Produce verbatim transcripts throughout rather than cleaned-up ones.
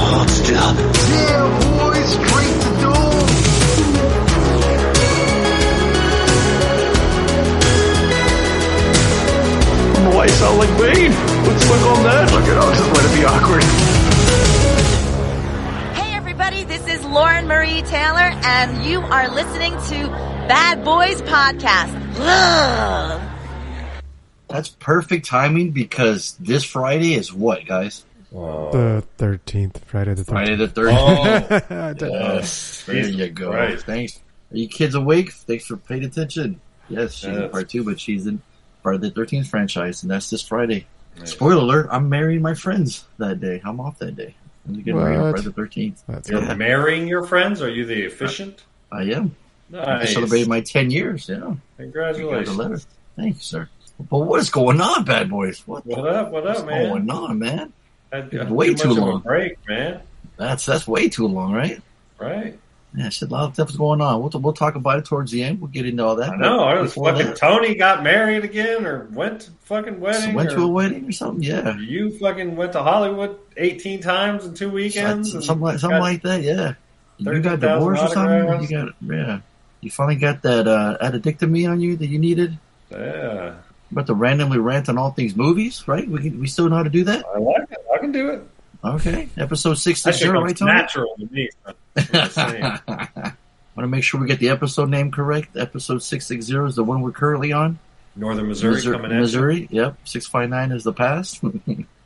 Hold still. Yeah, boy, straight to door. Why sound like Bane? What's going on there? Look at us. Just let it be awkward. This is Lauren Marie Taylor, and you are listening to Bad Boys Podcast. Ugh. That's perfect timing because this Friday is what, guys? Oh. The thirteenth, Friday the thirteenth. Friday the thirteenth. Oh. Yes. There you go. Right. Thanks. Are you kids awake? Thanks for paying attention. Yes, she's yes. in part two, but she's in part of the thirteenth franchise, and that's this Friday. Right. Spoiler alert, I'm marrying my friends that day. I'm off that day. You get married on Friday the thirteenth. That's You're good. Marrying your friends? Are you the officiant? I, I am. Nice. I celebrated my ten years. Yeah. Congratulations. The letter. Thank you, sir. But what is going on, Bad Boys? What, what the, up? What up, man? What's going on, man? That, that, way too, too long. A break, man. That's that's way too long, right? Right. Yeah, shit, a lot of stuff's going on. We'll we'll talk about it towards the end. We'll get into all that. I know. I was fucking that. Tony got married again, or went to fucking wedding, so went or, to a wedding or something. Yeah, you fucking went to Hollywood eighteen times in two weekends, so, something like something like that. Yeah, you got divorced or something. You got yeah, you finally got that uh, addictomy on you that you needed. Yeah, but to randomly rant on all things movies, right? We can, we still know how to do that. I like it. I can do it. Okay, episode sixty, right, Tony? Natural to me. I want to make sure we get the episode name correct. Episode six sixty is the one we're currently on. Northern Missouri, Missouri coming in. Missouri, at you. Yep. six fifty-nine is the past. Yeah.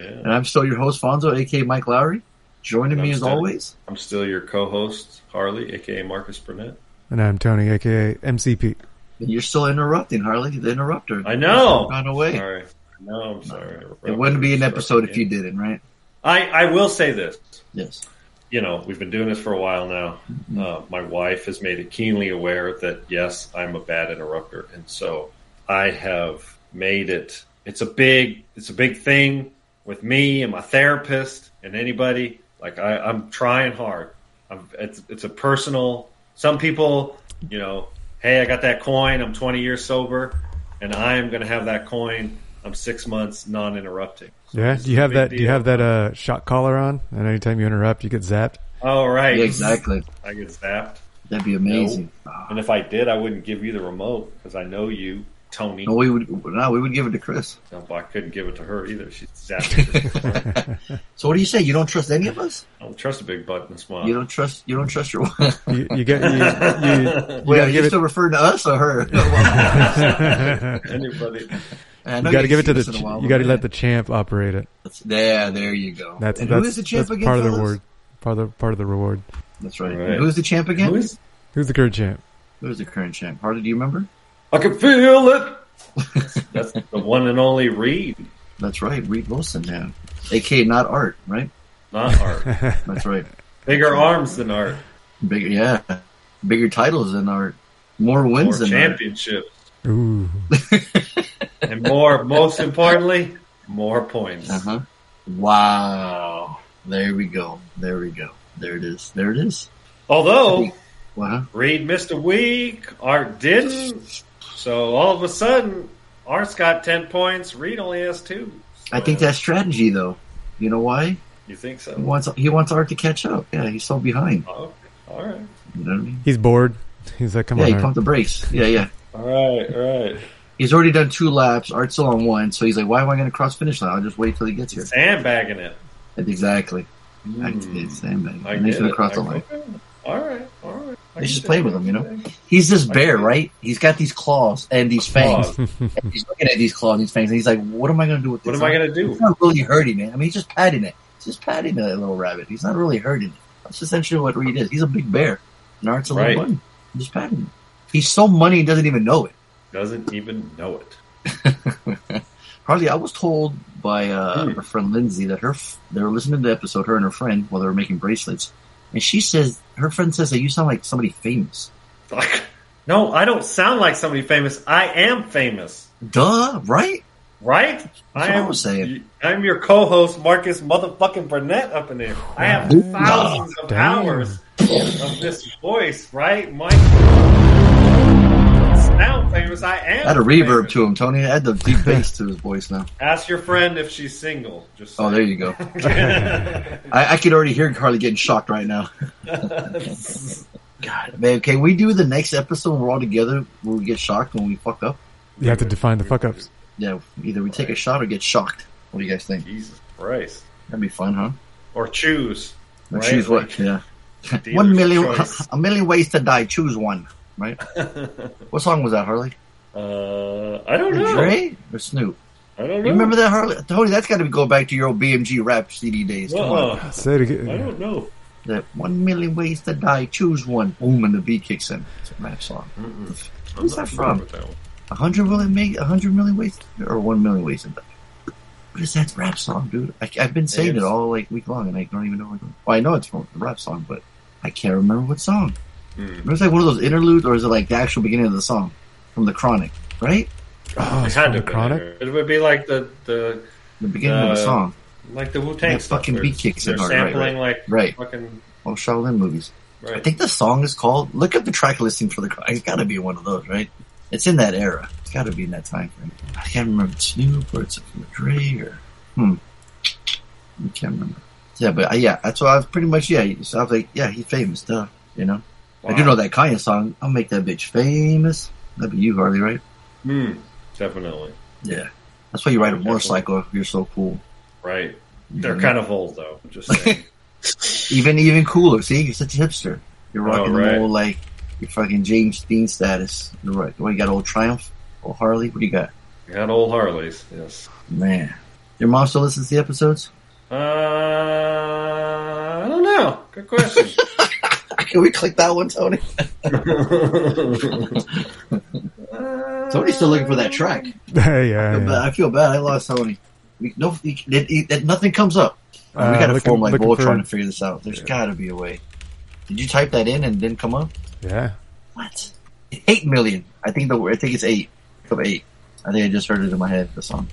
And I'm still your host, Fonzo, a k a. Mike Lowry. Joining me still, as always. I'm still your co-host, Harley, a k a. Marcus Burnett. And I'm Tony, a k a. M C P. And you're still interrupting, Harley, the interrupter. I know. Gone away. Sorry. No, I'm sorry. It wouldn't be an episode if you didn't, right? I, I will say this. Yes. You know, we've been doing this for a while now. Mm-hmm. Uh, my wife has made it keenly aware that, yes, I'm a bad interrupter. And so I have made it. It's a big it's a big thing with me and my therapist and anybody. Like, I, I'm trying hard. I'm, it's, it's a personal. Some people, you know, hey, I got that coin. I'm twenty years sober, and I am going to have that coin. I'm six months non-interrupting. Yeah, do you have that? Deal. Do you have that uh, shot collar on? And anytime you interrupt, you get zapped. Oh, right, yeah, exactly. I get zapped. That'd be amazing. No. And if I did, I wouldn't give you the remote because I know you, Tony. No, we would. No, we would give it to Chris. No, I couldn't give it to her either. She's zapped. So what do you say? You don't trust any of us? I don't trust a big button smile. You don't trust. You don't trust your wife. you, you get. You, you, you Wait, are you still it... referring to us or her? Anybody. You got to give it to the. Ch- while, you got to let the champ operate it. Yeah, there you go. That's, and that's, who is the champ again? Part of the reward. Part of the, part of the reward. That's right. right. Who's the champ again? Who's, who's the current champ? Who's the current champ? Harley, do you remember? I can feel it. That's the one and only Reed. That's right, Reed Wilson. Yeah, A K A not Art, right? Not Art. That's right. Bigger arms than Art. Bigger, yeah. Bigger titles than Art. More wins More than championships. Art. Ooh. And more, most importantly, more points. Uh-huh. Wow. There we go. There we go. There it is. There it is. Although, wow. Reed missed a week. Art didn't. So all of a sudden, Art's got ten points. Reed only has two. So. I think that's strategy, though. You know why? You think so? He wants, he wants Art to catch up. Yeah, he's so behind. Oh, okay. All right. You know what I mean? He's bored. He's like, come yeah, on, Yeah, he pumped the brakes. Yeah, yeah. All right, all right. He's already done two laps. Art's still on one, so he's like, "Why am I going to cross finish line? I'll just wait till he gets here." Sandbagging it. Exactly. Mm. I did sandbagging. I and he's going to cross the line. All right, all right. They just play with him, you know. He's this bear, right? He's got these claws and these fangs. And he's looking at these claws and these fangs, and he's like, "What am I going to do with this? What am I going to do?" He's not really hurting it. I mean, he's just patting it. He's just patting that little rabbit. He's not really hurting it. That's essentially what Reed is. He's a big bear, and Art's a little bunny. He's just patting it. He's so money he doesn't even know it. Doesn't even know it. Harley, I was told by uh, hmm. her friend Lindsay that her f- they were listening to the episode, her and her friend, while they were making bracelets. And she says Her friend says that you sound like somebody famous. No, I don't sound like somebody famous. I am famous. Duh, right? Right? That's I am, what I was saying. I'm your co-host, Marcus motherfucking Burnett, up in there. I have Dude, thousands no. of Damn. hours of this voice, right? Mike, sound famous. I am Add a famous. reverb to him, Tony. Add the deep bass to his voice now. Ask your friend if she's single. Just oh, saying. There you go. I, I could already hear Harley getting shocked right now. God, man, can we do the next episode when we're all together where we get shocked when we fuck up? You have to define the fuck-ups. Yeah, either we take a shot or get shocked. What do you guys think? Jesus Christ. That'd be fun, huh? Or choose. Or right? choose what? Like, yeah. One million, a million ways to die. Choose one, right? What song was that, Harley? Uh, I don't know. Dre or Snoop? I don't know. You remember that, Harley? Tony, that's got to go back to your old B M G rap C D days. Come on. Say it again. I don't know. That one million ways to die. Choose one. Boom, and the beat kicks in. It's a mad song. Mm-mm. Who's that from? A hundred million, a hundred million ways, or one million ways. What is that rap song, dude? I, I've been saying it, it all like week long, and I don't even know. Well, I know it's from the rap song, but I can't remember what song. Mm. It's like one of those interludes, or is it like the actual beginning of the song from The Chronic? Right? Oh, it's kind of Chronic. It would be like the the, the beginning uh, of the song, like the Wu Tang. That fucking beat kicks in. They're sampling right, right. like right. fucking old Shaolin movies. Right. I think the song is called. Look up the track listing for the. It's got to be one of those, right? It's in that era. It's got to be in that time frame. I can't remember Snoop or it's from Dre or hmm. I can't remember. Yeah, but I, yeah, that's what I was pretty much. Yeah, so I was like, yeah, he's famous, duh. You know, wow. I do know that Kanye song. I'll make that bitch famous. That'd be you, Harley, right? Hmm. Definitely. Yeah, that's why you ride a motorcycle. You're so cool. Right. They're mm-hmm. kind of old though. Just saying. even even cooler. See, you're such a hipster. You're rocking oh, right. the whole like. Your fucking James Dean status. You're right. What, you got old Triumph? Old Harley? What do you got? You got old Harleys, yes. Man. Your mom still listens to the episodes? Uh, I don't know. Good question. Can we click that one, Tony? Tony's still looking for that track. Yeah, yeah, I, feel yeah. I feel bad. I lost Tony. We, no, he, he, he, nothing comes up. Uh, we got to form like we're trying to figure this out. There's yeah. got to be a way. Did you type that in and it didn't come up? Yeah. What? Eight million. I think the I think it's eight. It's eight. I think I just heard it in my head. The song.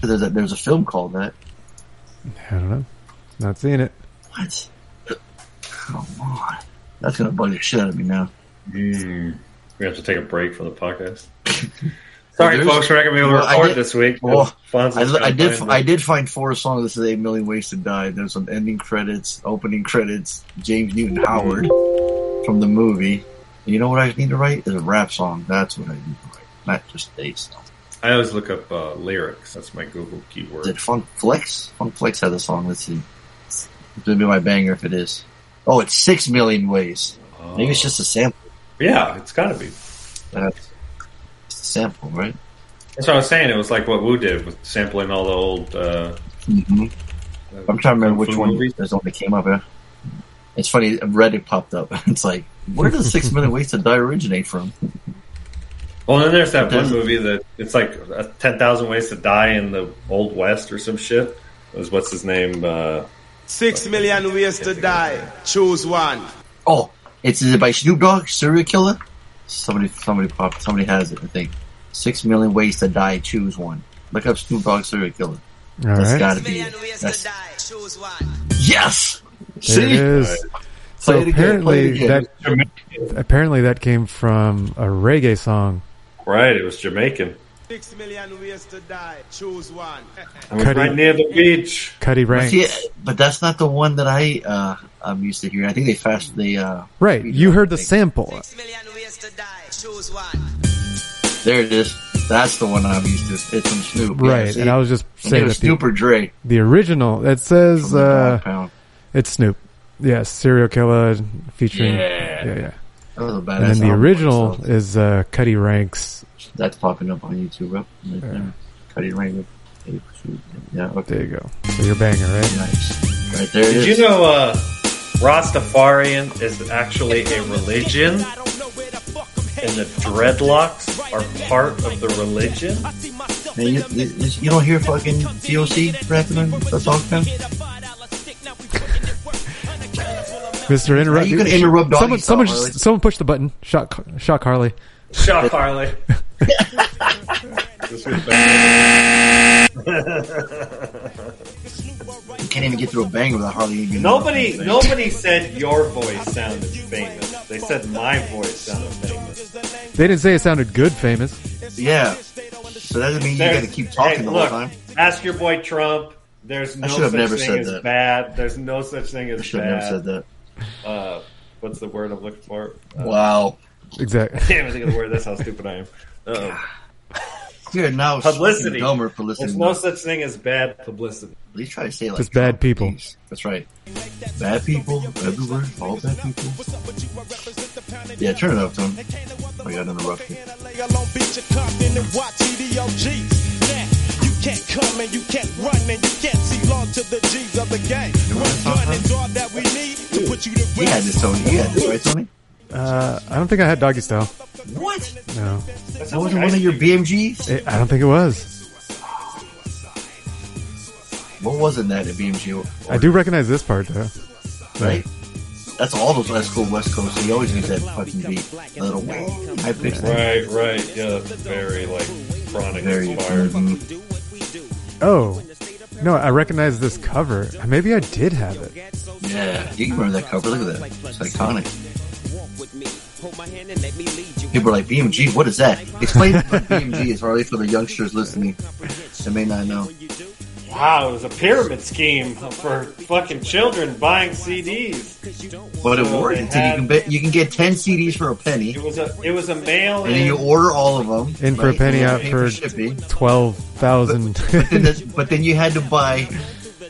There's a, there's a film called that. I don't know. Not seeing it. What? Come on. That's gonna bug the shit out of me now. Mm. We have to take a break for the podcast. Sorry, well, folks. We're not gonna be able to well, record did, this week. Well, I, I did. I did find four songs. This is eight million ways to die. There's some ending credits, opening credits. James Newton Howard from the movie. And you know what I need to write is a rap song. That's what I need to write, not just a song. I always look up uh, lyrics. That's my Google keyword. Did Funk Flex? Funk Flex had a song. Let's see. It's gonna be my banger if it is. Oh, it's six million ways. Oh. Maybe it's just a sample. Yeah, it's gotta be. That's sample, right? That's what I was saying. It was like what Wu did with sampling all the old. Uh, mm-hmm. uh, I'm trying to remember which one there's one that came up. Yeah. It's funny. Reddit popped up. It's like, where does Six Million Ways to Die originate from? Well, then there's that one movie that it's like Ten Thousand Ways to Die in the Old West or some shit. It was what's his name? Uh, Six Million Ways to Die. Choose one. Oh, it's is it by Snoop Dogg, Serial Killer? Somebody, somebody popped. Somebody has it. I think six million ways to die. Choose one. Look up Snoop Dogg serial killer. All that's right. gotta be. That's... To die, choose one. Yes. See? It is. Right. So play it apparently again, play it again. that apparently that came from a reggae song. Right. It was Jamaican. Six million ways to die. Choose one. Cutty, right near the beach. Cutty Ranks. But, see, but that's not the one that I uh, I'm used to hearing. I think they fast. They uh, right. You heard the thing. Sample. Six million ways to die. Choose one. There it is. That's the one I'm used to. It's from Snoop. Right. Yeah, and I was just saying that Snoop the, or Dre. The original. It says uh, it's Snoop. Yeah, Serial Killer featuring. Yeah, yeah. yeah. That was a badass. And then the original song. is uh, Cutty Ranks. That's popping up on YouTube, right? Yeah. Cutty Rank. Yeah, okay. There you go. So your banger, right? Nice. Right there. Did it is. you know uh, Rastafarian is actually a religion, and the dreadlocks are part of the religion? Man, you, you, you don't hear fucking D O C rapping on the song now? Mister Interrupt. Are you going to interrupt Doggy someone, someone, style, just, someone push the button. Shock, shock Harley. Shock Harley. You can't even get through a bang without Harley. Nobody, nobody said your voice sounded famous. They said my voice sounded famous. They didn't say it sounded good famous. Yeah. So that doesn't mean There's, you got to keep talking hey, the look, whole time. Ask your boy Trump. There's no such thing as that. bad. There's no such thing as I should bad. I should have never said that. Uh, what's the word I'm looking for? Uh, wow. Exactly. I can't even think of the word. That's how stupid I am. Uh-oh. Dude, now publicity. Dumber publicity. There's no such thing as bad publicity. At least try to say like just Trump, bad people. Please. That's right. Bad people everywhere. All bad people. Yeah, turn it up, Tom. I got interrupted. You can't come and you can't run and you can't see long to the G's of the game. He had this, Tony. You had this, right, Tony? Uh, I don't think I had Doggy Style. What? No. That wasn't one of your B M Gs? It, I don't think it was. What wasn't that at B M G? Or... I do recognize this part, though. Right? That's all those West Coast, West Coast. So you always use that fucking beat. A little way. High pitched. Right, right. Yeah, very, like, Chronic very inspired. Mm-hmm. Oh. No, I recognize this cover. Maybe I did have it. Yeah, you can remember that cover. Look at that. It's iconic. People are like, B M G, what is that? Explain what B M G is, Harley, for the youngsters listening that may not know. Wow, it was a pyramid scheme for fucking children buying C Ds. But it worked. You can get, you can get ten C Ds for a penny. It was a it was a mail, and then you order all of them in for like, a penny, out for, for twelve thousand. But, but, but then you had to buy.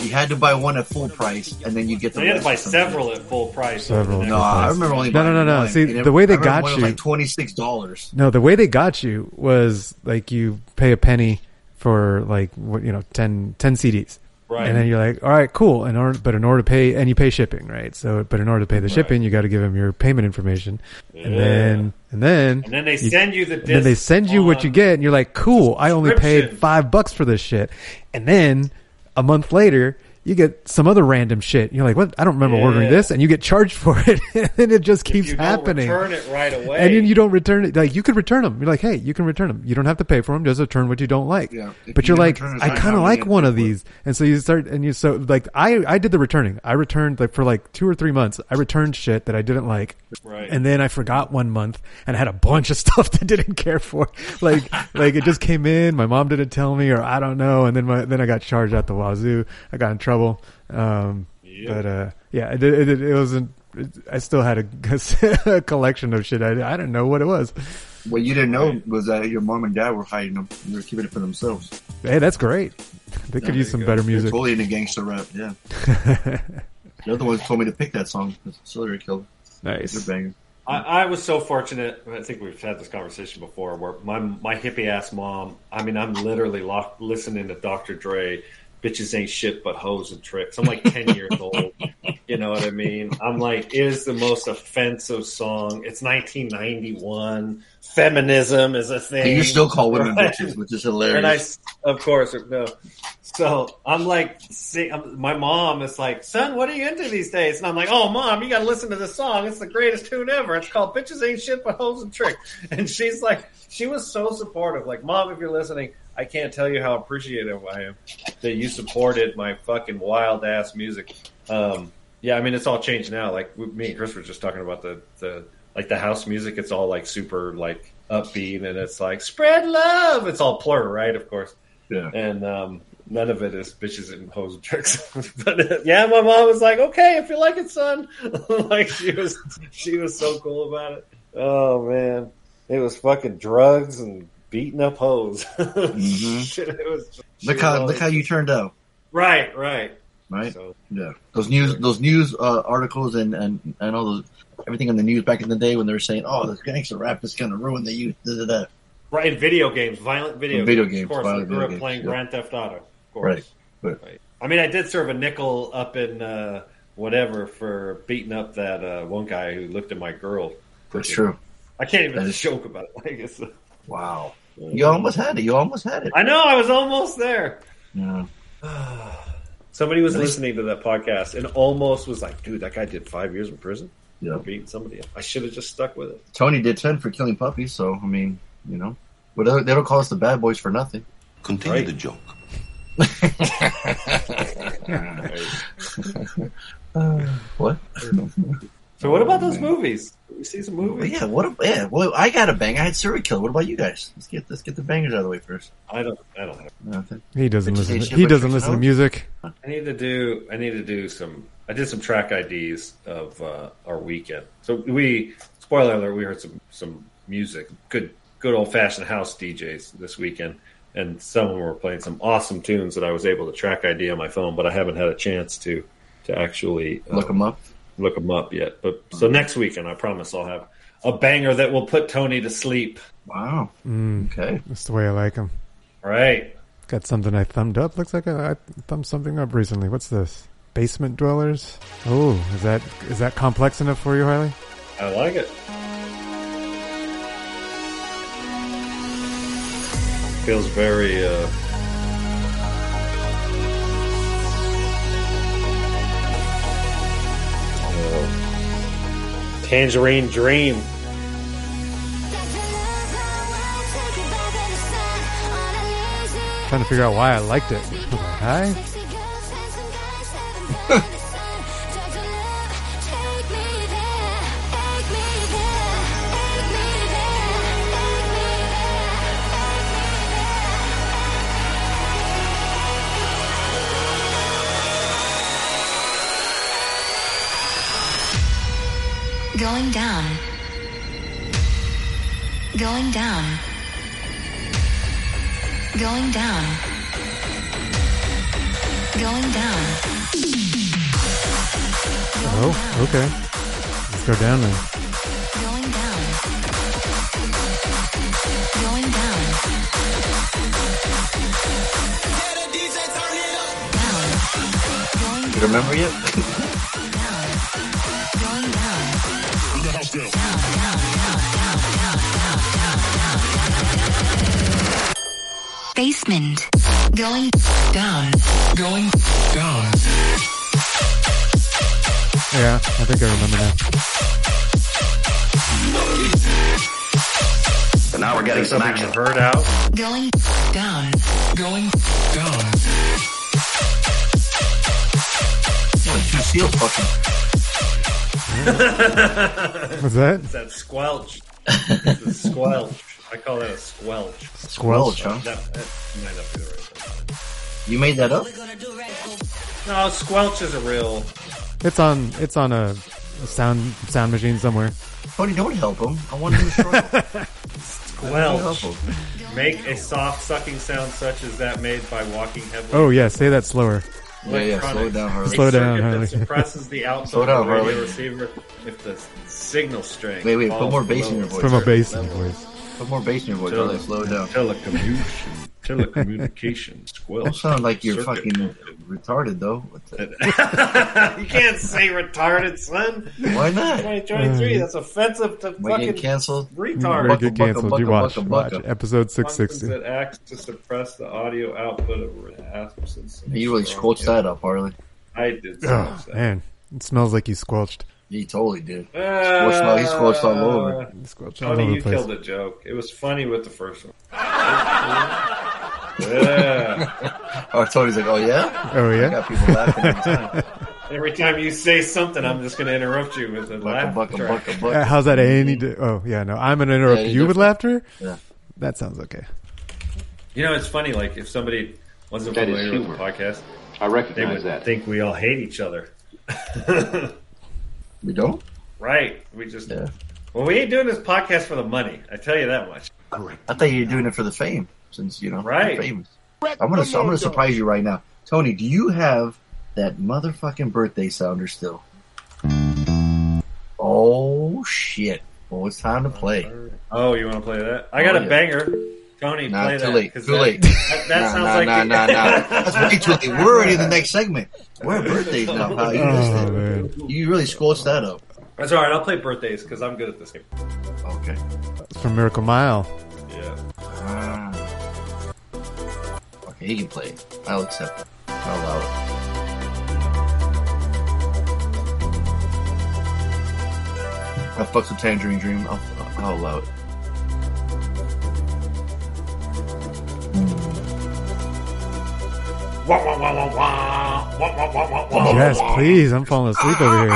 You had to buy one at full price, and then you get the. So you had to buy several at full price. Several. No, I remember only. No, no, no, no. One. See, the way they got you was like twenty six dollars. No, the way they got you was like you pay a penny for like what you know ten, ten C Ds, right? And then you're like, all right, cool. In order, but in order to pay, and you pay shipping, right? So, but in order to pay the right. shipping, you got to give them your payment information, yeah. and then and then and then they you, send you the. Disc and then they send you what you get, and you're like, cool. I only paid five bucks for this shit, and then. A month later, you get some other random shit. You're like, "What? I don't remember yeah. ordering this," and you get charged for it, and it just keeps if you don't happening. Return it right away, and then you don't return it. Like you could return them. You're like, "Hey, you can return them. You don't have to pay for them. Just return what you don't like." Yeah. But you're you like, "I kind of like one of these," and so you start and you so like I I did the returning. I returned like for like two or three months. I returned shit that I didn't like, right. And then I forgot one month and I had a bunch of stuff that I didn't care for. Like like it just came in. My mom didn't tell me, or I don't know. And then my, then I got charged out the wazoo. I got in trouble. Um, yeah. But, uh, yeah, it, it, it wasn't, it, I still had a, a collection of shit. I, I didn't know what it was. What you didn't know was that your mom and dad were hiding them. They were keeping it for themselves. Hey, that's great. They no, could use some go. better music. They're totally in a gangster rap. Yeah. The other ones told me to pick that song. Celery Killer. Nice. I, I was so fortunate. I think we've had this conversation before where my, my hippie ass mom, I mean, I'm literally locked, listening to Doctor Dre. Bitches ain't shit but hoes and tricks. I'm like ten years old. You know what I mean? I'm like, it is the most offensive song. It's nineteen ninety-one. Feminism is a thing. And you still call women right? bitches, which is hilarious. And I, of course, no. So I'm like, see, I'm, my mom is like, son, what are you into these days? And I'm like, oh, mom, you got to listen to this song. It's the greatest tune ever. It's called Bitches Ain't Shit But Hoes and Tricks. And she's like, she was so supportive. Like, mom, if you're listening, I can't tell you how appreciative I am that you supported my fucking wild ass music. Um, yeah, I mean it's all changed now. Like we, me and Chris were just talking about the, the like the house music. It's all like super like upbeat and it's like spread love. It's all plur, right? Of course. Yeah. And um, none of it is bitches and hoes and tricks. But uh, yeah, my mom was like, "Okay, if you like it, son." Like she was, she was so cool about it. Oh man, it was fucking drugs and. Beating up hoes. Mm-hmm. Shit, it was, look how always... look how you turned out. Right, right, right. So, yeah, those news those news uh, articles and, and, and all those everything in the news back in the day when they were saying, "Oh, this gangster rap is going to ruin the youth." Da, da, da. Right, and video games, violent video, video games. Of course, I grew up playing yeah. Grand Theft Auto. Of course, right. But, right. I mean, I did serve a nickel up in uh, whatever for beating up that uh, one guy who looked at my girl. That's true. I can't even is... joke about it. Like it's. Uh, Wow. You almost had it. You almost had it. I know. I was almost there. Yeah. Somebody was listening to that podcast and almost was like, dude, that guy did five years in prison yeah. for beating somebody up. I should have just stuck with it. Tony did ten for killing puppies, so, I mean, you know. But they don't call us the bad boys for nothing. Continue right. the joke. uh, what? So what about those movies? We see some movies. Yeah, what? A, yeah, well, I got a bang. I had serial killer. What about you guys? Let's get let's get the bangers out of the way first. I don't. I don't have nothing. He doesn't listen. To, he doesn't listen to music. I need to do. I need to do some. I did some track I Ds of uh, our weekend. So we spoiler alert. We heard some some music. Good good old fashioned house D Js this weekend, and some of them were playing some awesome tunes that I was able to track I D on my phone, but I haven't had a chance to to actually um, look them up. Look them up yet, but so next weekend I promise I'll have a banger that will put Tony to sleep. Wow. Mm, okay, that's the way I like him. All right, got something I thumbed up. Looks like I, I thumbed something up recently. What's this? Basement Dwellers. Oh, is that is that complex enough for you, Harley? I like it. Feels very. Uh, Tangerine Dream. Trying to figure out why I liked it. Hi. Going down. Going down. Going down. Going down. Oh, okay. Let's go down then. Going down. Going down. Down. You remember yet? Down. Going down. Down, down, down, down, down, down, down, down, down. Basement. Going down. Going down. Yeah, I think I remember that. So now we're getting some action heard out. Going down. Going down. What you feel fucking? What's that? It's that squelch. It's a squelch. I call that a squelch. Squelch, huh? That, that might not be the right thing. You made that up? No, squelch is a real. It's on. It's on a, a sound sound machine somewhere. Tony, don't help him. I want him to struggle. Squelch. Make a soft sucking sound such as that made by walking heavily. Oh yeah, say that slower. Yeah, yeah, slow down, Harley. Slow down, Harley. That suppresses the output of the radio Harley. Receiver if the signal strength. Wait, wait, put more bass in your voice. Put more bass in your voice. Put more bass in your voice, Tele- Harley. Slow down. Telecommunication. Telecommunication. Squelch. That sounds like you're circuit. Fucking retarded, though. You can't say retarded, son. Why not? twenty twenty-three, that's offensive to we fucking canceled. Retard. We get canceled. Bucka, you bucka, watch, bucka, watch bucka. Episode six sixty. That acts to suppress the audio output of absence. You really squelched that up, Harley. I did. Oh, man. It smells like you squelched. He totally did. Uh, squelched, he squelched all over. He squelched all Tony, over the place. You killed the joke. It was funny with the first one. Yeah. Oh, Tony's like, oh yeah, oh yeah. I got people laughing every time. Every time you say something, I'm just going to interrupt you with a laugh. Uh, how's that? Any? Do- oh yeah, no, I'm going to interrupt yeah, you different. With laughter. Yeah, that sounds okay. You know, it's funny. Like if somebody wasn't familiar with the podcast, I recognize they would that. Think we all hate each other. We don't, right? We just yeah. Well, we ain't doing this podcast for the money. I tell you that much. Correct. I thought you were doing it for the fame. Since you know, right? You're famous. I'm gonna, I'm gonna surprise you right now, Tony. Do you have that motherfucking birthday sounder still? Oh shit! Well, it's time to play. Oh, you want to play that? I got oh, a yeah. banger, Tony. Nah, play too that. Late. Too that, late. That, that nah, sounds nah, like nah, nah, nah. That's way too late. We're already in the next segment. We're birthdays now. How you oh, missed it? You really squelched that up. That's all right. I'll play birthdays because I'm good at this game. Okay. It's from Miracle Mile. Yeah. Ah. He can play it. I'll accept it. I'll allow it. I fucks with Tangerine Dream. I'll, I'll allow it. Yes, please. I'm falling asleep over here.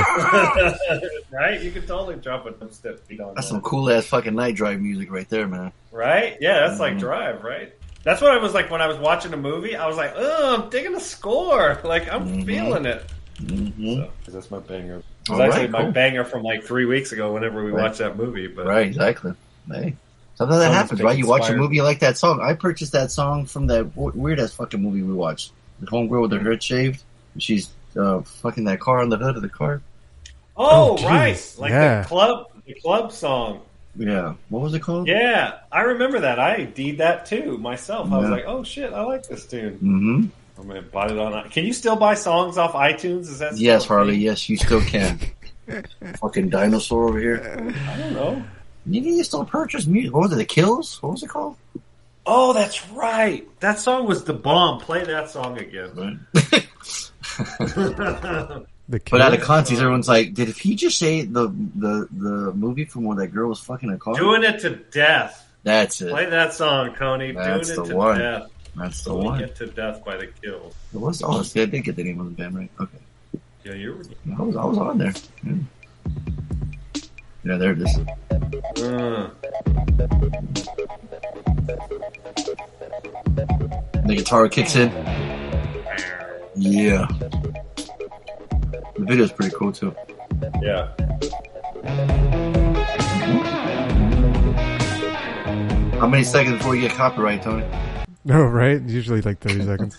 Right? You can totally drop a dubstep beat on that. That's some cool ass fucking night drive music right there, man. Right? Yeah, that's mm-hmm. like drive, right? That's what I was like when I was watching a movie. I was like, oh, I'm digging the score. Like, I'm mm-hmm. feeling it. Mm-hmm. So, that's my banger. It was All actually right, my cool. banger from like three weeks ago whenever we right. watched that movie. But Right, exactly. Hey. Something that happens, right? You watch a movie, you like that song. I purchased that song from that weird ass fucking movie we watched. The homegirl with her head shaved. She's uh, fucking that car on the hood of the car. Oh, oh right. Like yeah. the club the club song. Yeah. What was it called? Yeah. I remember that. I did that too myself. Yeah. I was like, oh shit, I like this tune. Mm-hmm. I'm going to buy it on. Can you still buy songs off iTunes? Is that Yes, Harley. Thing? Yes, you still can. Fucking dinosaur over here. I don't know. You can still purchase music. What was it? The Kills? What was it called? Oh, that's right. That song was the bomb. Play that song again, man. But out of context, everyone's like, "Did if he just say the the the movie from when that girl was fucking a car?" Doing it to death. That's it. Play that song, Tony. That's Doing it to one. death. That's the we one. Get to death by the Kills. It was. Oh, I did get the name of the band right. Okay. Yeah, you were. I was. I was on there. Yeah. Yeah, there it is. Uh. The guitar kicks in. Yeah. The video's pretty cool, too. Yeah. Mm-hmm. How many seconds before you get copyright, Tony? No, right? Usually like thirty seconds.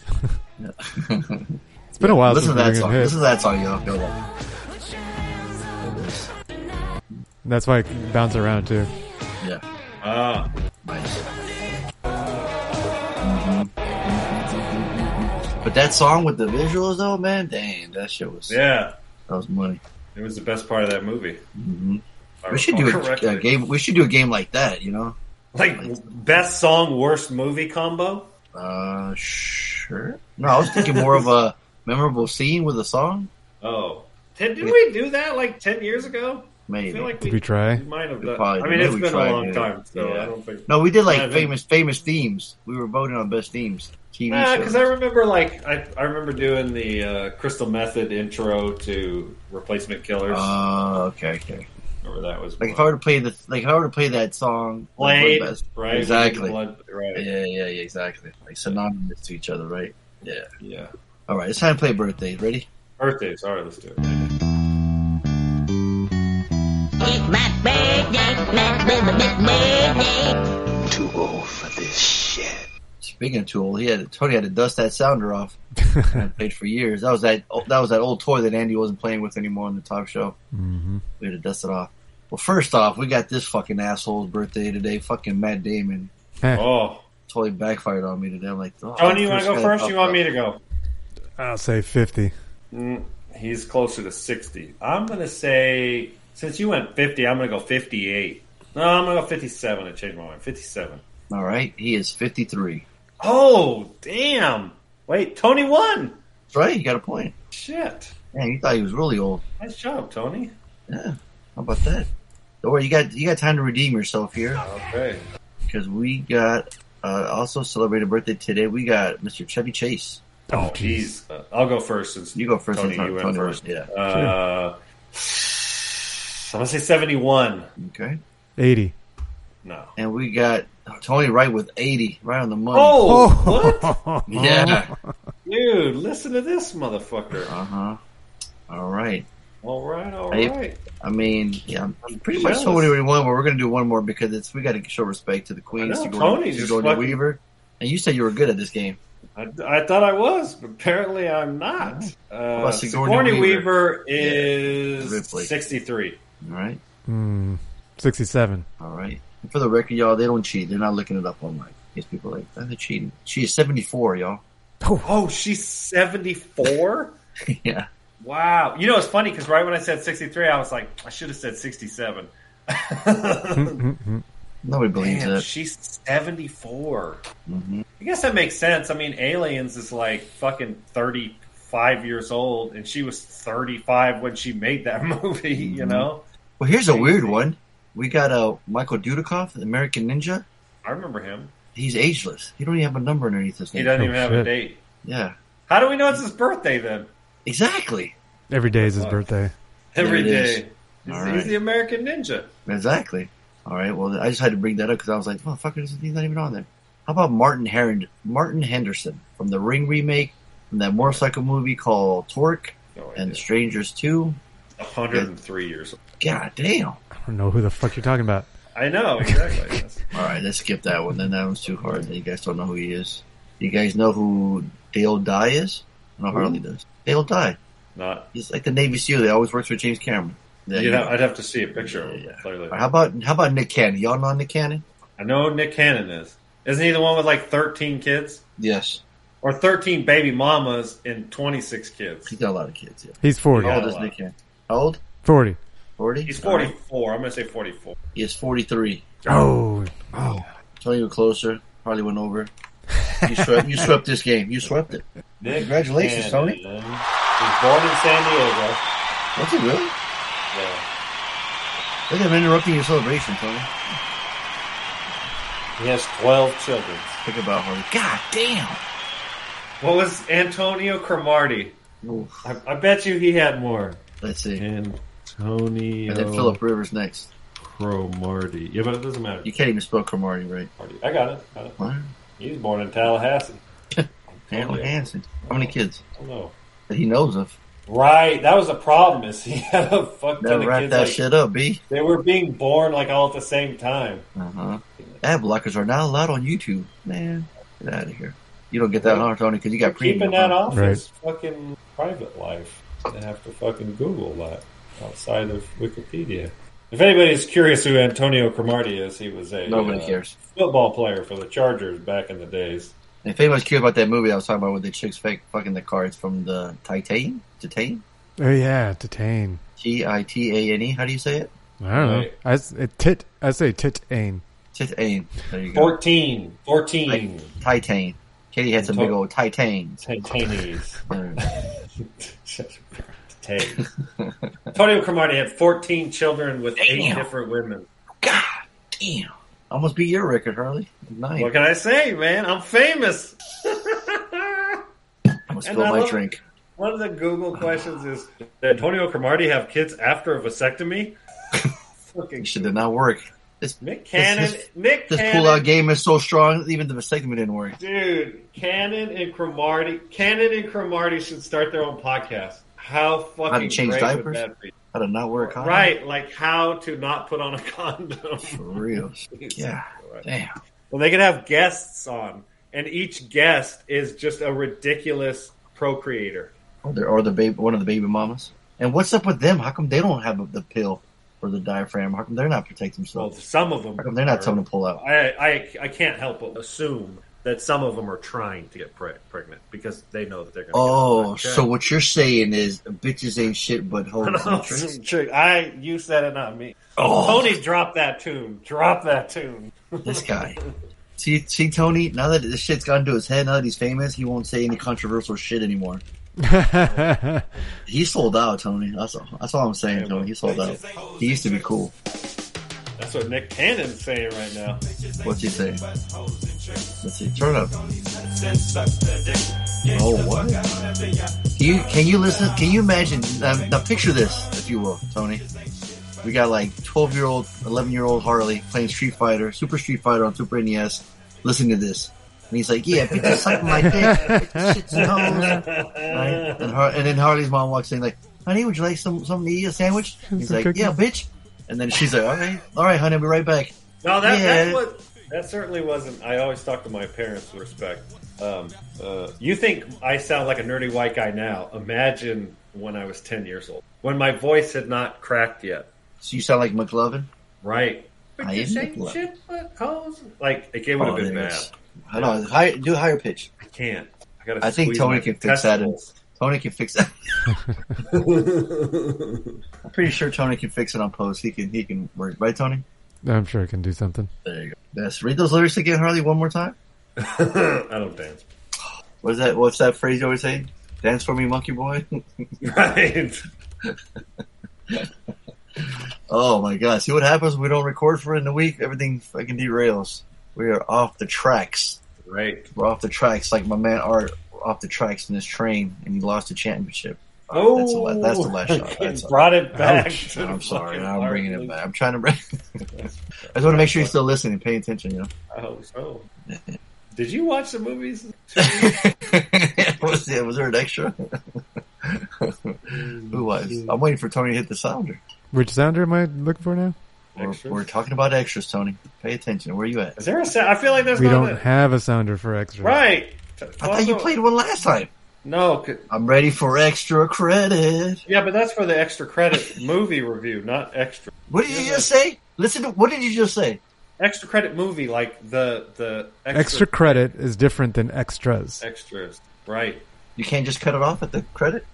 It's been a while Listen since we've been hit. Listen to that song. Listen to that song, y'all. Go on. And that's why I bounce around too. Yeah. Ah. Nice. Mm-hmm. But that song with the visuals though, man, dang, that shit was. Yeah. That was money. It was the best part of that movie. Mm-hmm. We should do a, a game. We should do a game like that, you know? Like, like best song, worst movie combo? Uh, sure. No, I was thinking more of a memorable scene with a song. Oh. Did, did we do that like ten years ago? Maybe. I feel like we, did we try? We might have done. I mean, it's been tried, a long yeah. time, so yeah. I don't think. No, we did like famous, been... famous themes. We were voting on best themes. T V yeah, because I remember, like, I, I remember doing the uh, Crystal Method intro to Replacement Killers. Oh, uh, okay, okay. Remember that was like if I were to play the like if I were to play that song. Played, best. right? Exactly. Blood, right. Yeah, yeah, yeah, exactly. Like synonymous to each other, right? Yeah, yeah. All right, it's time to play birthdays. Ready? Birthdays. All right, let's do it. It's my birthday, my birthday. Too old for this shit. Speaking of too old, he had Tony had to dust that sounder off. I played for years. That was that. That was that old toy that Andy wasn't playing with anymore on the Top Show. Mm-hmm. We had to dust it off. Well, first off, we got this fucking asshole's birthday today. Fucking Matt Damon. Oh, totally backfired on me today. I'm like, oh, Tony, you want to go first? You want me to go? I'll say fifty. Mm, he's closer to sixty. I'm gonna say. Since you went fifty, I'm going to go fifty-eight. No, I'm going to go fifty-seven. I changed my mind. fifty-seven. All right. He is fifty-three. Oh, damn. Wait, Tony won. That's right. You got a point. Shit. Man, you thought he was really old. Nice job, Tony. Yeah. How about that? Don't worry. You got, you got time to redeem yourself here. Okay. Because we got uh, also celebrated birthday today. We got Mister Chevy Chase. Oh, jeez. Uh, I'll go first. Since you go first. Tony, you went first. Yeah. Uh, sure. I'm going to say seventy-one. Okay. eighty. No. And we got Tony right with eighty, right on the money. Oh, what? Yeah. Dude, listen to this motherfucker. Uh-huh. All right. All right, all I, right. I mean, yeah, I'm, I'm pretty jealous. Much told everyone, but we're going to do one more because it's we got to show respect to the Queens. I know, Tony's just fucking... Weaver. And you said you were good at this game. I, I thought I was, but apparently I'm not. Uh, well, Sigourney, Sigourney Weaver, Weaver is yeah, sixty-three. All right. Mm, sixty-seven. All right. And for the record, y'all, they don't cheat. They're not looking it up online. These people are like, they're cheating. She is seventy-four, y'all. Oh, oh she's seventy-four? Yeah. Wow. You know, it's funny because right when I said sixty-three, I was like, I should have said sixty-seven. Nobody believes it. She's seventy-four. Mm-hmm. I guess that makes sense. I mean, Aliens is like fucking thirty-five years old, and she was thirty-five when she made that movie, mm-hmm. you know? Well, here's a weird one. We got uh, Michael Dudikoff, American Ninja. I remember him. He's ageless. He don't even have a number underneath his name. He doesn't oh, even have shit. a date. Yeah. How do we know it's his birthday then? Exactly. Every day is his birthday. Every day. He's, right. he's the American Ninja. Exactly. All right. Well, I just had to bring that up because I was like, "Oh, fuck, he's not even on there." How about Martin Herron, Martin Henderson from the Ring remake, from that motorcycle movie called Torque no and The Strangers Two? one hundred three yeah. years old. God damn. I don't know who the fuck you're talking about. I know, exactly. All right, let's skip that one. Then that one's too hard. You guys don't know who he is. You guys know who Dale Dye is? No, Harley does. Dale Dye. Not. He's like the Navy SEAL. He always works with James Cameron. Yeah, you know, I'd have to see a picture yeah, of him. Yeah. Clearly. How about how about Nick Cannon? Y'all know Nick Cannon? I know who Nick Cannon is. Isn't he the one with like thirteen kids? Yes. Or thirteen baby mamas and twenty-six kids. He's got a lot of kids. Yeah. He's forty. How old is Nick Cannon? How old? Forty. Forty. He's forty-four. Right. I'm gonna say forty-four. He is forty-three. Oh, oh! Tell you closer. Probably went over. You swept. You swept this game. You swept it. Nick Congratulations, Cannon. Tony. He was born in San Diego. Was he really? Yeah. Look at him interrupting your celebration, Tony. He has twelve children. Think about him. God damn. What was Antonio Cromartie? I, I bet you he had more. Let's see. Antonio. And then Philip Rivers next. Cromartie. Yeah, but it doesn't matter. You can't even spell Cromartie, right? I got it. Got it. What? He was born in Tallahassee. Tallahassee. How many kids? I don't know. That he knows of. Right. That was the problem, is he had a fuck ton of kids. That like, shit up, B. They were being born like all at the same time. Uh-huh. Ad blockers are not allowed on YouTube. Man, get out of here. You don't get that right. on, Tony, because you got premium. Keeping that off is right. fucking private life. They have to fucking Google that outside of Wikipedia. If anybody's curious who Antonio Cromartie is, he was a Nobody uh, cares. football player for the Chargers back in the days. If anybody's curious about that movie I was talking about with the chicks fake fucking the cards from the Titane? Titane? Oh, yeah, Titane. T I T A N E. How do you say it? I don't know. Right. I, it, tit, I say Titane. Titane. There you go. fourteen. fourteen. Like, Titane. Katie had some Anto- big old Titanes. Titanes. Antonio Cromartie had fourteen children with damn. eight different women. God damn. Almost beat your record, Harley. Nine. What can I say, man? I'm famous. I'm going to spill my drink. One of the Google questions is, did Antonio Cromartie have kids after a vasectomy? Fucking shit did not work. This, Nick Cannon. This, this, Nick this Cannon. pull-out game is so strong, even the segment didn't work. Dude, Cannon and Cromartie, Cannon and Cromartie should start their own podcast. How fucking how to change great diapers? Would that be? How to not wear a condom? Right, like how to not put on a condom. For real. Yeah. Right. Damn. Well, they could have guests on, and each guest is just a ridiculous procreator. Or, or the baby, one of the baby mamas. And what's up with them? How come they don't have the pill? Or the diaphragm? How come they're not protecting themselves? Well, some of them. How come they're not are, someone to pull out? I, I I can't help but assume that some of them are trying to get pre- pregnant because they know that they're going to oh, get pregnant. So what you're saying is bitches ain't shit but hoes. I You said it, not me. Oh. Tony, drop that tune. Drop that tune. This guy. See, see, Tony, now that this shit's gone to his head, now that he's famous, he won't say any controversial shit anymore. He sold out, Tony. That's all, that's all I'm saying, yeah, Tony. He sold out. He used to be cool. That's what Nick Cannon's saying right now. What's he saying? Let's see. Turn up. Oh, what? Can you, can you listen? Can you imagine? Um, now picture this, if you will, Tony. We got like twelve-year-old, eleven-year-old Harley playing Street Fighter, Super Street Fighter on Super N E S. Listen to this. And he's like, yeah, bitch, suck my dick. Shit's nose. Right? And, Har- and then Harley's mom walks in like, honey, would you like some something to eat, a sandwich? He's like, cookies? Yeah, bitch. And then she's like, all right, all right, honey, I'll be right back. No, that yeah. that, was, that certainly wasn't. I always talk to my parents with respect. Um, uh, you think I sound like a nerdy white guy now. Imagine when I was ten years old, when my voice had not cracked yet. So you sound like McLovin? Right. But I you say shit, but hoes. Like, it would have oh, been bad. I know. Yeah. High, do a higher pitch. I can't. I, gotta I think Tony can fix that. In, Tony can fix that. I'm pretty sure Tony can fix it on post. He can. He can work. Right, Tony? I'm sure I can do something. There you go. Yes. Read those lyrics again, Harley, one more time. I don't dance. What's that? What's that phrase you always say? Dance for me, monkey boy. Right. Oh my God. See what happens when we don't record for it in a week? Everything fucking derails. We are off the tracks. Right. We're off the tracks like my man Art off the tracks in this train and he lost the championship. Oh, that's the last, that's the last shot. That's brought it back. Ouch. I'm sorry. I'm bringing it back. I'm trying to bring I just want to make sure you're still listening and paying attention, you know? I hope so. Did you watch the movies? was, yeah, was there an extra? Who was? I'm waiting for Tony to hit the sounder. Which sounder am I looking for now? We're, we're talking about extras, Tony. Pay attention. Where are you at? Is there a sound? I feel like there's we don't a... have a sounder for extras. Right. I also... thought you played one last time. No. I'm ready for extra credit. Yeah, but that's for the extra credit movie review, not extra. What did you just say? Listen to what did you just say? Extra credit movie, like the... the extra, extra credit, credit is different than extras. Extras, right. You can't just cut it off at the credit?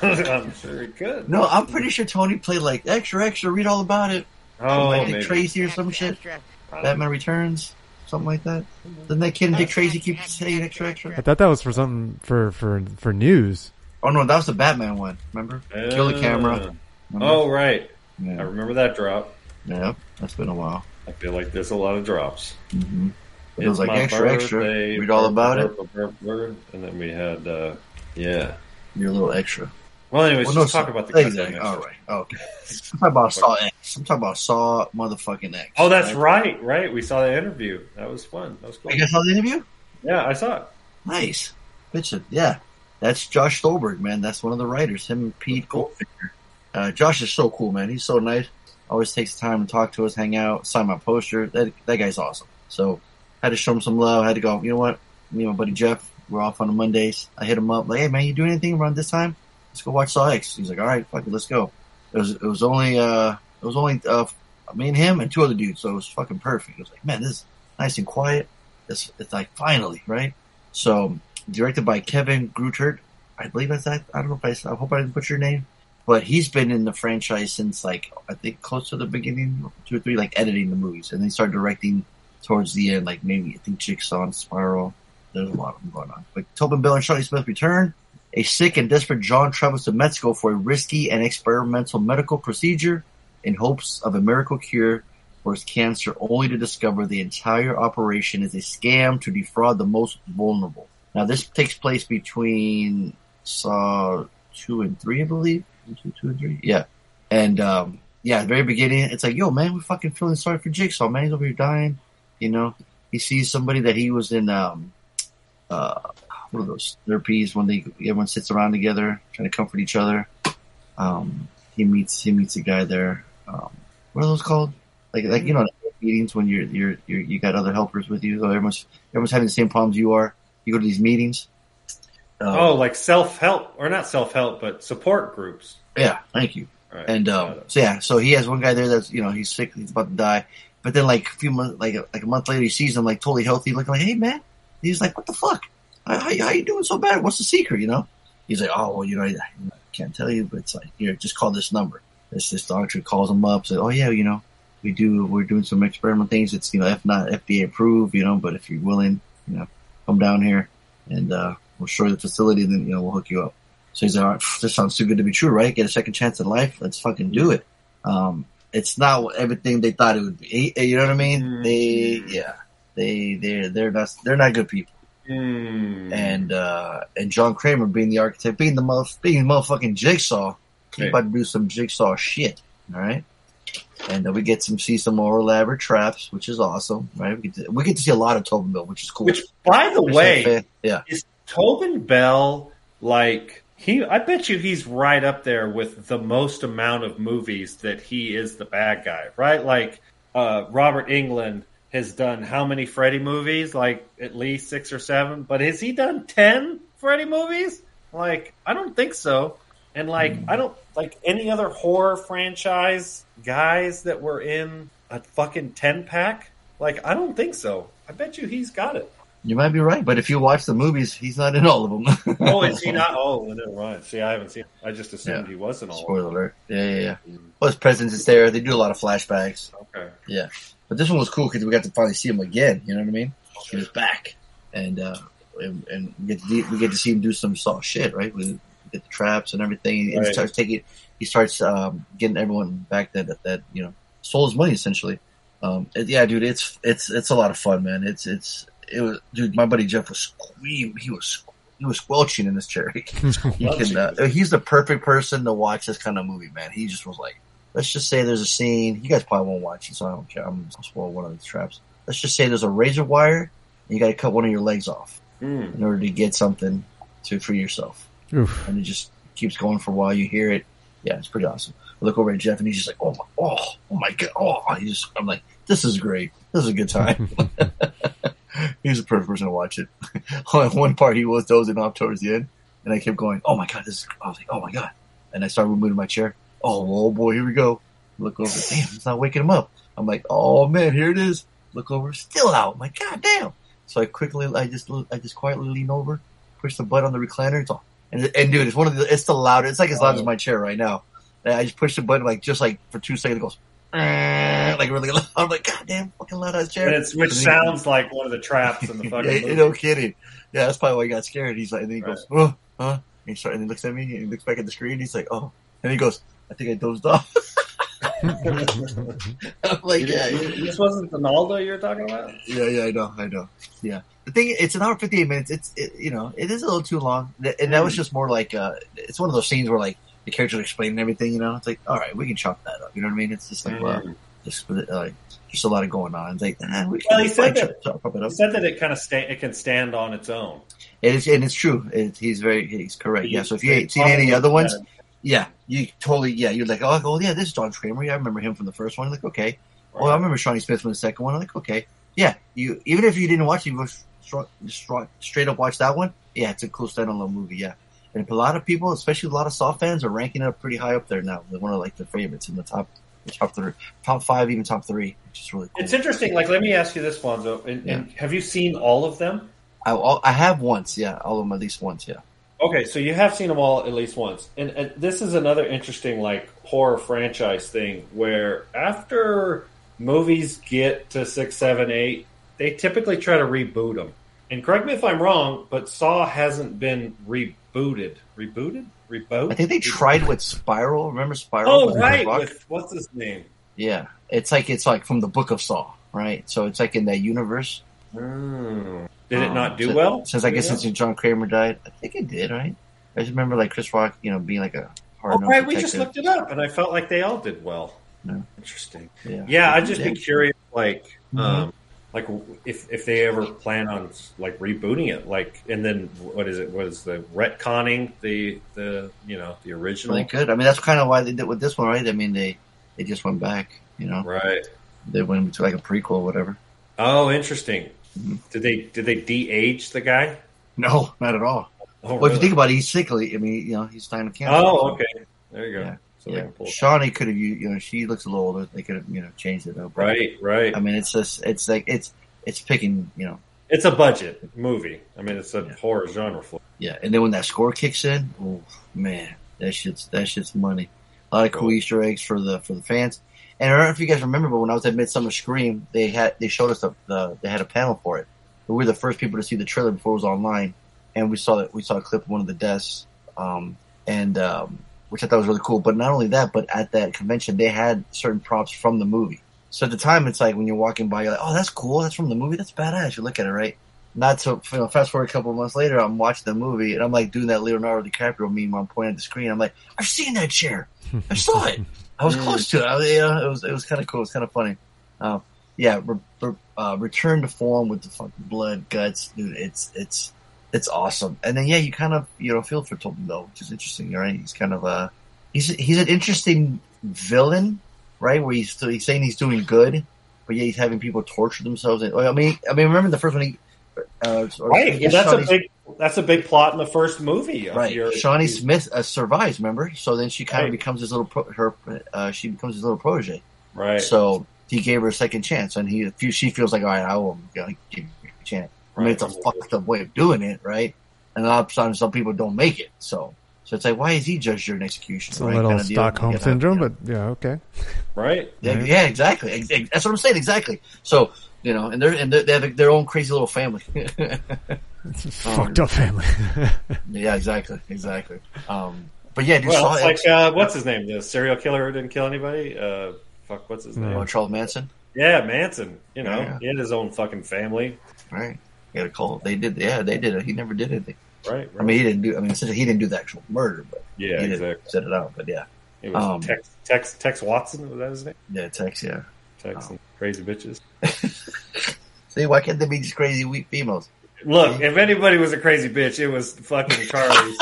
I'm sure it could. No, I'm pretty sure Tony played like, extra, extra, read all about it. Oh, like Dick maybe. Tracy or some extra, shit. Extra. Batman Returns. Something like that. Doesn't that kid and Dick Tracy keep saying extra, extra? I thought that was for something for, for, for news. Oh, no, that was the Batman one. Remember? Uh, Kill the camera. Remember? Oh, right. Yeah. I remember that drop. Yeah, that's been a while. I feel like there's a lot of drops. Mm-hmm. It was like extra, birthday, extra. Read all about burp, burp, burp, burp, burp. It. And then we had, uh, yeah. Your little extra. Well, anyways, well, no, let's so, talk about the exactly. All right. Oh, okay. I'm talking about Saw X. I'm talking about Saw motherfucking X. Oh, that's right. Right. right. We saw the interview. That was fun. That was cool. You guys saw the interview? Yeah, I saw it. Nice. Bitchin'. Yeah. That's Josh Stolberg, man. That's one of the writers. Him and Pete cool. Goldfinger. Uh, Josh is so cool, man. He's so nice. Always takes the time to talk to us, hang out, sign my poster. That that guy's awesome. So had to show him some love. Had to go, you know what? Me and my buddy Jeff, we're off on the Mondays. I hit him up. Like, hey, man, you doing anything around this time? Let's go watch Saw X. He's like, all right, fuck it, let's go. It was it was only, uh, it was only uh, me and him and two other dudes. So it was fucking perfect. It was like, man, this is nice and quiet. It's, it's like, finally, right? So directed by Kevin Grutert. I believe that's that. I don't know if I, I hope I didn't put your name. But he's been in the franchise since, like, I think close to the beginning, two or three, like, editing the movies. And then he started directing towards the end, like, maybe, I think, Jigsaw and Spiral. There's a lot of them going on. But Tobin Bell and Shawnee Smith return. A sick and desperate John travels to Mexico for a risky and experimental medical procedure in hopes of a miracle cure for his cancer, only to discover the entire operation is a scam to defraud the most vulnerable. Now, this takes place between Saw two and three, I believe. Two, two, and three, yeah, and um, yeah, at the very beginning, it's like, yo, man, we're fucking feeling sorry for Jigsaw, man, he's over here dying, you know. He sees somebody that he was in, um, uh, one of those therapies when they everyone sits around together trying to comfort each other. Um, he meets he meets a guy there. Um, what are those called? Like like you know, meetings when you're you're, you're you got other helpers with you, so everyone's everyone's having the same problems you are. You go to these meetings. Um, oh, like self-help, or not self-help, but support groups. Yeah, thank you. Right. And um, so yeah, so he has one guy there that's, you know, he's sick, he's about to die. But then like a few months, like like a month later, he sees him like totally healthy, looking like, hey man. He's like, what the fuck? How, how, how you doing so bad? What's the secret? You know? He's like, oh well, you know, I, I can't tell you, but it's like, here, just call this number. This this doctor calls him up, says, oh yeah, you know, we do we're doing some experimental things. It's, you know, if not F D A approved, you know, but if you're willing, you know, come down here and uh, we'll show you the facility, and then, you know, we'll hook you up. So he's like, all right, this sounds too good to be true, right? Get a second chance at life. Let's fucking do it. Um, it's not everything they thought it would be. You know what I mean? Mm. They, yeah, they, they're, they're not, they're not good people. Mm. And, uh, and John Kramer being the architect, being the mother, being the motherfucking Jigsaw, he's about to do some Jigsaw shit. All right. And then we get some, see some more elaborate traps, which is awesome. Right. We get to, we get to see a lot of Tobin Bell, which is cool. Which, by the way, yeah. Is Tobin Bell, like, He, I bet you he's right up there with the most amount of movies that he is the bad guy, right? Like, uh, Robert Englund has done how many Freddy movies? Like, at least six or seven. But has he done ten Freddy movies? Like, I don't think so. And, like, mm. I don't, like, any other horror franchise guys that were in a fucking ten-pack? Like, I don't think so. I bet you he's got it. You might be right, but if you watch the movies, he's not in all of them. Oh, is he not? Oh, never mind. See, I haven't seen it. I just assumed yeah. he was in all Spoiler of them. Spoiler alert. Yeah, yeah, yeah. Well, his presence is there. They do a lot of flashbacks. Okay. Yeah. But this one was cool because we got to finally see him again. You know what I mean? He was back. And uh, and, and we, get to, we get to see him do some Saw shit, right? We at the traps and everything. And right. He starts taking, he starts um, getting everyone back that, that that you know stole his money essentially. Um, yeah, dude, it's it's it's a lot of fun, man. It's it's it was, dude. My buddy Jeff was squeam. He was he was squelching in his chair. He can, uh, he's the perfect person to watch this kind of movie, man. He just was like, let's just say there's a scene. You guys probably won't watch it, so I don't care. I'm gonna spoil one of these traps. Let's just say there's a razor wire, and you got to cut one of your legs off mm. in order to get something to free yourself. Oof. And it just keeps going for a while. You hear it. Yeah, it's pretty awesome. I look over at Jeff, and he's just like, oh, my, oh, oh my God. Oh, he just, I'm like, this is great. This is a good time. He's the perfect person to watch it. On one part, he was dozing off towards the end, and I kept going, oh, my God. This is, I was like, oh, my God. And I started moving my chair. Oh, oh, boy, here we go. Look over. Damn, it's not waking him up. I'm like, oh, man, here it is. Look over. Still out. I'm like, God damn. So I quickly, I just I just quietly lean over, push the button on the recliner. It's all, and, and, dude, it's one of the, it's the loudest. It's like as loud as my chair right now. And I just push the button, like, just like for two seconds, it goes, like really loud. I'm like, God damn, fucking loud ass chair. It's, which sounds he, like one of the traps in the fucking yeah, movie. No kidding. Yeah, that's probably why he got scared. He's like, and then he right. goes, oh, huh? And he, starts, and he looks at me, and he looks back at the screen, and he's like, oh. And he goes, I think I dozed off. I'm like, yeah, yeah. This wasn't Ronaldo you were talking about? Yeah, yeah, I know, I know. Yeah. The thing, it's an hour and fifty-eight minutes. It's, it, you know, it is a little too long. And that was just more like, uh, it's one of those scenes where, like, the characters explaining everything, you know? It's like, all right, we can chop that up. You know what I mean? It's just like, well, just, uh, just a lot of going on. It's like, eh, we can well, he said that, chop it up. He said that it kind of sta- it can stand on its own. It is, and it's true. It, he's very, he's correct. He, yeah, so if you ain't seen any other ones, yeah, you totally, yeah, you're like, oh, oh yeah, this is John Kramer. Yeah, I remember him from the first one. I'm like, okay. Right. Well, I remember Shawnee Smith from the second one. I'm like, okay. Yeah, you even if you didn't watch it, you go straight up watch that one. Yeah, it's a cool standalone movie, yeah. And a lot of people, especially a lot of Saw fans, are ranking it up pretty high up there now. They're one of like their favorites in the top top three, top five, even top three, which is really cool. It's interesting. Like, let me ask you this, Fonzo. And, yeah. and have you seen all of them? I, I have once, yeah. All of them at least once, yeah. Okay, so you have seen them all at least once. And, and this is another interesting, like, horror franchise thing where after movies get to six, seven, eight, they typically try to reboot them. And correct me if I'm wrong, but Saw hasn't been rebooted. Rebooted? Rebooted? I think they tried with Spiral. Remember Spiral? Oh, right. With, what's his name? Yeah. It's like it's like from the book of Saw, right? So it's like in that universe. Mm. Did it not do um, so, well? Since I guess yeah. since John Kramer died, I think it did, right? I just remember like Chris Rock, you know, being like a hard. Oh, right, detective. We just looked it up, and I felt like they all did well. Yeah. Interesting. Yeah, yeah I'd just yeah. be curious, like, mm-hmm. um, like if if they ever plan on like rebooting it, like, and then what is it? What is the retconning the the you know the original? They could. I mean, that's kind of why they did with this one, right? I mean, they they just went back, you know, right? They went into like a prequel, or whatever. Oh, interesting. Did they did they de-age the guy? No, not at all. Oh, well, really? If you think about it, he's sickly. I mean, you know, he's dying of cancer. Oh, okay. There you go. Yeah. So yeah. Shawnee could have, you know, she looks a little older. They could have, you know, changed it up. Right, right. I mean, it's just, it's like, it's, it's picking, you know. It's a budget movie. I mean, it's a yeah. horror genre film. Yeah, and then when that score kicks in, oh man, that shit's that shit's money. A lot of cool, cool Easter eggs for the for the fans. And I don't know if you guys remember, but when I was at Midsummer Scream, they had they showed us the, the they had a panel for it. We were the first people to see the trailer before it was online, and we saw that we saw a clip of one of the deaths, um, and um, which I thought was really cool. But not only that, but at that convention, they had certain props from the movie. So at the time, it's like when you're walking by, you're like, "Oh, that's cool. That's from the movie. That's badass." You look at it, right? Not so. You know, fast forward a couple of months later, I'm watching the movie, and I'm like doing that Leonardo DiCaprio meme. I'm pointing at the screen. I'm like, "I've seen that chair. I saw it." I was close to it. I, you know, it was it was kind of cool. It was kind of funny. Uh, yeah, re, re, uh, return to form with the fucking blood, guts, dude. It's it's it's awesome. And then yeah, you kind of you know feel for Tobin Bell, which is interesting, right? He's kind of a he's he's an interesting villain, right? Where he's he's saying he's doing good, but yeah, he's having people torture themselves. And, I mean, I mean, remember the first one? He, uh, or, right. Yeah, that's Shawnee's, a big that's a big plot in the first movie. Of right. Your, Shawnee his, Smith uh, survives, remember? So then she kind of right. becomes his little pro, her uh, she becomes his little protege. Right. So he gave her a second chance, and he she feels like, all right, I will you know, give you a chance. Right. I mean, it's a fucked up way of doing it, right? And all of a sudden, some people don't make it. So, so it's like, why is he judged during execution? It's right? a little kind of Stockholm deal, syndrome, you know? But yeah, okay, right? Yeah, right. yeah, exactly. That's what I'm saying. Exactly. So. You know, and they're and they're, they have their own crazy little family. It's a fucked um, up family. Yeah, exactly, exactly. Um, but yeah, dude, well, it's like uh, what's his name? The serial killer who didn't kill anybody. Uh, fuck, what's his name? Oh, Charles Manson. Yeah, Manson. You know, yeah. He had his own fucking family. Right. He had a cult. They did. Yeah, they did it. He never did anything. Right. right. I mean, he didn't do. I mean, he didn't do the actual murder, but yeah, he did exactly. set it out. But yeah, it was um, Tex, Tex Tex Watson. Was that his name? Yeah, Tex. Yeah, Tex. Um, crazy bitches. See, why can't they be just crazy weak females? Look, if anybody was a crazy bitch, it was fucking Charlie's,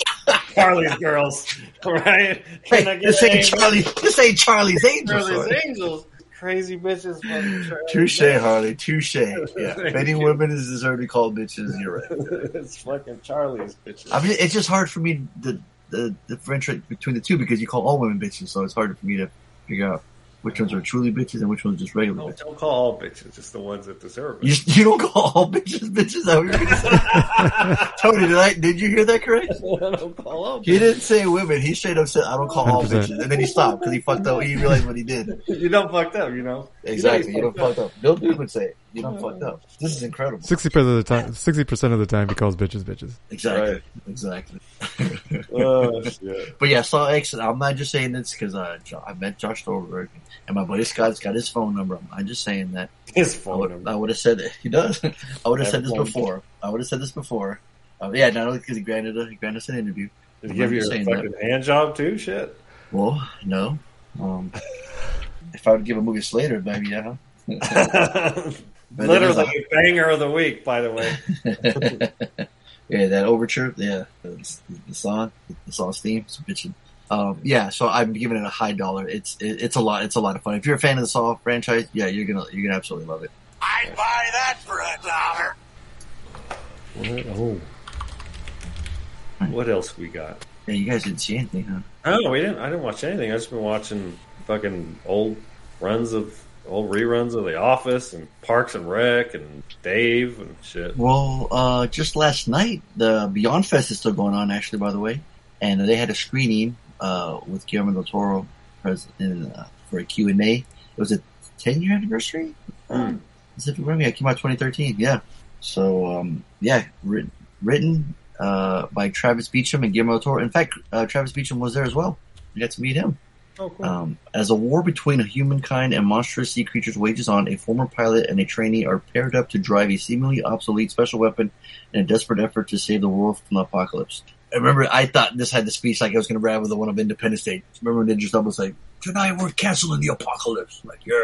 Charlie's girls, right? Can hey, I this ain't Charlie. This ain't Charlie's Angels. Charlie's right? Angels, crazy bitches. Fucking touche, Harley. Touche. Yeah, if any you. women is deserving called bitches, you're right. It's fucking Charlie's bitches. I mean, it's just hard for me to the differentiate between the two because you call all women bitches, so it's hard for me to figure out which ones are truly bitches and which ones are just regular don't, bitches. Don't call all bitches, just the ones that deserve it. You, you don't call all bitches bitches? That was gonna say. Tony, did, I, did you hear that correct? I don't call all bitches. He didn't say women. He straight up said, I don't call one hundred percent all bitches. And then he stopped because he fucked up. He realized what he did. You don't fucked up, you know? Exactly. You, know you don't fucked up. Bill Dude would say it. You don't fucked up. This is incredible. sixty percent of the time, sixty percent of the time he calls bitches bitches. Exactly. Right. Exactly. Oh, shit. But yeah, Saw X, I'm not just saying this because I, I met Josh Stolberg. And my buddy Scott's got his phone number. I'm just saying that. His phone I would, number. I would have said it. He does. I would have said this before. I would have said this before. Um, yeah, not only because he granted, a, he granted us an interview. Did he give you a fucking that. hand job too? Shit. Well, no. Um, if I would give a movie Slater, maybe, yeah. Literally like, banger of the week, by the way. Yeah, that overture. Yeah, the, the song. The song's theme. It's bitchin'. Um, yeah, so I'm giving it a high dollar. It's it, it's a lot. It's a lot of fun. If you're a fan of the Saw franchise, yeah, you're gonna you're gonna absolutely love it. I'd buy that for a dollar. What? Oh, what else we got? Yeah, you guys didn't see anything, huh? Oh, we didn't. I didn't watch anything. I've just been watching fucking old runs of old reruns of The Office and Parks and Rec and Dave and shit. Well, uh, just last night, the Beyond Fest is still going on, actually. By the way, and they had a screening. Uh, with Guillermo del Toro president, uh, for a Q and A. It was a ten-year anniversary? Mm. Pacific Rim, yeah, it came out twenty thirteen, yeah. So, um, yeah, written, written uh, by Travis Beecham and Guillermo del Toro. In fact, uh, Travis Beecham was there as well. We got to meet him. Oh, cool. Um, as a war between humankind and monstrous sea creatures wages on, a former pilot and a trainee are paired up to drive a seemingly obsolete special weapon in a desperate effort to save the world from the apocalypse. I remember I thought this had the speech like I was going to grab with the one of Independence Day. Remember when Ninja Double was like, tonight we're canceling the apocalypse. Like, yeah.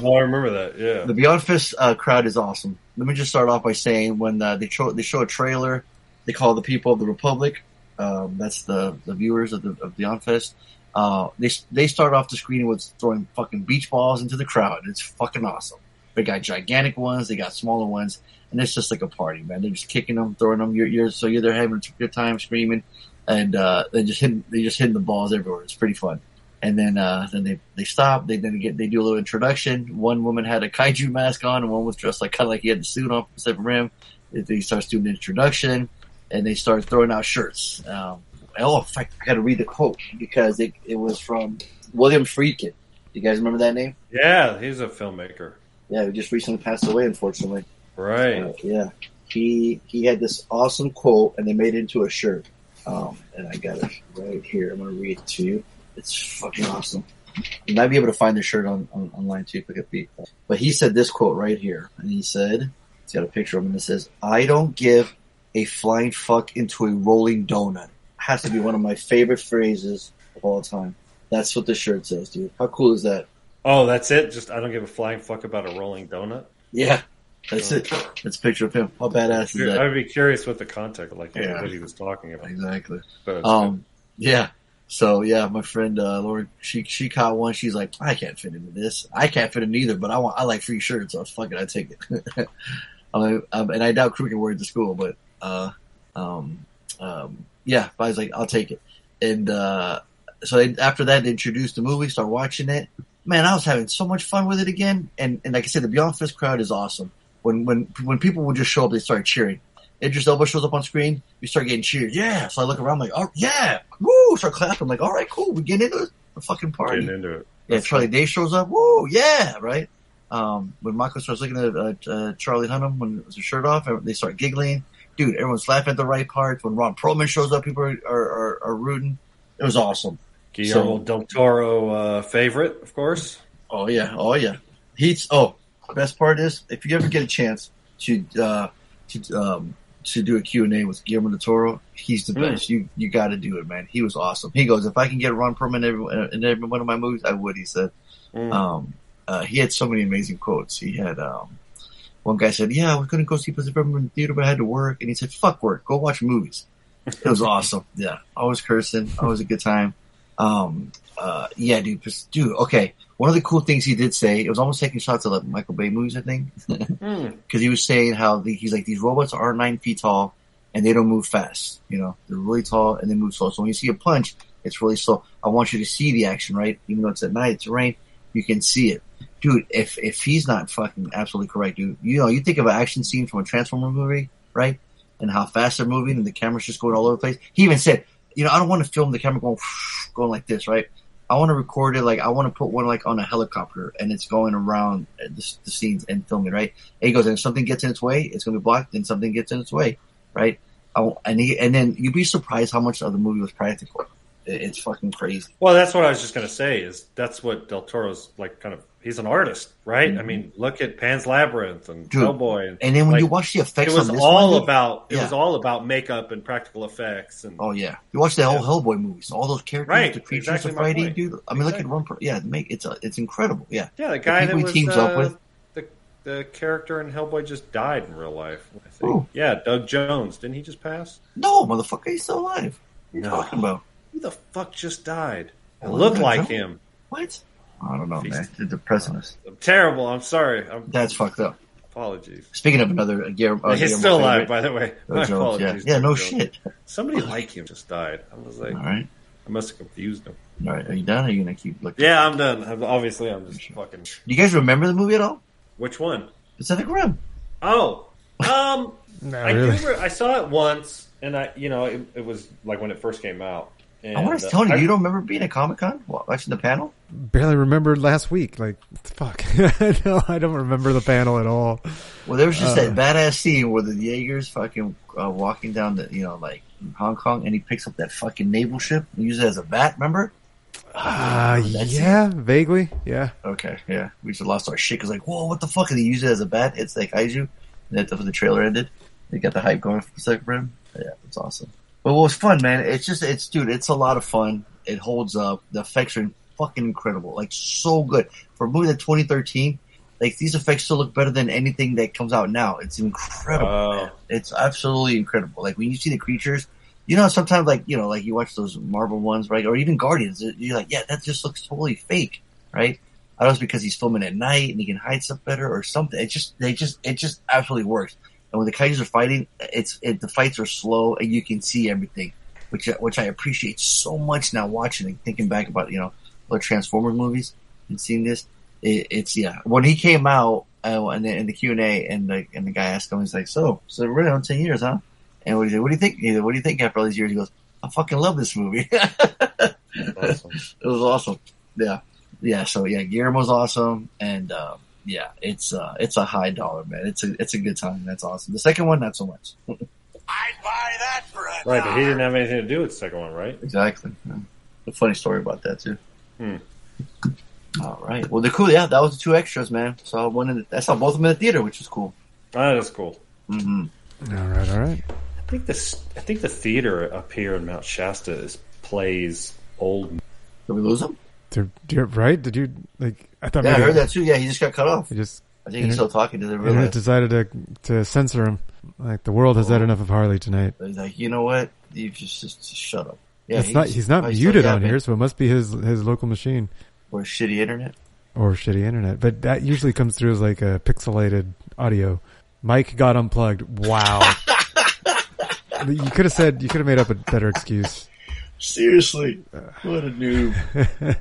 Well, I remember that, yeah. The Beyond Fist uh, crowd is awesome. Let me just start off by saying when uh, they, show, they show a trailer, they call the people of the Republic. Um, that's the, the viewers of the of Beyond Fist. Uh, they, they start off the screening with throwing fucking beach balls into the crowd. It's fucking awesome. They got gigantic ones. They got smaller ones. And it's just like a party, man. They're just kicking them, throwing them. You're, you're, so you're there having a good time, screaming, and uh, they just hitting, they just hitting the balls everywhere. It's pretty fun. And then, uh, then they they stop. They then get they do a little introduction. One woman had a kaiju mask on, and one was dressed like kind of like he had the suit on from Pacific Rim. They starts doing the introduction, and they start throwing out shirts. Um, oh, in fact, I got to read the quote because it it was from William Friedkin. You guys remember that name? Yeah, he's a filmmaker. Yeah, he just recently passed away, unfortunately. Right. Uh, yeah. He he had this awesome quote, and they made it into a shirt. Um, and I got it right here. I'm going to read it to you. It's fucking awesome. You might be able to find the shirt on, on online, too, if it could be. But he said this quote right here. And he said, he's got a picture of him, and it says, I don't give a flying fuck into a rolling donut. It has to be one of my favorite phrases of all time. That's what the shirt says, dude. How cool is that? Oh, that's it? Just, I don't give a flying fuck about a rolling donut? Yeah. That's it. That's a picture of him. How badass is that? I would be curious what the context, like yeah. what he was talking about. Exactly. Um, yeah. So yeah, my friend uh, Lauren, she she caught one. She's like, I can't fit into this. I can't fit in either. But I want. I like free shirts. So fuck it, I take it. um, and I doubt Crew can wear it to school, but uh, um, um, yeah. But I was like, I'll take it. And uh, so they, after that, they introduced the movie. Start watching it. Man, I was having so much fun with it again. And and like I said, the Beyond Fist crowd is awesome. When when when people would just show up, they start cheering. Idris Elba shows up on screen, we start getting cheered. Yeah. So I look around, I'm like, oh yeah, woo! Start clapping. I'm like, all right, cool, we getting into the fucking party. Getting into it. Yeah. That's Charlie cool. Day shows up. Woo! Yeah. Right. Um, when Michael starts looking at uh, uh, Charlie Hunnam when it was his shirt off, they start giggling. dude, everyone's laughing at the right parts. When Ron Perlman shows up, people are are, are rooting. It was awesome. Guillermo so, del Toro uh, favorite, of course. Oh yeah, oh yeah. He's oh. Best part is if you ever get a chance to uh, to um, to do a Q and A with Guillermo del Toro, he's the mm. best. You you got to do it, man. He was awesome. He goes, if I can get Ron Perlman in every, in every one of my movies, I would. He said. Mm. Um, uh, he had so many amazing quotes. He had um, one guy said, "Yeah, I was going to go see Pacific Rim in the theater, but I had to work." And he said, "Fuck work, go watch movies." It was awesome. Yeah, I was cursing. I was a good time. Um, uh, yeah, dude, dude. Okay, one of the cool things he did say, it was almost taking shots at like Michael Bay movies, I think, because mm. he was saying how the, he's like, these robots are nine feet tall and they don't move fast. You know, they're really tall and they move slow. So when you see a punch, it's really slow. I want you to see the action, right? Even though it's at night, it's rain, you can see it, dude. If if he's not fucking absolutely correct, dude, you know, you think of an action scene from a Transformer movie, right? And how fast they're moving and the camera's just going all over the place. He even said, you know, I don't want to film the camera going going like this, right? I want to record it like I want to put one like on a helicopter and it's going around the, the scenes and filming, right? And he goes, and if something gets in its way, it's going to be blocked, and something gets in its way, right? I, and he, and then you'd be surprised how much of the movie was practical. It, it's fucking crazy. Well, that's what I was just going to say is that's what Del Toro's like, kind of. He's an artist, right? Mm-hmm. I mean, look at Pan's Labyrinth and Dude. Hellboy, and, and then when like, you watch the effects, it was on this all movie, about it yeah. was all about makeup and practical effects. And oh yeah, you watch the whole yeah. Hellboy movies, all those characters, right. the creatures, exactly the fighting. Dude, I mean, exactly. look at one. Per- yeah, make it's a, it's incredible. Yeah, yeah, the guy the that was, teams uh, up with the the character in Hellboy just died in real life. I think. Ooh. Yeah, Doug Jones, didn't he just pass? No, motherfucker, he's still alive. What are you no. talking about? Who the fuck just died? It looked like him. him. What? I don't know, Jeez. man. It's depressing us. I'm terrible. I'm sorry. I'm... That's fucked up. Apologies. Speaking of another... Uh, Guillermo, uh, He's still alive, by the way. My Jones, apologies. Yeah, yeah no shit. Somebody like him just died. I was like... All right. I must have confused him. All right. Are you done? Or are you going to keep looking? Yeah, I'm done. I'm, obviously, I'm just sure. fucking... Do you guys remember the movie at all? Which one? Pacific Rim. Oh. Um, no, I, really. do re- I saw it once, and I, you know, it, it was like when it first came out. And, I want to tell you, uh, you don't remember being at Comic-Con? Watching the panel? Barely remembered last week. Like, fuck. No, I don't remember the panel at all. Well, there was just uh, that badass scene where the Jaegers fucking uh, walking down the, you know, like, Hong Kong, and he picks up that fucking naval ship and uses it as a bat, remember? Uh, remember yeah, scene. Vaguely, yeah. Okay, yeah. We just lost our shit. Because, like, whoa, what the fuck? And he uses it as a bat. It's like Kaiju. And that's when the trailer ended. They got the hype going for the second round. Yeah, that's awesome. But what was fun, man, it's just, it's, dude, it's a lot of fun. It holds up. The effects are fucking incredible. Like, so good. For a movie that twenty thirteen, like, these effects still look better than anything that comes out now. It's incredible, oh. man. It's absolutely incredible. Like, when you see the creatures, you know, sometimes, like, you know, like, you watch those Marvel ones, right? Or even Guardians. You're like, yeah, that just looks totally fake, right? I don't know if it's because he's filming at night and he can hide stuff better or something. It just, they just, it just absolutely works. And when the Kaijus are fighting, it's it, the fights are slow, and you can see everything, which which I appreciate so much now. Watching and thinking back about you know the Transformers movies and seeing this, it, it's yeah. When he came out uh, and in the Q and A, and the and the guy asked him, he's like, "So, so really on ten years, huh?" And what do you what do you think? He said, "What do you think after all these years?" He goes, "I fucking love this movie." Awesome. It was awesome. Yeah, yeah. So yeah, Guillermo's awesome, and. Um, Yeah, it's uh, it's a high dollar, man. It's a it's a good time. That's awesome. The second one, not so much. I'd buy that for a dollar. Right, but he didn't have anything to do with the second one, right? Exactly. Yeah. A funny story about that too. Hmm. All right. Well, they're cool. Yeah, that was the two extras, man. So I went in. The, I saw both of them in the theater, which was cool. That is cool. Mm-hmm. All right, all right. I think this. I think the theater up here in Mount Shasta is, plays old. Did we lose them? They're, they're, right? Did you like? I thought. Yeah, maybe I heard that too. Yeah, he just got cut off. He just. I think he's still talking to the real. And it decided to to censor him. Like the world has oh. had enough of Harley tonight. He's like, you know what? You just just, just shut up. Yeah, it's he's not. He's not muted on here, so it must be his his local machine. Or shitty internet. Or shitty internet, but that usually comes through as like a pixelated audio. Mike got unplugged. Wow. You could have said. You could have made up a better excuse. Seriously, what a noob!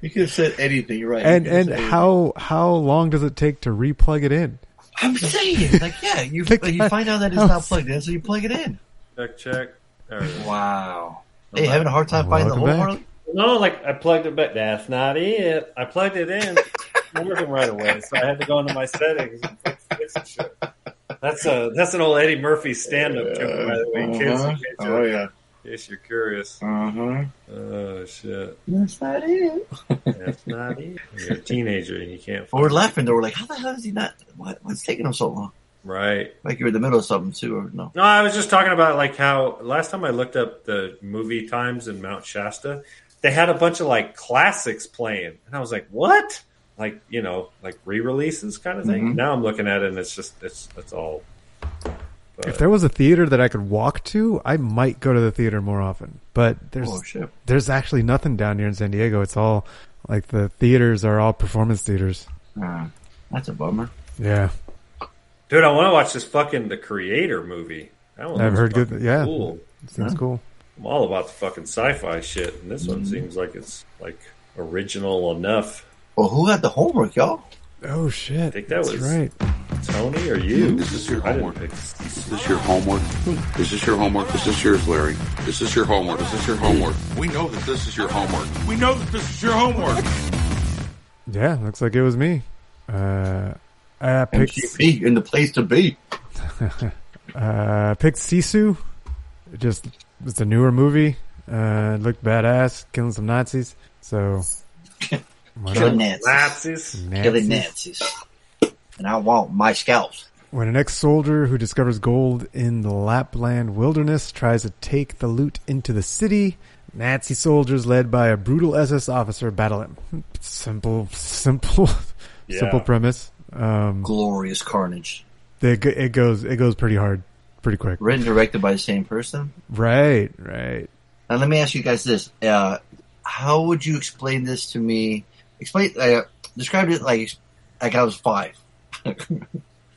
You could have said anything, you're right? And and how anything. how long does it take to replug it in? I'm saying, like, yeah, you like, you find out that it's not plugged in, so you plug it in. Check, check. There it is. Wow. Hey, okay. Having a hard time finding the whole Harley? No, like I plugged it back. That's not it. I plugged it in. It wasn't right away, so I had to go into my settings and fix, fix the shit. That's a that's an old Eddie Murphy stand-up joke, uh, by the way, uh-huh. kids. Okay, oh yeah. In case you're curious. Uh-huh. Oh shit. That's not it. That's not it. You're a teenager and you can't. Well, we're laughing though. We're like, how the hell is he not? Why, what's taking him so long? Right. Like you were in the middle of something too, or no? No, I was just talking about like how last time I looked up the movie times in Mount Shasta, they had a bunch of like classics playing, and I was like, what? Like, you know, like re-releases kind of thing. Mm-hmm. Now I'm looking at it and it's just, it's, it's all. But. If there was a theater that I could walk to, I might go to the theater more often. But there's oh, shit. there's actually nothing down here in San Diego. It's all, like, the theaters are all performance theaters. Uh, that's a bummer. Yeah. Dude, I want to watch this fucking The Creator movie. That one I've heard good. Yeah. Cool. It seems huh? cool. I'm all about the fucking sci-fi shit, and this mm-hmm. one seems like it's, like, original enough. Well, who had the homework, y'all? Oh, shit. I think that That's was right. Tony or you. Is this your homework? Is this your homework? Is this your homework? Is this yours, Larry? Is this your homework? Is this your homework? We know that this is your homework. We know that this is your homework. Yeah, looks like it was me. Uh, I picked... M C P in the place to be. uh, picked Sisu. It just, it's a newer movie. Uh, it looked badass, killing some Nazis. So... Killing Nazis. Killing Nazis. And I want my scalps. When an ex-soldier who discovers gold in the Lapland wilderness tries to take the loot into the city, Nazi soldiers led by a brutal S S officer battle him. Simple, simple, yeah. simple premise. Um, Glorious carnage. They, it goes, it goes pretty hard, pretty quick. Written and directed by the same person. Right, right. Now let me ask you guys this: uh, how would you explain this to me? Explain, uh, describe it like like I was five,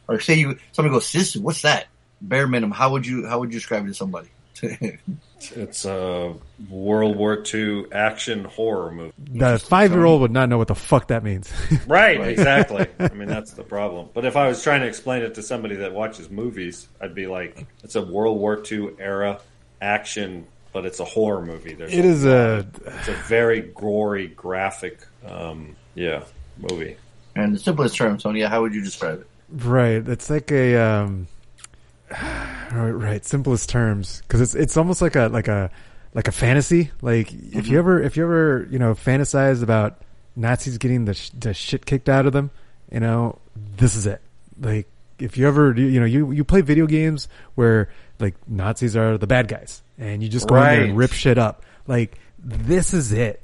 or say you somebody goes, "Sisu, what's that?" Bare minimum. How would you how would you describe it to somebody? It's a World War Two action horror movie. The five year old would not know what the fuck that means. Right, right, exactly. I mean, that's the problem. But if I was trying to explain it to somebody that watches movies, I'd be like, "It's a World War Two era action." But it's a horror movie. There's it a, is a... It's a very gory, graphic, um, yeah, movie. And the simplest term, Sonia, how would you describe it? Right. It's like a... Um, right, right. Simplest terms. Because it's it's almost like a like a, like a fantasy. Like, mm-hmm. if you ever, if you ever, you know, fantasize about Nazis getting the, sh- the shit kicked out of them, you know, this is it. Like, if you ever, you know, you, you play video games where, like, Nazis are the bad guys. And you just go right. in there and rip shit up. Like, this is it.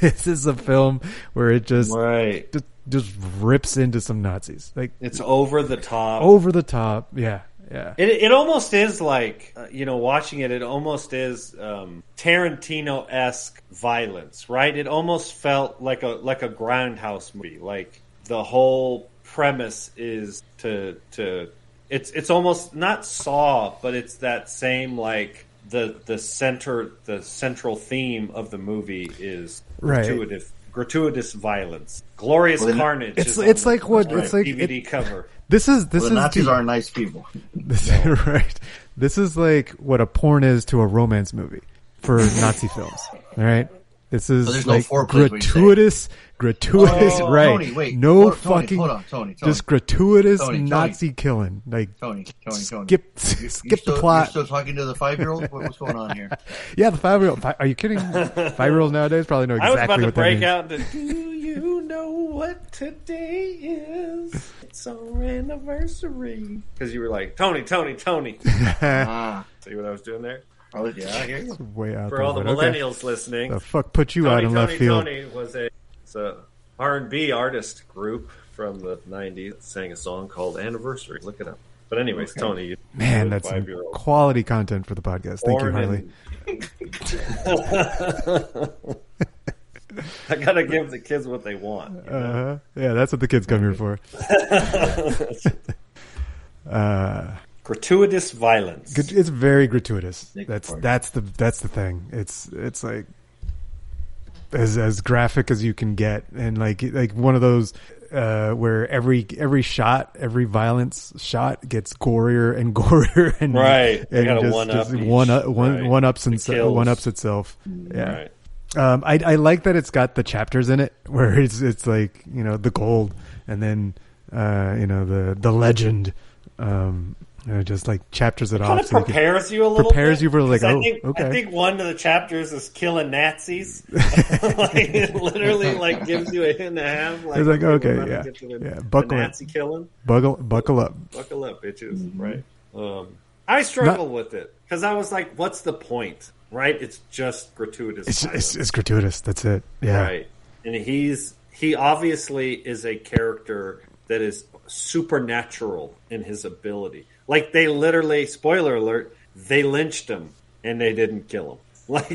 This is a film where it just, right. just just rips into some Nazis. Like, it's over the top. Over the top. Yeah, yeah. It it almost is like, uh, you know, watching it. It almost is um, Tarantino-esque violence, right? It almost felt like a like a Grindhouse movie. Like the whole premise is to to. It's it's almost not Saw, but it's that same like. The the center the central theme of the movie is right. gratuitous gratuitous violence, glorious well, carnage. It's it's like what right, it's like D V D it, cover. This is this well, the is Nazis are nice people, this, no. right? This is like what a porn is to a romance movie for Nazi films. All right, this is oh, like no gratuitous gratuitous oh, right? Tony, wait, no hold, fucking Tony, hold on, Tony, Tony. Just gratuitous Tony, Tony. Nazi killing. Like Tony, Tony, Tony. Skip, you, skip you still, the plot. You're still talking to the five year old? What's going on here? Yeah, the five year old. Are you kidding? Five year olds nowadays probably know exactly what that I was about to break means. Out. The, do you know what today is? It's our anniversary. Because you were like Tony, Tony, Tony. ah. See what I was doing there? Oh yeah, I hear you. Way out for all the millennials okay. listening. The fuck put you Tony, out in Tony, left field? Tony was a. It's a R and B artist group from the nineties that sang a song called Anniversary. Look it up. But anyways, Tony. You Man, that's quality content for the podcast. Thank Orman. you, Harley. I got to give the kids what they want. You know? uh-huh. Yeah, that's what the kids come here for. uh, gratuitous violence. It's very gratuitous. That's that's the that's the thing. It's It's like... As as graphic as you can get, and like like one of those uh, where every every shot, every violence shot gets gorier and gorier, and right, and just one just up one, each, one, right. one ups and one ups itself. Yeah, right. um, I I like that it's got the chapters in it where it's it's like you know the gold, and then uh, you know the the legend, um, and it just like chapters it, it off. It kind of prepares so you, can, you a little prepares bit. Prepares you for like, oh, I think, okay. I think one of the chapters is killing Nazis. Like, it literally like gives you a hint and a half. Like, it's like, okay, yeah. The, yeah. Buckle the Nazi up. killing. Buckle, buckle up. Buckle up, bitches. Mm-hmm. Right. Um, I struggle Not, with it because I was like, what's the point? Right? It's just gratuitous. It's, it's, it's gratuitous. That's it. Yeah. Right. And he's he obviously is a character that is supernatural in his ability. Like, they literally, spoiler alert, they lynched him and they didn't kill him. Like,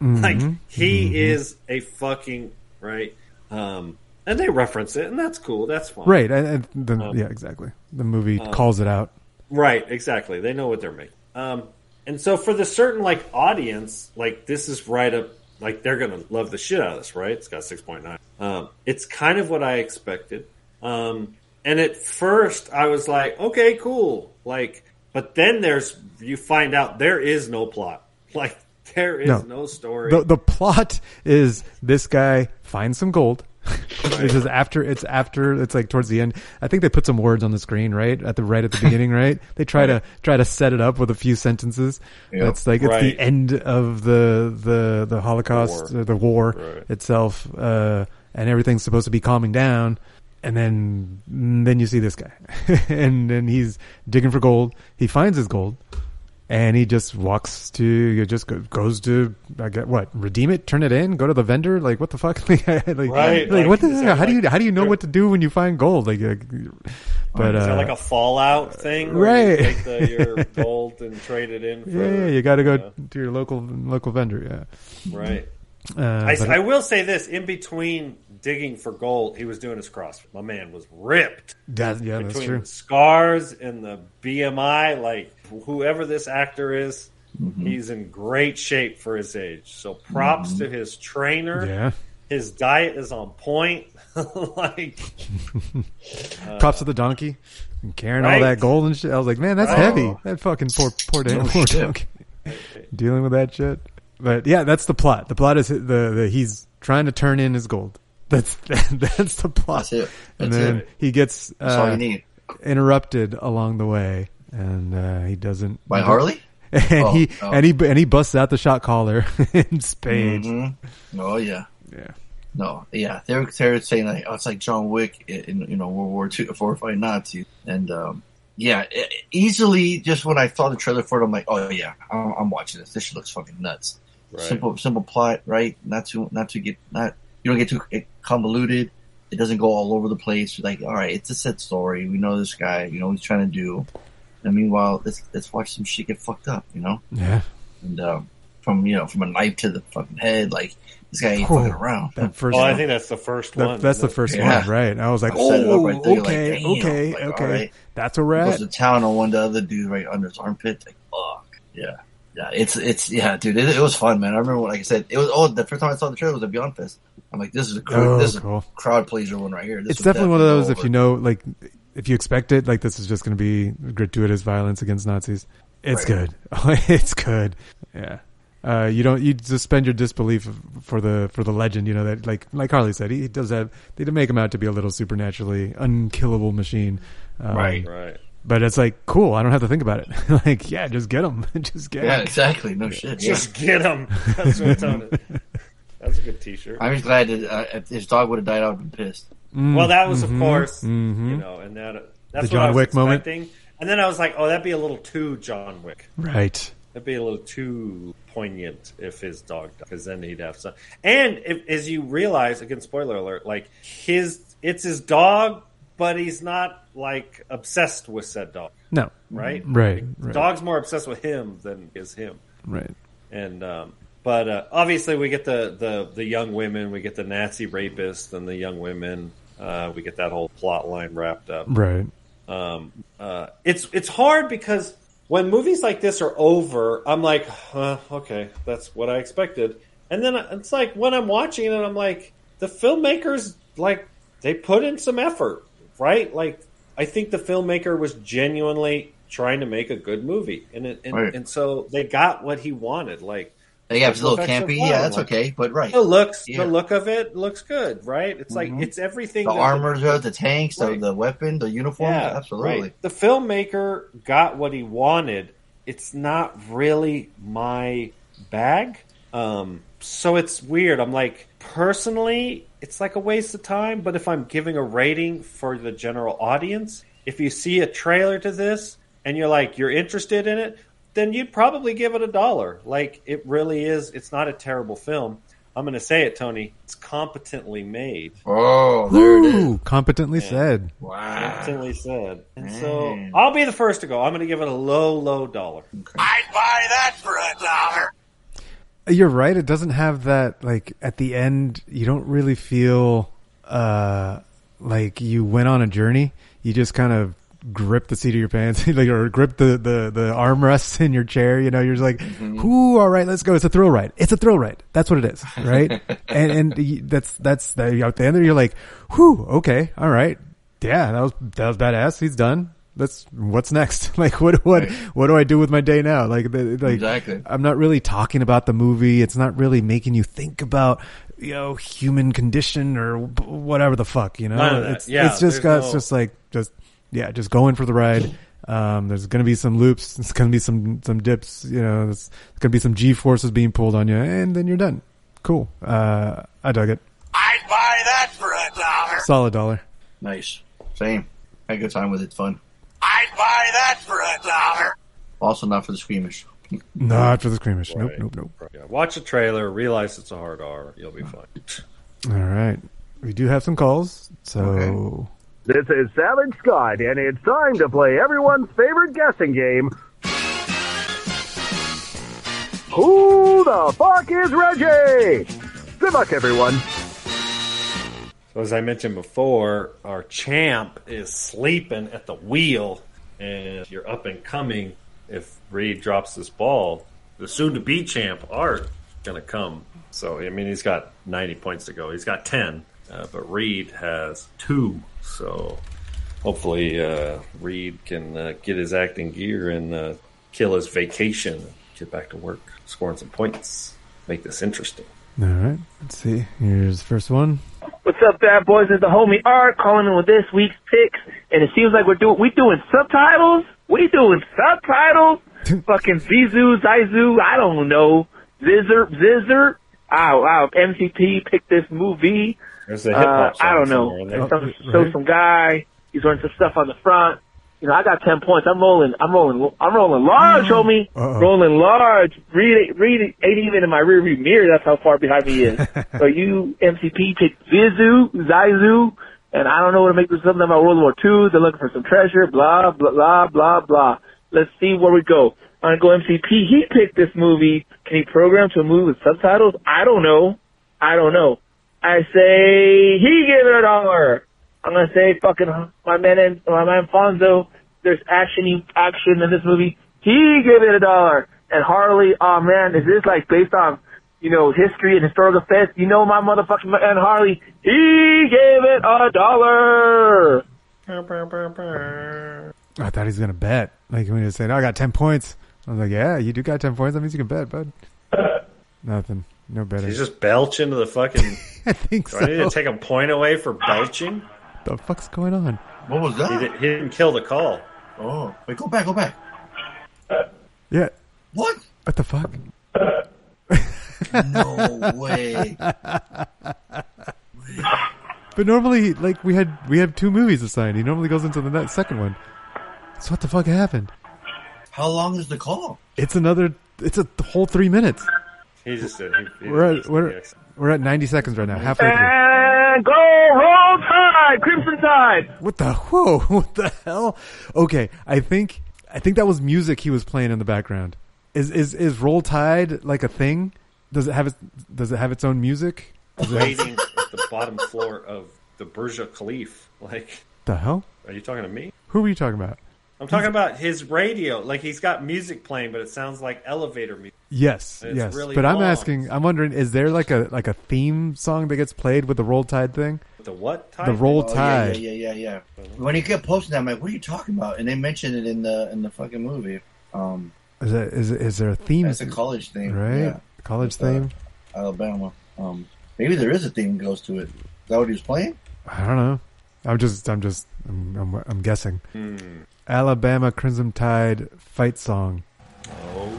mm-hmm. like he mm-hmm. is a fucking, right? Um, and they reference it, and that's cool. That's fine. Right. And, and the, um, yeah, exactly. The movie um, calls it out. Right. Exactly. They know what they're making. Um, and so for the certain, like, audience, like, this is right up, like, they're going to love the shit out of this, right? It's got six point nine. Um, it's kind of what I expected. Um, and at first I was like, okay, cool. Like, but then there's, you find out there is no plot. Like, there is no, no story. The, the plot is this guy finds some gold. Right. This is after it's after it's like towards the end. I think they put some words on the screen, right? At the right at the beginning, right? They try right. to try to set it up with a few sentences. Yep. That's like it's right. the end of the the the Holocaust, war. the war right. itself, uh, and everything's supposed to be calming down. And then then you see this guy, and then he's digging for gold. He finds his gold, and he just walks to just goes to I get what redeem it, turn it in, go to the vendor. Like, what the fuck? like, right? Like, like what the hell? Like, how do you how do you know what to do when you find gold? Like, like but is there uh, like a Fallout thing, right? Where you take the, your gold and trade it in. For, yeah, you got to go uh, to your local local vendor. Yeah, right. Uh, I, but, I will say this: in between digging for gold, he was doing his CrossFit. My man was ripped. That, yeah, between that's true. The scars and the B M I, like whoever this actor is, mm-hmm. he's in great shape for his age. So props mm-hmm. to his trainer. Yeah. His diet is on point. Like, uh, cops of the donkey and carrying right? all that gold and shit. I was like, man, that's oh. heavy. That fucking poor poor, damn, poor donkey dealing with that shit. But yeah, that's the plot. The plot is the, the he's trying to turn in his gold. That's that, that's the plot. That's it. That's and then it. he gets uh, interrupted along the way, and uh, he doesn't by Harley. And oh, he oh. and he and he busts out the shot caller in spades. Mm-hmm. Oh yeah, yeah. No, yeah. They're they're saying like, oh, it's like John Wick in, in you know World War Two, four fighting Nazis, and um, yeah, it, easily. Just when I saw the trailer for it, I'm like, oh yeah, I'm, I'm watching this. This shit looks fucking nuts. Right. Simple, simple plot, right? Not to, not to get, not you don't get too convoluted. It doesn't go all over the place. Like, all right, it's a set story. We know this guy. You know what he's trying to do. And meanwhile, let's let's watch some shit get fucked up. You know? Yeah. And um, from you know, from a knife to the fucking head, like this guy ain't oh, fucking around. That first oh, one. I think that's the first the, one. That's the first yeah. one, right? And I was like, oh, oh right okay, like, okay, like, okay. Right. That's a rat. Goes to town on one to the other dude right under his armpit. Like, fuck, yeah. Yeah, it's, it's, yeah, dude, it, it was fun, man. I remember when, like I said, it was, oh, the first time I saw the trailer was at Beyond Fest. I'm like, this is a, oh, this is cool. a crowd pleaser one right here. This it's definitely one of those, if you know, like, if you expect it, like, this is just going to be gratuitous violence against Nazis. It's right. good. It's good. Yeah. Uh, you don't, you suspend your disbelief for the, for the legend, you know, that, like, like Harley said, he does have, they did make him out to be a little supernaturally unkillable machine. Um, right, right. But it's like, cool, I don't have to think about it. Like, yeah, just get them. just get Yeah, him. exactly. No shit. Just get them. That's what I'm telling you. That's a good t-shirt. I'm just glad that uh, his dog would have died out and pissed. Mm, well, that was, mm-hmm, of course, mm-hmm. you know, and that uh, that's the John what I was Wick expecting. Moment. And then I was like, oh, that'd be a little too John Wick. Right. That'd be a little too poignant if his dog died, because then he'd have some. And if, as you realize, again, spoiler alert, like, his it's his dog, but he's not, like, obsessed with said dog. No. Right? Right. Like, right. Dog's more obsessed with him than is him. Right. And, um, but, uh, obviously we get the, the, the young women, we get the Nazi rapist and the young women, uh, we get that whole plot line wrapped up. Right. Um, uh, it's, it's hard because when movies like this are over, I'm like, huh, okay, that's what I expected. And then it's like, when I'm watching it, I'm like, the filmmakers, like, they put in some effort. Right? Like, I think the filmmaker was genuinely trying to make a good movie. And it, and, right. and so they got what he wanted. Like, Yeah, it's a little campy. Yeah, that's okay. But right, the looks, yeah. the look of it looks good, right? It's like mm-hmm. it's everything. The armor, the, the tanks, right. the, the weapon, the uniform. Yeah, absolutely. Right. The filmmaker got what he wanted. It's not really my bag, um, so it's weird. I'm like, personally, it's like a waste of time. But if I'm giving a rating for the general audience, if you see a trailer to this and you're like, you're interested in it, then you'd probably give it a dollar. Like, it really is. It's not a terrible film. I'm going to say it, Tony. It's competently made. Oh, there it is. Competently yeah. said. Wow. Competently said. And Man. so I'll be the first to go. I'm going to give it a low, low dollar. Okay. I'd buy that for a dollar. You're right. It doesn't have that, like, at the end, you don't really feel uh, like you went on a journey. You just kind of grip the seat of your pants, like, or grip the, the, the armrests in your chair. You know, you're just like, mm-hmm. "Ooh, all right, let's go." It's a thrill ride. It's a thrill ride. That's what it is, right? and and that's that's that. At the end there, you're like, "Whew, okay, all right, yeah, that was that was badass. He's done. Let's what's next? Like, what what right. what do I do with my day now? Like, the, like exactly. I'm not really talking about the movie. It's not really making you think about." You know, human condition or whatever the fuck, you know, it's, yeah, it's just got, no... it's just like, just, yeah, just go in for the ride. Um, there's going to be some loops. It's going to be some, some dips, you know, there's going to be some G forces being pulled on you and then you're done. Cool. Uh, I dug it. I'd buy that for a dollar. Solid dollar. Nice. Same. I had a good time with it. Fun. I'd buy that for a dollar. Also not for the squeamish. Not for the squeamish. Right. Nope, nope, nope. Yeah, watch a trailer. Realize it's a hard R. You'll be fine. All right. We do have some calls. So okay. This is Savage Scott, and it's time to play everyone's favorite guessing game. Who the fuck is Reggie? Good luck, everyone. So as I mentioned before, our champ is sleeping at the wheel, and you're up and coming. If Reed drops this ball, the soon-to-be champ, Art, going to come. So, I mean, he's got ninety points to go. He's got ten, uh, but Reed has two. So, hopefully uh, Reed can uh, get his acting gear and uh, kill his vacation, get back to work, scoring some points, make this interesting. All right. Let's see. Here's the first one. What's up, bad boys? It's the homie Art calling in with this week's picks, and it seems like we're doing we doing subtitles. We doing subtitles? Fucking Zizu, Zizu, I don't know. Zizzer, Zizzer. Ow, ow. M C P picked this movie. There's a hip-hop uh, song I don't know. Some, so some guy, he's wearing some stuff on the front. You know, I got ten points. I'm rolling, I'm rolling, I'm rolling large, homie. Uh-oh. Rolling large. Read, read, ain't even in my rearview mirror. That's how far behind me is. So you, M C P, picked Zizu, Zizu. And I don't know what to make this something about World War Two. They're looking for some treasure, blah, blah, blah, blah, blah. Let's see where we go. I'm going to go M C P. He picked this movie. Can he program to a movie with subtitles? I don't know. I don't know. I say he gave it a dollar. I'm going to say fucking my man, my man Fonzo. There's action action in this movie. He gave it a dollar. And Harley, oh man, is this like based on, you know, history and historical facts? You know my motherfucking man Harley. He gave it a dollar. I thought he was gonna bet. Like when he was saying, "Oh, I got ten points." I was like, "Yeah, you do got ten points. That means you can bet, bud." Nothing. No betting. He's just belching to the fucking. I think so. Do I need to take a point away for belching? The fuck's going on? What was that? He didn't, he didn't kill the call. Oh, wait! Go back! Go back! Yeah. What? What the fuck? No way. But normally, like, we had we have two movies assigned. He normally goes into the next, second one. So what the fuck happened? How long is the call? It's another... It's a whole three minutes. He just did. He, he, we're, at, we're, we're at ninety seconds right now. Halfway through. And go roll tide! Crimson Tide! What the... Whoa! What the hell? Okay, I think... I think that was music he was playing in the background. Is is is Roll Tide like a thing? Does it have its, does it have its own music? Waiting at the bottom floor of the Burj Al Khalifa. Like the hell? Are you talking to me? Who are you talking about? I'm talking about his radio. Like he's got music playing, but it sounds like elevator music. Yes, yes. Really but long. I'm asking. I'm wondering: is there like a like a theme song that gets played with the Roll Tide thing? The what? Tide? The Roll oh, Tide. Yeah, yeah, yeah, yeah. When he kept posting that, I'm like, "What are you talking about?" And they mentioned it in the in the fucking movie. Um, is that is is there a theme? It's a college thing, right? Yeah. College with, theme? Uh, Alabama. Um, maybe there is a theme that goes to it. Is that what he was playing? I don't know. I'm just, I'm just, I'm, I'm, I'm guessing. Hmm. Alabama Crimson Tide fight song. Oh.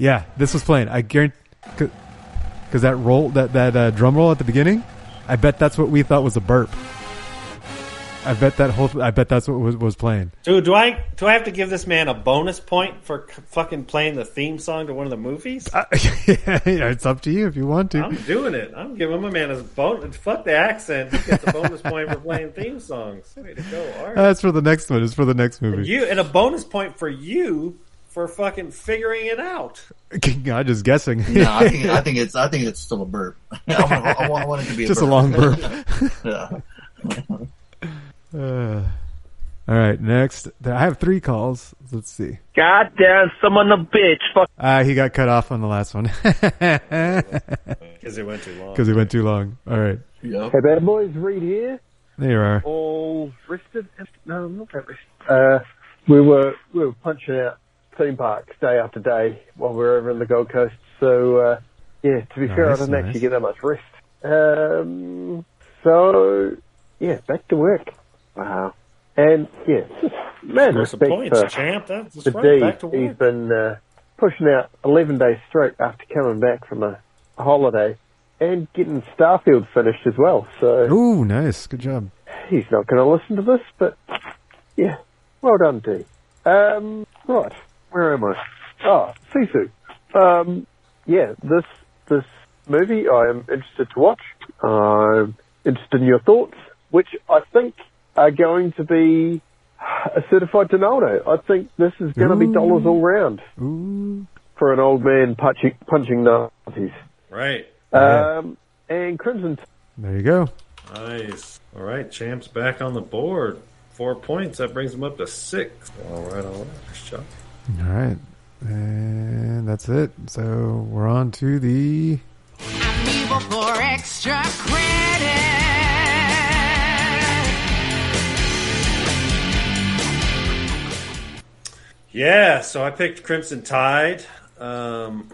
Yeah, this was playing. I guarantee, because that roll, that that uh, drum roll at the beginning, I bet that's what we thought was a burp. I bet that whole, I bet that's what was, was playing. Dude, do I do I have to give this man a bonus point for c- fucking playing the theme song to one of the movies? Uh, yeah, it's up to you if you want to. I'm doing it. I'm giving my man a bonus. Fuck the accent. He gets a bonus point for playing theme songs. Way to go, Art. That's for the next one. It's for the next movie. And you and a bonus point for you for fucking figuring it out. I'm just guessing. Yeah, I think, I think it's I think it's still a burp. I want, I want, I want it to be a just burp. A long burp. Yeah. Uh, all right, next. I have three calls. Let's see. God damn, someone a bitch. Fuck. Uh, he got cut off on the last one. Because it went too long. Because it went too long. All right. Yep. Hey, bad boys, Reed here. There you are. All wristed. No, not that wristed. Uh, we were, we were punching out theme parks day after day while we were over on the Gold Coast. So, uh, yeah, to be nice, fair, I didn't nice. actually get that much rest. Um, so, yeah, back to work. Wow. And, yeah, just mad respect points, for champ. That's the right, D. Back to work. He's been uh, pushing out eleven days straight after coming back from a holiday and getting Starfield finished as well. So, ooh, nice. Good job. He's not going to listen to this, but, yeah, well done, D. Um, right. Where am I? Oh, Sisu. Um, yeah, this, this movie I am interested to watch. I'm interested in your thoughts, which I think are going to be a certified Donaldo. I think this is going to be dollars all round. Ooh. For an old man punching, punching Nazis. Right. Um, yeah. And Crimson. There you go. Nice. All right, champ's back on the board. Four points. That brings him up to six. All right, all right. Nice job. All right. And that's it. So we're on to the... I'm evil for extra credit. Yeah, so I picked Crimson Tide. Um,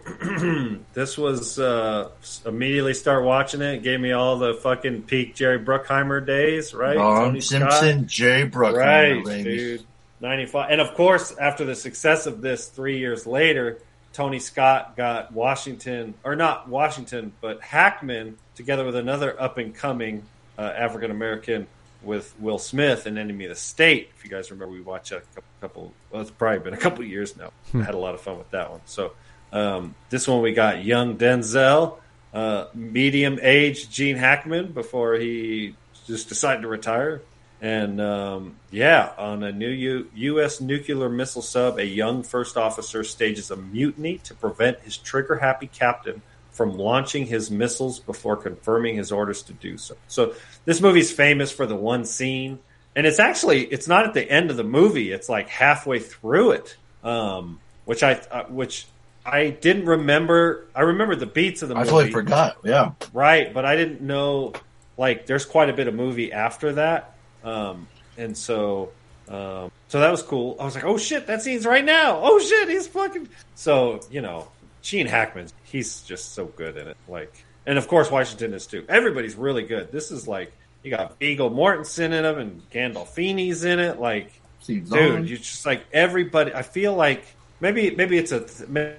this was uh, immediately start watching it. It gave me all the fucking peak Jerry Bruckheimer days, right? Tony Simpson, Jay Bruckheimer, right, dude. ninety-five And of course, after the success of this, three years later, Tony Scott got Washington, or not Washington, but Hackman, together with another up and coming uh, African American. With Will Smith in Enemy of the State. If you guys remember, we watched a couple, well, it's probably been a couple of years now. I had a lot of fun with that one. So um, this one we got young Denzel, uh, medium-aged Gene Hackman before he just decided to retire. And, um, yeah, on a new U- U S nuclear missile sub, a young first officer stages a mutiny to prevent his trigger-happy captain from launching his missiles before confirming his orders to do so. So this movie's famous for the one scene, and it's actually, it's not at the end of the movie. It's like halfway through it, um, which I, uh, which I didn't remember. I remember the beats of the movie. I totally forgot. Yeah. Right. But I didn't know, like, there's quite a bit of movie after that. Um, and so, um, so that was cool. I was like, oh shit, that scene's right now. Oh shit. He's fucking, so, you know, Gene Hackman, he's just so good in it. Like, and of course Washington is too. Everybody's really good. This is like, you got Viggo Mortensen in him and Gandolfini's in it. Like, Seems dude, on. You just like everybody. I feel like maybe maybe it's a. Maybe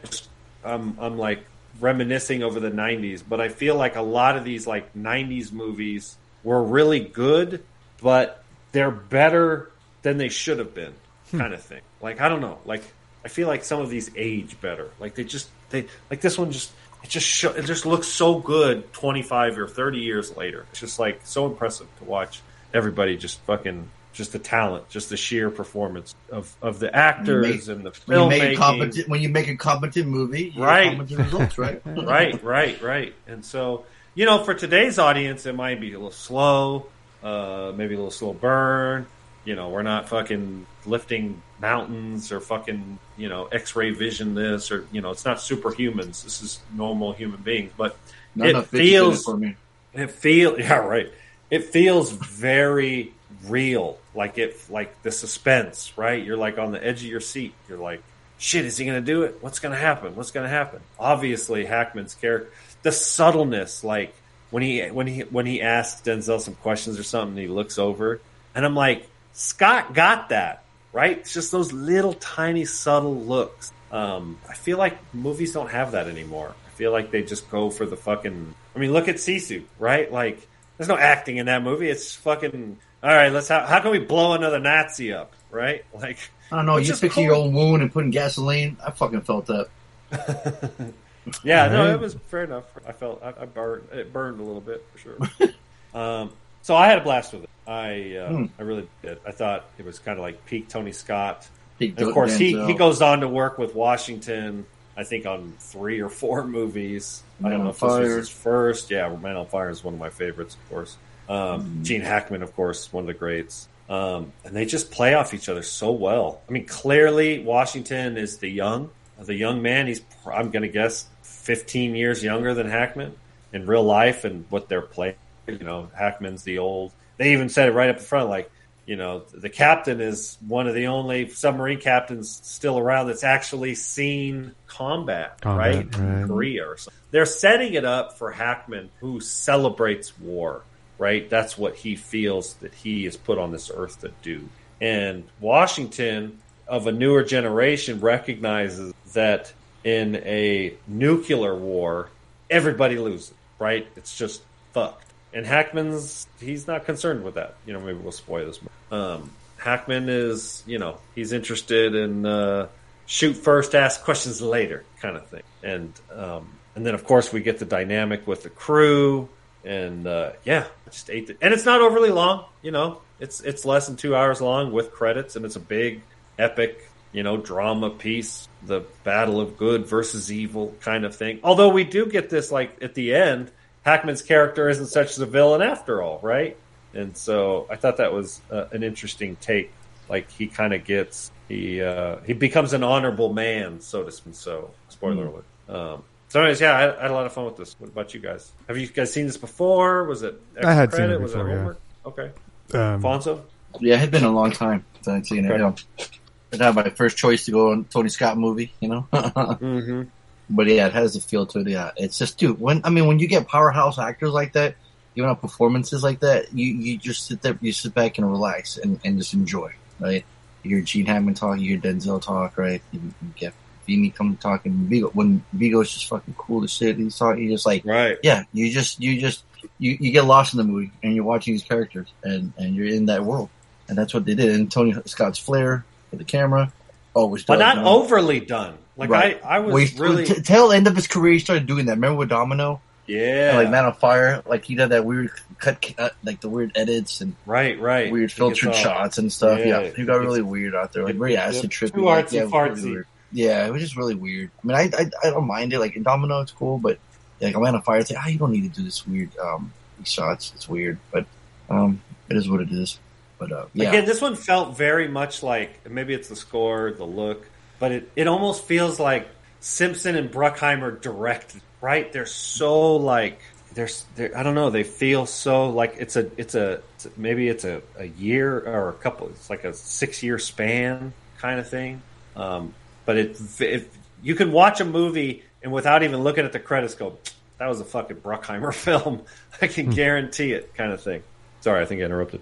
I'm I'm like reminiscing over the nineties, but I feel like a lot of these like nineties movies were really good, but they're better than they should have been, hmm. kind of thing. Like, I don't know, like. I feel like some of these age better. Like they just they like this one just it just show, it just looks so good twenty-five or thirty years later. It's just like so impressive to watch everybody just fucking just the talent, just the sheer performance of, of the actors make, and the filmmaking. When you make a competent movie, you right. get competent results, right? right, right, right. And so, you know, for today's audience, it might be a little slow, uh, maybe a little slow burn. You know, we're not fucking lifting mountains or fucking, you know, X-ray vision this or, you know, it's not superhumans. This is normal human beings. But not it feels, for me. it feels, yeah, right. It feels very real. Like it, like the suspense, right? You're like on the edge of your seat. You're like, shit, is he going to do it? What's going to happen? What's going to happen? Obviously, Hackman's character, the subtleness, like when he when he when he asks Denzel some questions or something, he looks over, and I'm like, Scott got that right. It's just those little tiny subtle looks. Um, I feel like movies don't have that anymore. I feel like they just go for the fucking. I mean, look at Sisu, right? Like, there's no acting in that movie. It's fucking. All right, let's. Ha- how can we blow another Nazi up? Right? Like, I don't know. You fixing your own wound and putting gasoline. I fucking felt that. yeah, right. no, it was fair enough. I felt I, I burned. It burned a little bit for sure. um, so I had a blast with it. I uh, hmm. I really did. I thought it was kind of like peak Tony Scott. Peak and of course, he, he goes on to work with Washington. I think on three or four movies. Man I don't know if Fire. This was his first. Yeah, Man on Fire is one of my favorites, of course. Um, mm-hmm. Gene Hackman, of course, one of the greats. Um, and they just play off each other so well. I mean, clearly Washington is the young, the young man. He's, I'm going to guess, fifteen years younger than Hackman in real life and what they're playing. You know, Hackman's the old. They even said it right up in front, like, you know, the captain is one of the only submarine captains still around that's actually seen combat, combat right? right? In Korea or something. They're setting it up for Hackman, who celebrates war. Right, that's what he feels that he is put on this earth to do. And Washington, of a newer generation, recognizes that in a nuclear war, everybody loses. Right, it's just fucked. And Hackman's, he's not concerned with that. You know, maybe we'll spoil this. Um, Hackman is, you know, he's interested in uh, shoot first, ask questions later kind of thing. And um, and then of course we get the dynamic with the crew. And uh, yeah, I just ate it. And it's not overly long, you know. It's it's less than two hours long with credits, and it's a big, epic, you know, drama piece. The battle of good versus evil kind of thing. Although we do get this, like, at the end, Hackman's character isn't such the villain after all, right? And so I thought that was uh, an interesting take. Like, he kind of gets, he uh, he becomes an honorable man, so to speak. So, spoiler alert. Mm-hmm. Um, So anyways, yeah, I, I had a lot of fun with this. What about you guys? Have you guys seen this before? Was it extra I had credit? Seen it before, was it homework? Yeah. Okay. Um, Fonzo? Yeah, it had been a long time since I'd seen it. Okay. It's not my first choice to go on Tony Scott movie, you know? mm-hmm. But yeah, it has the feel to it. Yeah. It's just, dude, when I mean, when you get powerhouse actors like that, giving out performances like that, you, you just sit there, you sit back and relax and, and just enjoy, right? You hear Gene Hackman talk, you hear Denzel talk, right? You, you get Beanie come talking Vigo when Vigo's just fucking cool as shit. He's talking, he's just like, right. Yeah, you just, you just, you, you get lost in the movie and you're watching these characters and, and you're in that world. And that's what they did. And Tony Scott's flair for the camera always done. But not you know? overly done. Like, right. I, I was well, he, really. T- till end of his career, he started doing that. Remember with Domino? Yeah. And like Man on Fire. Like, he did that weird cut, uh, like the weird edits and right, right. weird filtered shots and stuff. Yeah. yeah. He got really it's, weird out there. Like, very acid trippy. Too artsy, yeah, fartsy. Yeah, it was just really weird. I mean, I I, I don't mind it. Like, in Domino, it's cool, but like I'm on a fire. It's like, ah, oh, you don't need to do this weird um, shots. It's weird, but um, it is what it is. But uh, yeah. Again, this one felt very much like, maybe it's the score, the look, but it, it almost feels like Simpson and Bruckheimer directed, right? They're so like, they're, they're I don't know, they feel so like it's a, it's a, it's a maybe it's a, a year or a couple, it's like a six year span kind of thing. Um, But it, it, you can watch a movie and without even looking at the credits go, that was a fucking Bruckheimer film. I can guarantee it kind of thing. Sorry, I think I interrupted.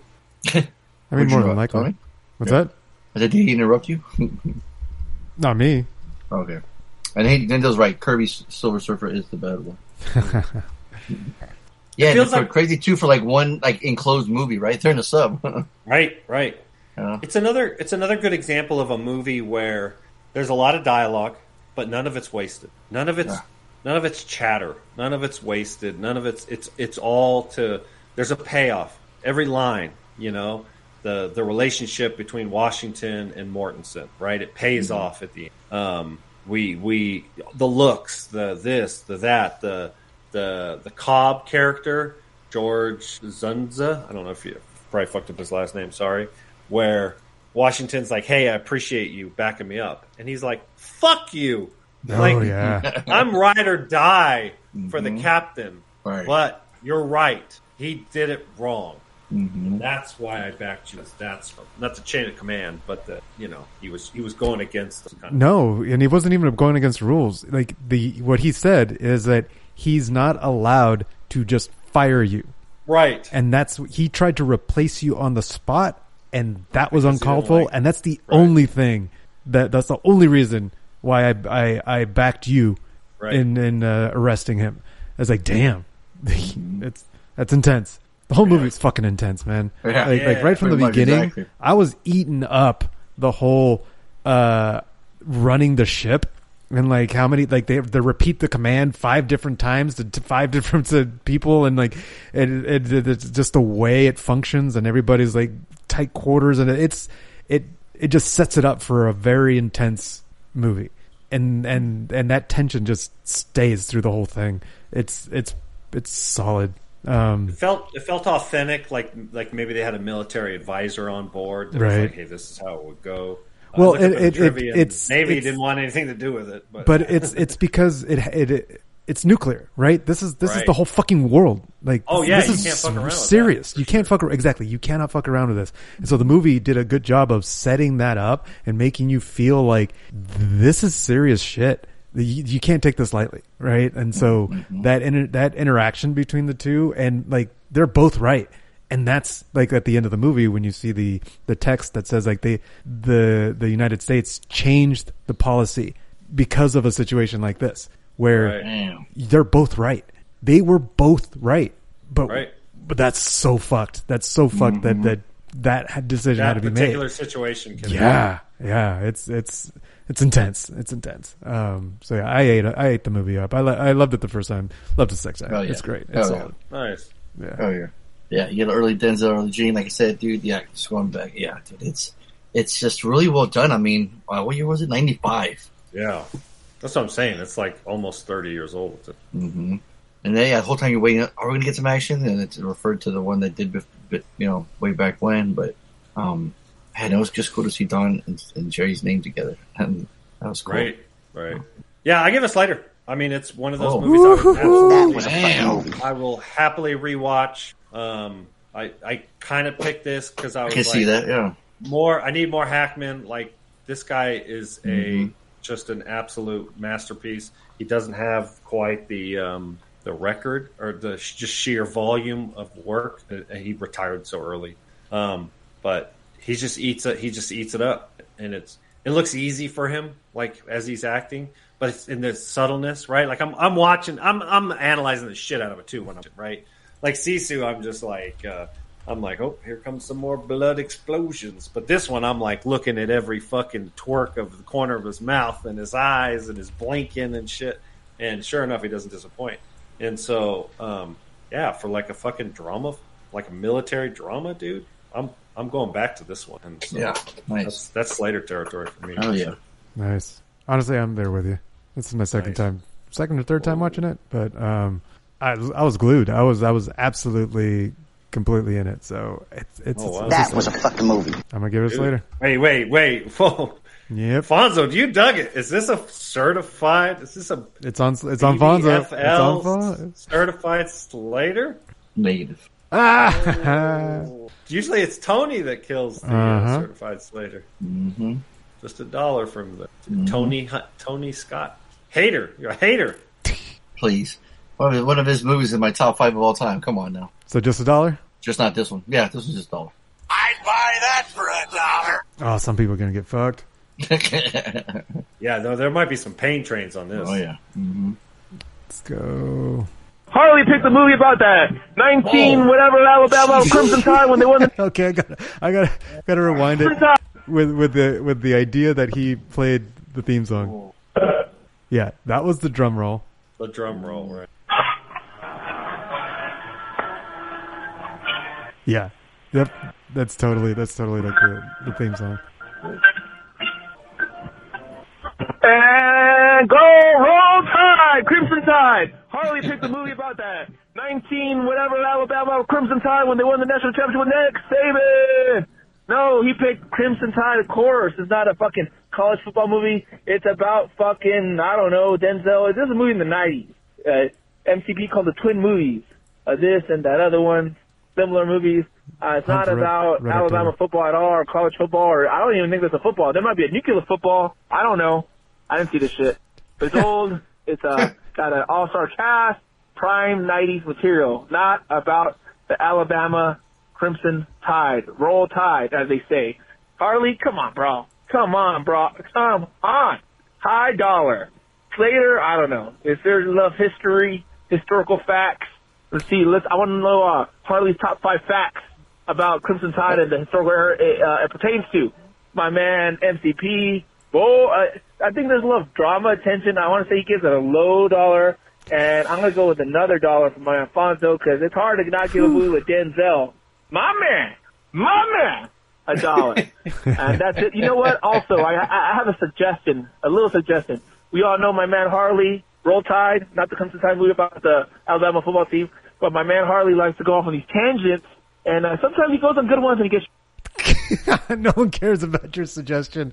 I mean, more than likely. Tony? What's yeah. that? Did he interrupt you? Not me. Okay. And he, Denzel's right. Kirby's Silver Surfer is the bad one. yeah, it feels like, crazy too for like one like enclosed movie, right? They're in a sub. right, right. Yeah. It's another. It's another good example of a movie where there's a lot of dialogue, but none of it's wasted. None of it's yeah. none of it's chatter. None of it's wasted. None of it's it's it's all to. There's a payoff. Every line, you know, the the relationship between Washington and Mortensen, right? It pays mm-hmm. off at the end. Um, we we the looks, the this, the that, the the the Cobb character, George Zunza. I don't know if you probably fucked up his last name. Sorry, where. Washington's like, hey, I appreciate you backing me up. And he's like, fuck you. Oh, like, yeah. I'm ride or die for mm-hmm. the captain. Right. But you're right. He did it wrong. Mm-hmm. That's why I backed you. That's not the chain of command, but the, you know, he was he was going against the kind of no, and he wasn't even going against rules. Like the what he said is that he's not allowed to just fire you, right? And that's he tried to replace you on the spot, and that was because uncalled for. Like, and that's the right. only thing that that's the only reason why I I, I backed you right. in in uh, arresting him. I was like, damn, it's that's intense. The whole movie is fucking intense, man. Yeah, like, yeah, like right from the beginning, exactly. I was eating up the whole uh, running the ship and like how many like they they repeat the command five different times to, to five different to people and like it, it, it it's just the way it functions and everybody's like tight quarters and it's it it just sets it up for a very intense movie and and and that tension just stays through the whole thing. It's it's it's solid. Um, it felt it felt authentic, like like maybe they had a military advisor on board. That right. was like, hey, this is how it would go. Uh, well, it, it, it, it's Navy it's, didn't want anything to do with it, but, but it's it's because it it, it it's nuclear, right? This is this right. is the whole fucking world. Like, oh yeah, this you is can't fuck around. Serious, with that, you sure. can't fuck exactly. You cannot fuck around with this. And so the movie did a good job of setting that up and making you feel like this is serious shit. You, you can't take this lightly, right? And so that inter, that interaction between the two, and like they're both right, and that's like at the end of the movie when you see the, the text that says like they the the United States changed the policy because of a situation like this, where right. they're both right, they were both right, but right. but that's so fucked. That's so fucked mm-hmm. that that that decision that had to be made. That particular situation, can yeah, be. yeah, it's it's. It's intense. It's intense. Um, so yeah, I ate. I ate the movie up. I lo- I loved it the first time. Loved it the second time. Oh, yeah. It's great. It's oh, solid. Yeah. Nice. Yeah. Oh yeah. Yeah. You get early Denzel, early Gene. Like I said, dude. Yeah. Just going back. Yeah, dude. It's it's just really well done. I mean, wow, what year was it? ninety-five Yeah. That's what I'm saying. It's like almost thirty years old. Mm-hmm. And then yeah, the whole time you're waiting. Are we gonna get some action? And it's referred to the one that did, you know, way back when. But. um Man, it was just cool to see Don and, and Jerry's name together. And that was cool. Right, right. Yeah, I give it a slider. I mean, it's one of those oh. movies I would absolutely, I will happily rewatch. Um, I I kind of picked this because I was I can like, see that, yeah. More, I need more Hackman. Like, this guy is a mm-hmm. just an absolute masterpiece. He doesn't have quite the um, the record or the just sheer volume of work. He retired so early, um, but. He just eats it. He just eats it up, and it's it looks easy for him, like as he's acting, but it's in the subtleness, right? Like I'm, I'm watching, I'm, I'm analyzing the shit out of it too when I'm right. Like Sisu, I'm just like, uh, I'm like, oh, here comes some more blood explosions. But this one, I'm like looking at every fucking twerk of the corner of his mouth and his eyes and his blinking and shit. And sure enough, he doesn't disappoint. And so, um, yeah, for like a fucking drama, like a military drama, dude, I'm. I'm going back to this one. And so yeah, nice. That's, that's Slater territory for me. Oh yeah, nice. Honestly, I'm there with you. This is my second nice. time, second or third time Whoa. watching it, but um, I I was glued. I was I was absolutely completely in it. So it's it's, oh, wow. it's that was a fucking movie. I'm gonna give it a Slater. Wait, wait, wait. Whoa. Yep. Fonzo, you dug it. Is this a certified? Is this a? It's on. It's on Fonzo. It's on Fonzo. Certified Slater. Negative. Ah. Oh. Usually it's Tony that kills the uh-huh. uh, certified Slater. Mm-hmm. Just a dollar from the mm-hmm. Tony Tony Scott hater. You're a hater. Please, one of, one of his movies in my top five of all time. Come on now. So just a dollar? Just not this one. Yeah, this one's just a dollar. I'd buy that for a dollar. Oh, some people are gonna get fucked. Yeah, though there might be some pain trains on this. Oh yeah. Mm-hmm. Let's go. Harley picked a movie about that nineteen oh. whatever Alabama Crimson Tide when they won. The- okay, I got I got got to rewind it with with the with the idea that he played the theme song. Yeah, that was the drum roll. The drum roll, right? Yeah, yep, that's totally that's totally like the, the theme song. And go roll tide, Crimson Tide. Harley picked a movie about that. nineteen whatever Alabama Crimson Tide when they won the national championship with Nick Saban. No, he picked Crimson Tide, of course. It's not a fucking college football movie. It's about fucking, I don't know, Denzel. This is a movie in the nineties. Uh, M C P called The Twin Movies. Uh, this and that other one. Similar movies. Uh, it's not about Alabama football at all, or college football, or I don't even think there's a football. There might be a nuclear football. I don't know. I didn't see this shit. But it's old. It's uh, got an all-star cast, prime nineties material. Not about the Alabama Crimson Tide. Roll Tide, as they say. Harley, come on, bro. Come on, bro. Come on. High dollar. Slater, I don't know. If there's love history, historical facts, let's see. Let's. I want to know uh, Harley's top five facts about Crimson Tide and the historical era it, uh, it pertains to. My man, M C P. Oh, uh, I think there's a lot of drama, tension. I want to say he gives it a low dollar, and I'm going to go with another dollar for my Fonzo because it's hard to not give a woo with Denzel. My man, my man, a dollar. And that's it. You know what? Also, I, I have a suggestion, a little suggestion. We all know my man Harley, Roll Tide, not the Crimson Tide movie about the Alabama football team, but my man Harley likes to go off on these tangents, and uh, sometimes he goes on good ones and he gets... No one cares about your suggestion.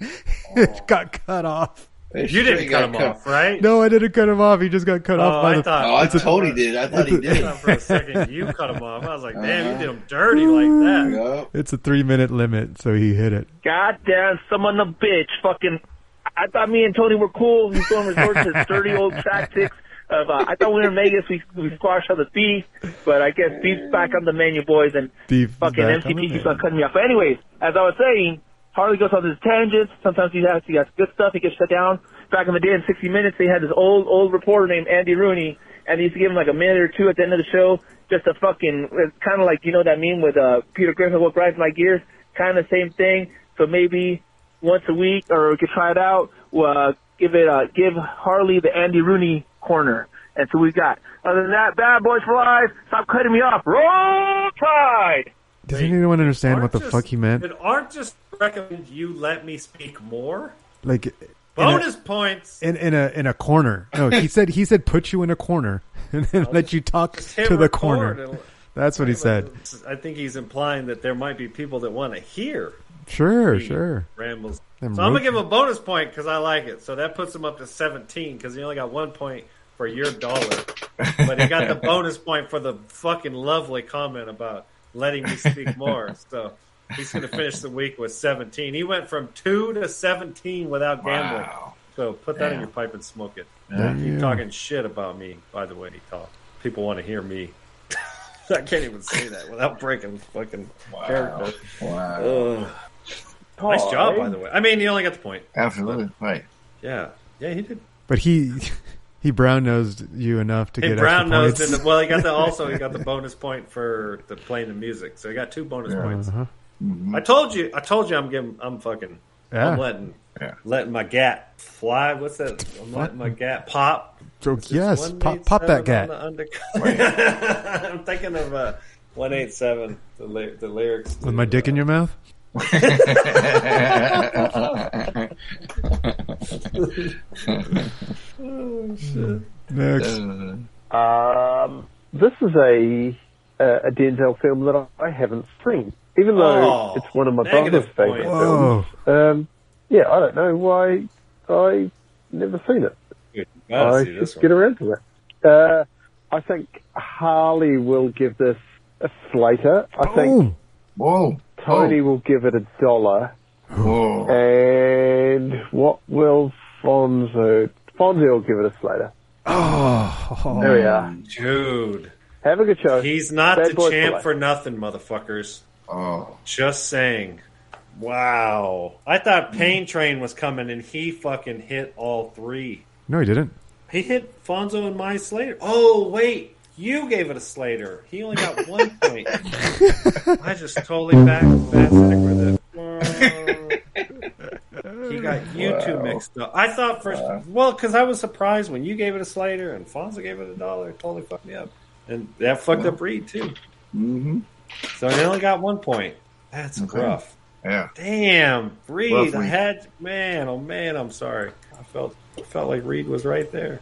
It got cut off. It you didn't cut him cut off, right? No, I didn't cut him off. He just got cut oh, off. By I the, thought, oh, I totally a, did. I thought he did. I thought for a second you cut him off. I was like, damn, uh-huh. You did him dirty like that. Yep. It's a three-minute limit, so he hit it. God damn, someone a bitch. Fucking, I thought me and Tony were cool. He's going resort to his dirty old tactics. Of, uh, I thought we were in Vegas. We we squashed all the beef, but I guess beef's back on the menu, boys. And beef fucking M C P keeps on cutting me off. But anyways, as I was saying, Harley goes on his tangents. Sometimes he has he has good stuff. He gets shut down. Back in the day, in sixty minutes, they had this old old reporter named Andy Rooney, and he used to give him like a minute or two at the end of the show, just to fucking kind of like you know that meme with uh, Peter Griffin, what grinds my gears, kind of same thing. So maybe once a week, or we could try it out. Uh, give it uh, give Harley the Andy Rooney corner. And so we got, other than that, Bad Boys for Life. Stop cutting me off. Roll Tide. Does Wait, anyone understand what the just, fuck he meant? Did Art just recommend you let me speak more? Like bonus in a, points in in a in a corner. No, he said he said put you in a corner and then let you talk to the corner. That's what he said. I think he's implying that there might be people that want to hear. Sure, sure. Rambles. So I'm going to give him a bonus point because I like it. So that puts him up to seventeen because he only got one point for your dollar. But he got the bonus point for the fucking lovely comment about letting me speak more. So he's going to finish the week with seventeen. He went from two to seventeen without gambling. Wow. So put that Damn. in your pipe and smoke it. Yeah. Keep talking shit about me, by the way. He talked. People want to hear me. I can't even say that without breaking fucking wow. character. Wow. Ugh. Oh, nice job, by the way. I mean, he only got the point. Absolutely, but, right? Yeah, yeah, he did. But he he brown nosed you enough to he get brown nosed. The, well, he got the also he got the bonus point for the playing the music, so he got two bonus yeah. points. Uh-huh. Mm-hmm. I told you, I told you, I'm giving, I'm fucking, yeah. I'm letting, yeah. letting my gat fly. What's that? I'm letting my gat pop. So, yes, pop, pop that gat. I'm thinking of uh, one eighty-seven. The ly- the lyrics with to, my dick uh, in your mouth. Oh, shit. Next. Um, this is a a Denzel film that I haven't seen, even though oh, it's one of my brother's favorite films. Um, yeah, I don't know why I never seen it. I should get around to it. Uh, I think Harley will give this a Slater. I oh. think. Whoa. Tony oh. will give it a dollar. Oh. And what will Fonzo... Fonzo will give it a Slater. Oh. There we are. Dude. Have a good show. He's not Bad the champ for, for nothing, motherfuckers. Oh. Just saying. Wow. I thought Pain Train was coming, and he fucking hit all three. No, he didn't. He hit Fonzo and my Slater. Oh, wait. You gave it a Slater. He only got one point. I just totally back back with it. He got you wow. two mixed up. I thought first, wow. well, because I was surprised when you gave it a Slater and Fonzo gave it a dollar. It totally fucked me up, and that fucked wow. up Reed too. Mm-hmm. So he only got one point. That's okay. rough. Yeah. Damn, Reed. Rough I had man. Oh man, I'm sorry. I felt I felt like Reed was right there.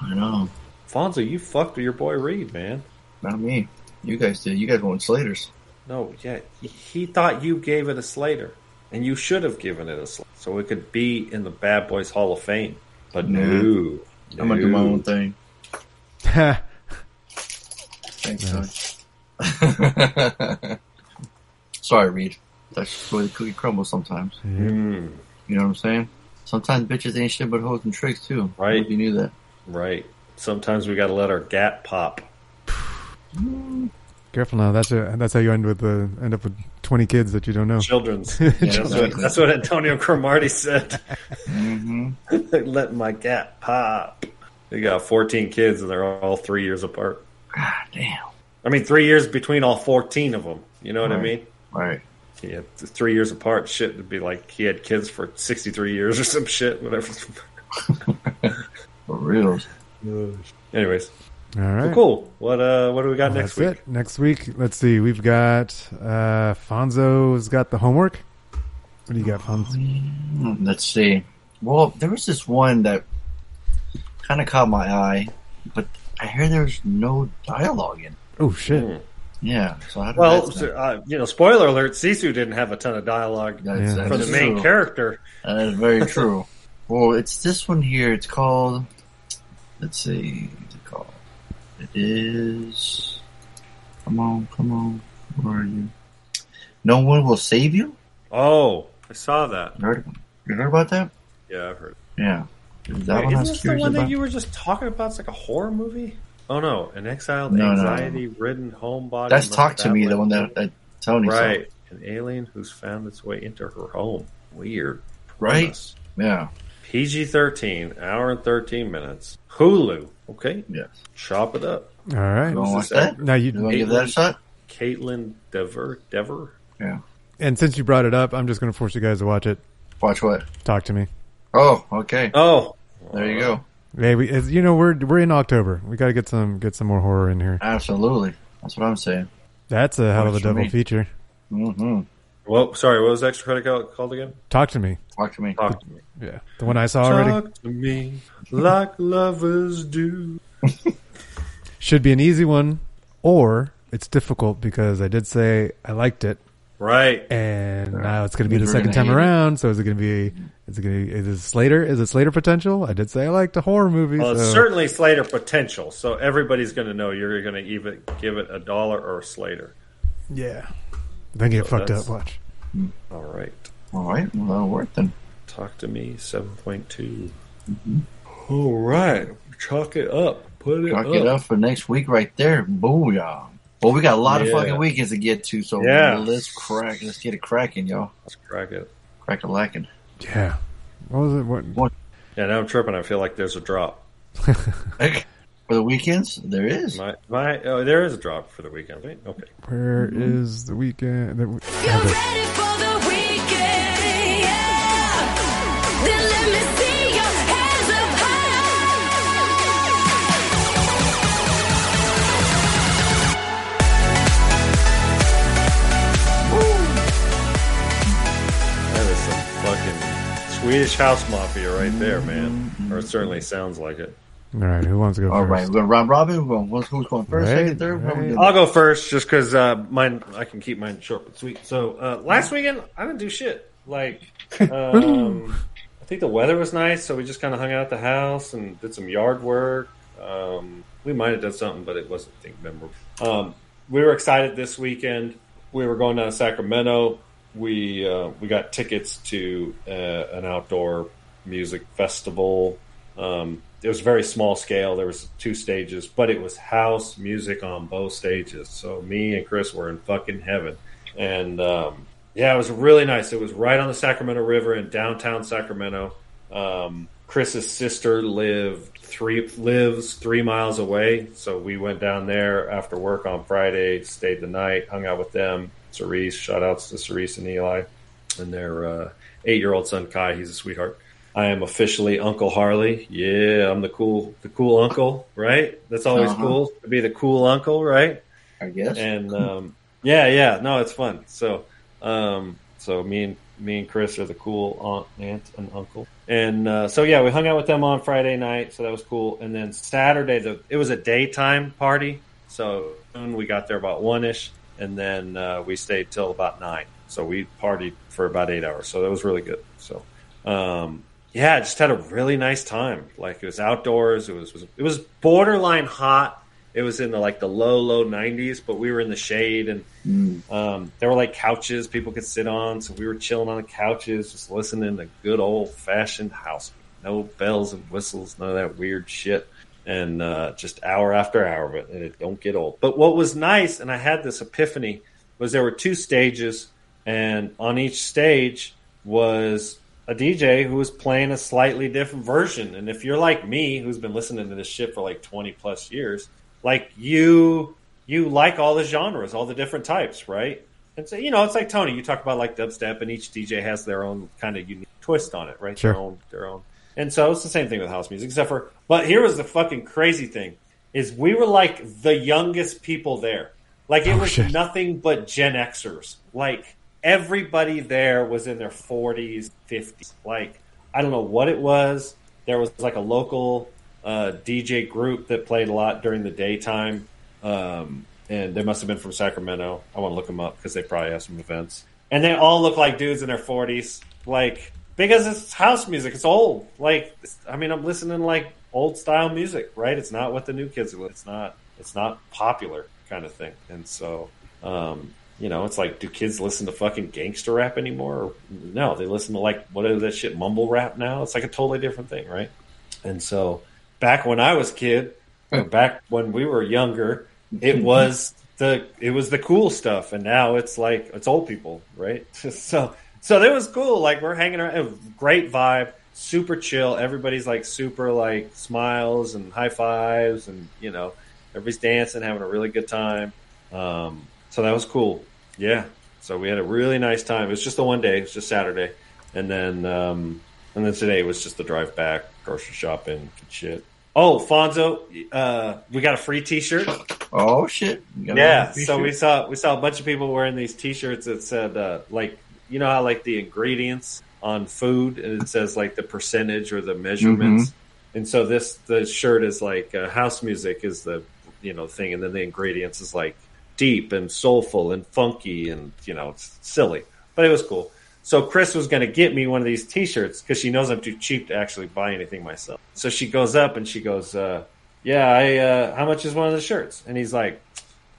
I know. Fonzo, you fucked with your boy Reed, man. Not me. You guys did. You guys won Slaters. No, yeah. He thought you gave it a Slater, and you should have given it a Slater, so it could be in the Bad Boys Hall of Fame. But no. no. I'm going to do my own thing. Thanks, son. Sorry, Reed. That's where the cookie crumbles sometimes. Mm. You know what I'm saying? Sometimes bitches ain't shit but hoes and tricks, too. Right. You knew that. Right. Sometimes we gotta let our gap pop. Mm. Careful now. That's a, that's how you end with uh, end up with twenty kids that you don't know. Children's. Yeah, that's, what, that's what Antonio Cromartie said. Mm-hmm. Let my gap pop. They got fourteen kids and they're all three years apart. God damn. I mean, three years between all fourteen of them. You know what right. I mean? Right. He had three years apart. Shit, it'd be like he had kids for sixty-three years or some shit. Whatever. For real. Anyways. All right. Well, cool. What uh? What do we got well, next week? It. Next week, let's see. We've got uh, Fonzo's got the homework. What do you got, Fonzo? Let's see. Well, there was this one that kind of caught my eye, but I hear there's no dialogue in it. Oh shit! Mm. Yeah. So how well, so, uh, you know, spoiler alert: Sisu didn't have a ton of dialogue that's, yeah, for the main true. character. That is very true. Well, it's this one here. It's called. Let's see. It is. Come on, come on. Where are you? No One Will Save You? Oh, I saw that. You heard, you heard about that? Yeah, I've heard. Yeah. Is that Wait, one isn't this the one about? that you were just talking about? It's like a horror movie? Oh, no. An exiled, no, anxiety-ridden no, no. homebody. That's Talk to Me, the one that, that Tony saw. Right. An alien who's found its way into her home. Weird. Promise. Right? Yeah. P G thirteen, hour and thirteen minutes. Hulu. Okay. Yes. Chop it up. All right. You don't like that? No, you, you want to give that a shot? Caitlin Dever. Dever. Yeah. And since you brought it up, I'm just going to force you guys to watch it. Watch what? Talk to Me. Oh, okay. Oh, there you go. Hey, we, as, you know, we're we're in October. We got to get some get some more horror in here. Absolutely. That's what I'm saying. That's a hell of a double feature. Mm-hmm. Well, sorry. What was the extra credit called again? Talk to Me. Talk to me. Talk to me. Yeah, the one I saw Talk already. Talk to me like lovers do. Should be an easy one, or it's difficult because I did say I liked it, right? And right. now it's going to be the second time around. It. So is it going to be? Is it going to? Is it Slater? Is it Slater potential? I did say I liked a horror movie. Well, so. It's certainly Slater potential. So everybody's going to know you're going to even give it a dollar or a Slater. Yeah, then get so fucked up. Watch. All right. All right. Well, that'll work then. Talk to Me, seven point two. Mm-hmm. All right. Chalk it up. Put it Chalk up. Chalk it up for next week right there. Booyah. Well, we got a lot yeah. of fucking weekends to get to, so yeah. let's crack. Let's get it cracking, y'all. Let's crack it. Crack it lacking. Yeah. What was it? What? what? Yeah, now I'm tripping. I feel like there's a drop. For the weekends? There is. My, my, oh, there is a drop for the weekend, right? Okay. Where mm-hmm. is the weekend? You're ready for the Swedish House Mafia right there, man. Or it certainly sounds like it. All right, who wants to go All first? All right, we're going to round robin. Who's going first, right, second, third? Right. I'll go first just because uh, mine. I can keep mine short but sweet. So uh, last weekend, I didn't do shit. Like, um, I think the weather was nice, so we just kind of hung out at the house and did some yard work. Um, we might have done something, but it wasn't, I think, memorable. Um, we were excited this weekend. We were going down to Sacramento. We uh, we got tickets to uh, an outdoor music festival. Um, it was very small scale. There was two stages, but it was house music on both stages. So me and Chris were in fucking heaven. And um, yeah, it was really nice. It was right on the Sacramento River in downtown Sacramento. Um, Chris's sister lived three lives three miles away, so we went down there after work on Friday, stayed the night, hung out with them. Cerise, shout outs to Cerise and Eli and their uh, eight-year-old son Kai. He's a sweetheart. I am officially Uncle Harley. Yeah, I'm the cool, the cool uncle, right? That's always uh-huh. cool to be the cool uncle, right? I guess. And um, yeah, yeah, no, it's fun. So, um, so me and me and Chris are the cool aunt, aunt, and uncle. And uh, so yeah, we hung out with them on Friday night, so that was cool. And then Saturday, the it was a daytime party, so we got there about one-ish. And then uh, we stayed till about nine. So we partied for about eight hours. So that was really good. So, um, yeah, I just had a really nice time. Like, it was outdoors. It was, was it was borderline hot. It was in the like the low, low nineties, but we were in the shade, and mm. um, there were like couches people could sit on. So we were chilling on the couches, just listening to good old fashioned house. No bells and whistles, none of that weird shit. And uh, just hour after hour, but it don't get old. But what was nice, and I had this epiphany, was there were two stages, and on each stage was a D J who was playing a slightly different version. And if you're like me, who's been listening to this shit for like twenty plus years, like you, you like all the genres, all the different types, right? And so, you know, it's like Tony, you talk about like dubstep, and each D J has their own kind of unique twist on it, right? Sure. Their own, their own. And so it's the same thing with house music, except for, but here was the fucking crazy thing, is we were like the youngest people there. Like it oh, was shit. nothing but Gen Xers. Like everybody there was in their forties, fifties. Like, I don't know what it was. There was like a local uh, D J group that played a lot during the daytime. Um, and they must have been from Sacramento. I want to look them up because they probably have some events. And they all look like dudes in their forties. Like... Because it's house music, it's old. Like, I mean, I'm listening to like old style music, right? It's not what the new kids are. It's not. It's not popular kind of thing. And so, um, you know, it's like, do kids listen to fucking gangster rap anymore? No, they listen to like what is that shit, mumble rap now? It's like a totally different thing, right? And so, back when I was a kid, or back when we were younger, it was the it was the cool stuff, and now it's like it's old people, right? so. So that was cool. Like we're hanging around, it was a great vibe, super chill. Everybody's like super like smiles and high fives, and you know, everybody's dancing, having a really good time. Um, so that was cool. Yeah. So we had a really nice time. It was just the one day. It was just Saturday, and then um, and then today was just the drive back, grocery shopping, shit. Oh, Fonzo, uh, we got a free T-shirt. Oh shit! Yeah. So we saw we saw a bunch of people wearing these T-shirts that said uh, like. You know how, like, the ingredients on food, and it says, like, the percentage or the measurements. Mm-hmm. And so this, the shirt is, like, uh, house music is the, you know, thing. And then the ingredients is, like, deep and soulful and funky and, you know, it's silly. But it was cool. So Chris was going to get me one of these T-shirts because she knows I'm too cheap to actually buy anything myself. So she goes up and she goes, uh, yeah, I, uh, how much is one of the shirts? And he's like,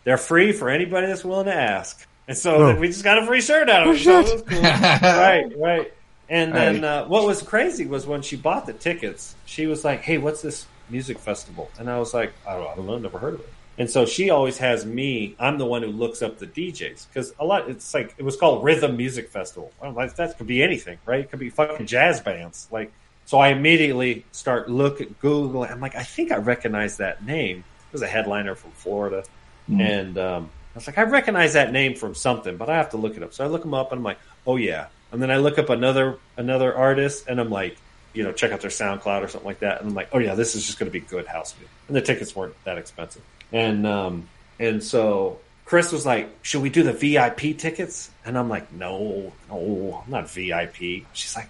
they're free for anybody that's willing to ask. And so oh. we just got a free shirt out of it. So it was cool. Right, right. And then uh, what was crazy was when she bought the tickets, she was like, hey, what's this music festival? And I was like, I don't know, I don't know, never heard of it. And so she always has me. I'm the one who looks up the D Js. Because a lot, it's like, it was called Rhythm Music Festival. I'm like, that could be anything, right? It could be fucking jazz bands. Like, so I immediately start look at Google. I'm like, I think I recognize that name. It was a headliner from Florida. Mm. And, um, I was like, I recognize that name from something, but I have to look it up. So I look them up, and I'm like, oh, yeah. And then I look up another another artist, and I'm like, you know, check out their SoundCloud or something like that. And I'm like, oh, yeah, this is just going to be good house music. And the tickets weren't that expensive. And um, and so Chris was like, should we do the V I P tickets? And I'm like, no, no, I'm not V I P. She's like,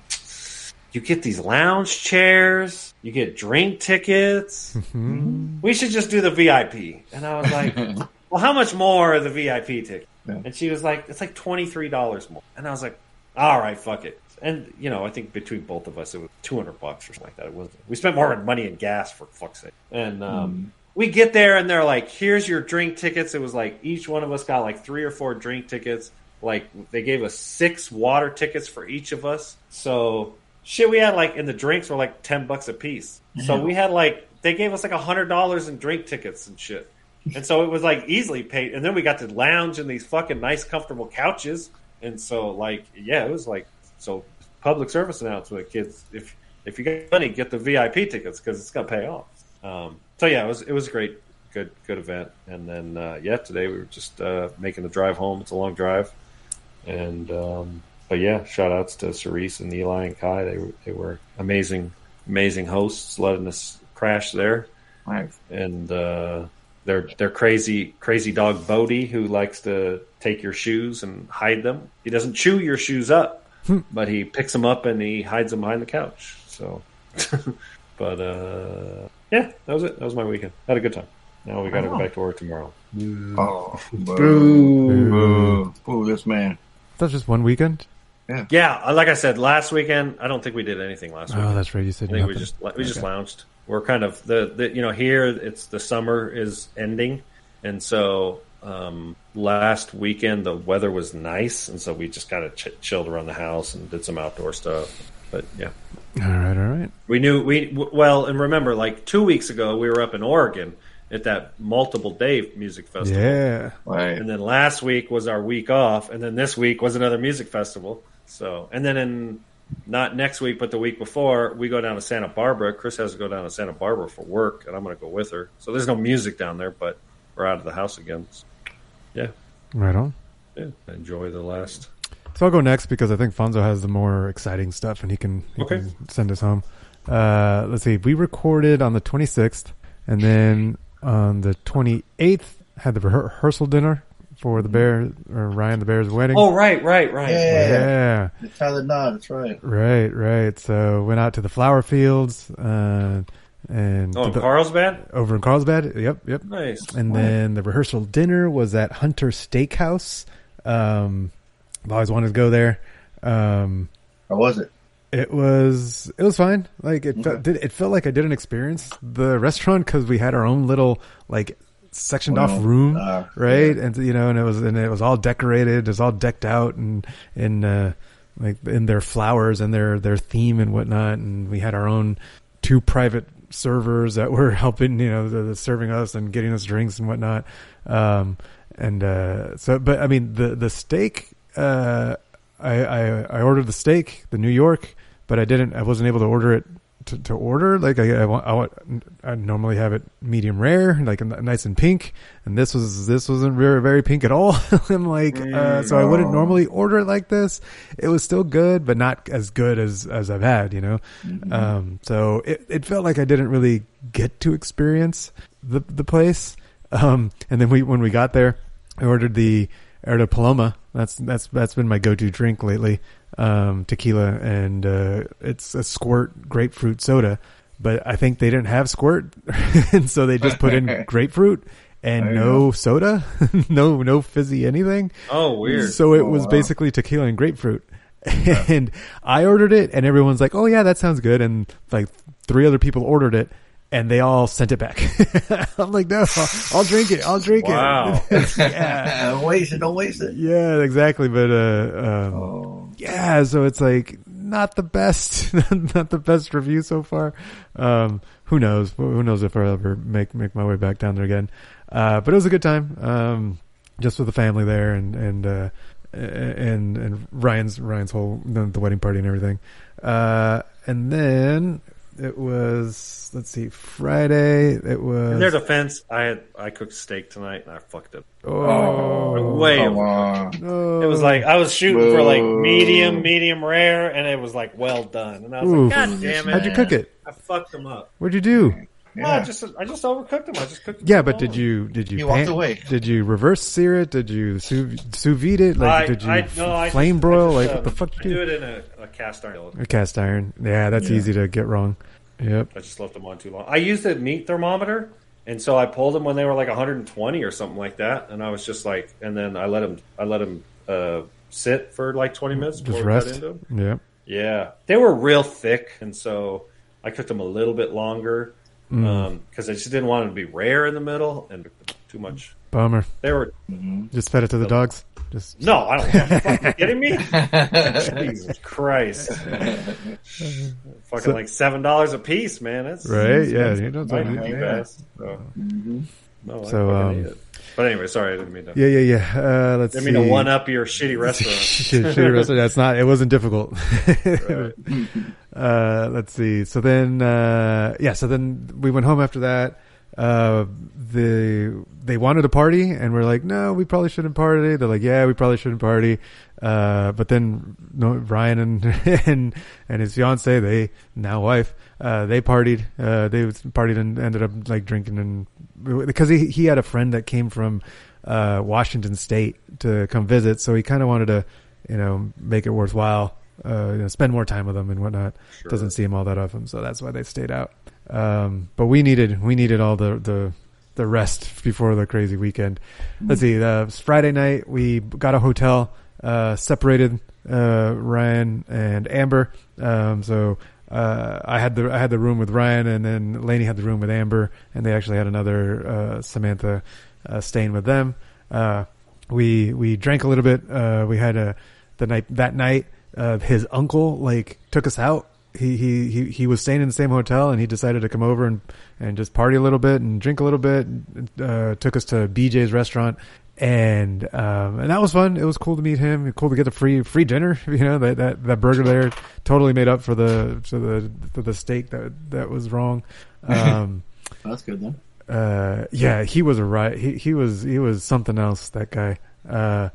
you get these lounge chairs. You get drink tickets. Mm-hmm. We should just do the V I P. And I was like... well, how much more are the V I P tickets? Yeah. And she was like, it's like twenty-three dollars more. And I was like, all right, fuck it. And, you know, I think between both of us, it was two hundred bucks or something like that. It wasn't. We spent more money in gas, for fuck's sake. And um, mm. we get there, and they're like, here's your drink tickets. It was like each one of us got like three or four drink tickets. Like, they gave us six water tickets for each of us. So, shit, we had like, and the drinks were like ten bucks a piece. Mm-hmm. So we had like, they gave us like one hundred dollars in drink tickets and shit. And so it was, like, easily paid. And then we got to lounge in these fucking nice, comfortable couches. And so, like, yeah, it was, like, so public service announcement, kids. If if you got money, get the V I P tickets because it's going to pay off. Um, so, yeah, it was it was a great, good good event. And then, uh, yeah, today we were just uh, making the drive home. It's a long drive. And um, but, yeah, shout-outs to Cerise and Eli and Kai. They, they were amazing, amazing hosts letting us crash there. Nice. And, uh They're, they're crazy, crazy dog Bodie, who likes to take your shoes and hide them. He doesn't chew your shoes up, hmm. but he picks them up and he hides them behind the couch. So, but uh, yeah, that was it. That was my weekend. Had a good time. Now we got to oh. go back to work tomorrow. Oh, boo. Boo. Boo. Boo, this man. That's just one weekend? Yeah. Yeah. Like I said, last weekend, I don't think we did anything last weekend. Oh, that's right. You said I think we just, we okay. just lounged. we're kind of the, the you know here it's the summer is ending, and so um, last weekend the weather was nice, and so we just kind of ch- chilled around the house and did some outdoor stuff. But yeah, all right, all right. We knew we well, and remember, like two weeks ago, we were up in Oregon at that multiple day music festival. Yeah, right. And then last week was our week off, and then this week was another music festival. So, and then in not next week, but the week before, we go down to Santa Barbara. Chris has to go down to Santa Barbara for work, and I'm going to go with her. So there's no music down there, but we're out of the house again. So, yeah, right on. Yeah, enjoy the last. So I'll go next because I think Fonzo has the more exciting stuff, and he can, he okay. can send us home. Uh, let's see. We recorded on the twenty-sixth, and then on the twenty-eighth had the rehearsal dinner for the Bear or Ryan the Bear's wedding. Oh, right, right, right. Yeah. yeah. Tyler Nod, that's right. Right, right. So went out to the flower fields. Uh, and oh, in the, Carlsbad? Over in Carlsbad. Yep, yep. Nice. And wow. then the rehearsal dinner was at Hunter Steakhouse. Um, I've always wanted to go there. Um, How was it? It was it was fine. Like it, okay. felt, did, it felt like I didn't experience the restaurant because we had our own little like sectioned well, off room, uh, right? Yeah. And you know, and it was and it was all decorated. It was all decked out and in uh, like in their flowers and their their theme and whatnot. And we had our own two private servers that were helping, you know, the, the serving us and getting us drinks and whatnot. Um, and uh, so, but I mean, the the steak. Uh, I, I, I ordered the steak, the New York, but I didn't, I wasn't able to order it to, to order. Like I, I want, I want, I normally have it medium rare, like nice and pink. And this was, this wasn't very, very pink at all. I'm like, uh, so I wouldn't normally order it like this. It was still good, but not as good as, as I've had, you know? Mm-hmm. Um, so it, it felt like I didn't really get to experience the, the place. Um, and then we, when we got there, I ordered the, Erda Paloma. That's that's that's been my go-to drink lately. Um, tequila and uh, it's a squirt grapefruit soda, but I think they didn't have squirt, and so they just put in grapefruit and no soda, no no fizzy anything. Oh, weird. So it oh, was wow. basically tequila and grapefruit. Yeah. And I ordered it, and everyone's like, "Oh yeah, that sounds good." And like three other people ordered it. And they all sent it back. I'm like, no, I'll, I'll drink it. I'll drink wow. it. yeah. Don't waste it. Don't waste it. Yeah, exactly. But, uh, um, oh. yeah, so it's like not the best, not the best review so far. Um, who knows? Who knows if I'll ever make, make my way back down there again. Uh, but it was a good time. Um, just with the family there and, and, uh, and, and Ryan's, Ryan's whole, the wedding party and everything. Uh, and then, It was, let's see, Friday. It was. In their defense, I had I cooked steak tonight and I fucked it. Oh, way over. No. It was like I was shooting Whoa. for like medium, medium rare, and it was like well done. And I was Oof. like, God damn it! How'd you cook it? I fucked them up. What'd you do? Yeah. Well, I just I just overcooked them. I just cooked. Them yeah, but did you did you, you pan, walked away. Did you reverse sear it? Did you sous, sous vide it? Like I, did you I, no, flame I, broil? I just, like uh, what the fuck? Did I you do it in a, a cast iron. A cast iron. Yeah, that's yeah. easy to get wrong. Yep. I just left them on too long. I used a meat thermometer, and so I pulled them when they were like one hundred twenty or something like that, and I was just like, and then I let them, I let them uh, sit for like twenty minutes. Just rest. Yeah. Yeah, they were real thick, and so I cooked them a little bit longer because mm. um, I just didn't want them to be rare in the middle and too much. Bummer. They were just fed it to the dogs. Just no, I don't. Are you kidding me? Jesus Christ! Fucking so, like seven dollars a piece, man. That's right. That's, yeah, that's you don't know, yeah. best. So, mm-hmm. no, so um, but anyway, sorry, I didn't mean to. Yeah, yeah, yeah. Uh, let's. I didn't mean to one up your shitty restaurant. Shitty restaurant. That's not. It wasn't difficult. Right. uh, let's see. So then, uh, yeah. So then we went home after that. Uh, the they wanted a party, and we're like, no, we probably shouldn't party. They're like, yeah, we probably shouldn't party. Uh, but then no, Ryan and, and and his fiance, they now wife, uh, they partied. Uh, they partied and ended up like drinking and because he he had a friend that came from uh, Washington State to come visit, so he kind of wanted to, you know, make it worthwhile, uh, you know, spend more time with them and whatnot. Sure. Doesn't see him all that often, so that's why they stayed out. Um, but we needed, we needed all the, the, the rest before the crazy weekend. Let's see, uh, Friday night, we got a hotel, uh, separated, uh, Ryan and Amber. Um, so uh, I had the I had the room with Ryan, and then Lainey had the room with Amber, and they actually had another uh, Samantha uh, staying with them. Uh, we we drank a little bit. Uh, we had a the night that night. Uh, his uncle like took us out. He, he he he was staying in the same hotel, and he decided to come over and, and just party a little bit and drink a little bit. And, uh, took us to B J's restaurant, and um, and that was fun. It was cool to meet him. It was cool to get the free free dinner. You know, that, that, that burger there totally made up for the for the for the steak that that was wrong. Um, well, that's good then. Uh, yeah, he was a riot. He he was he was something else. That guy, because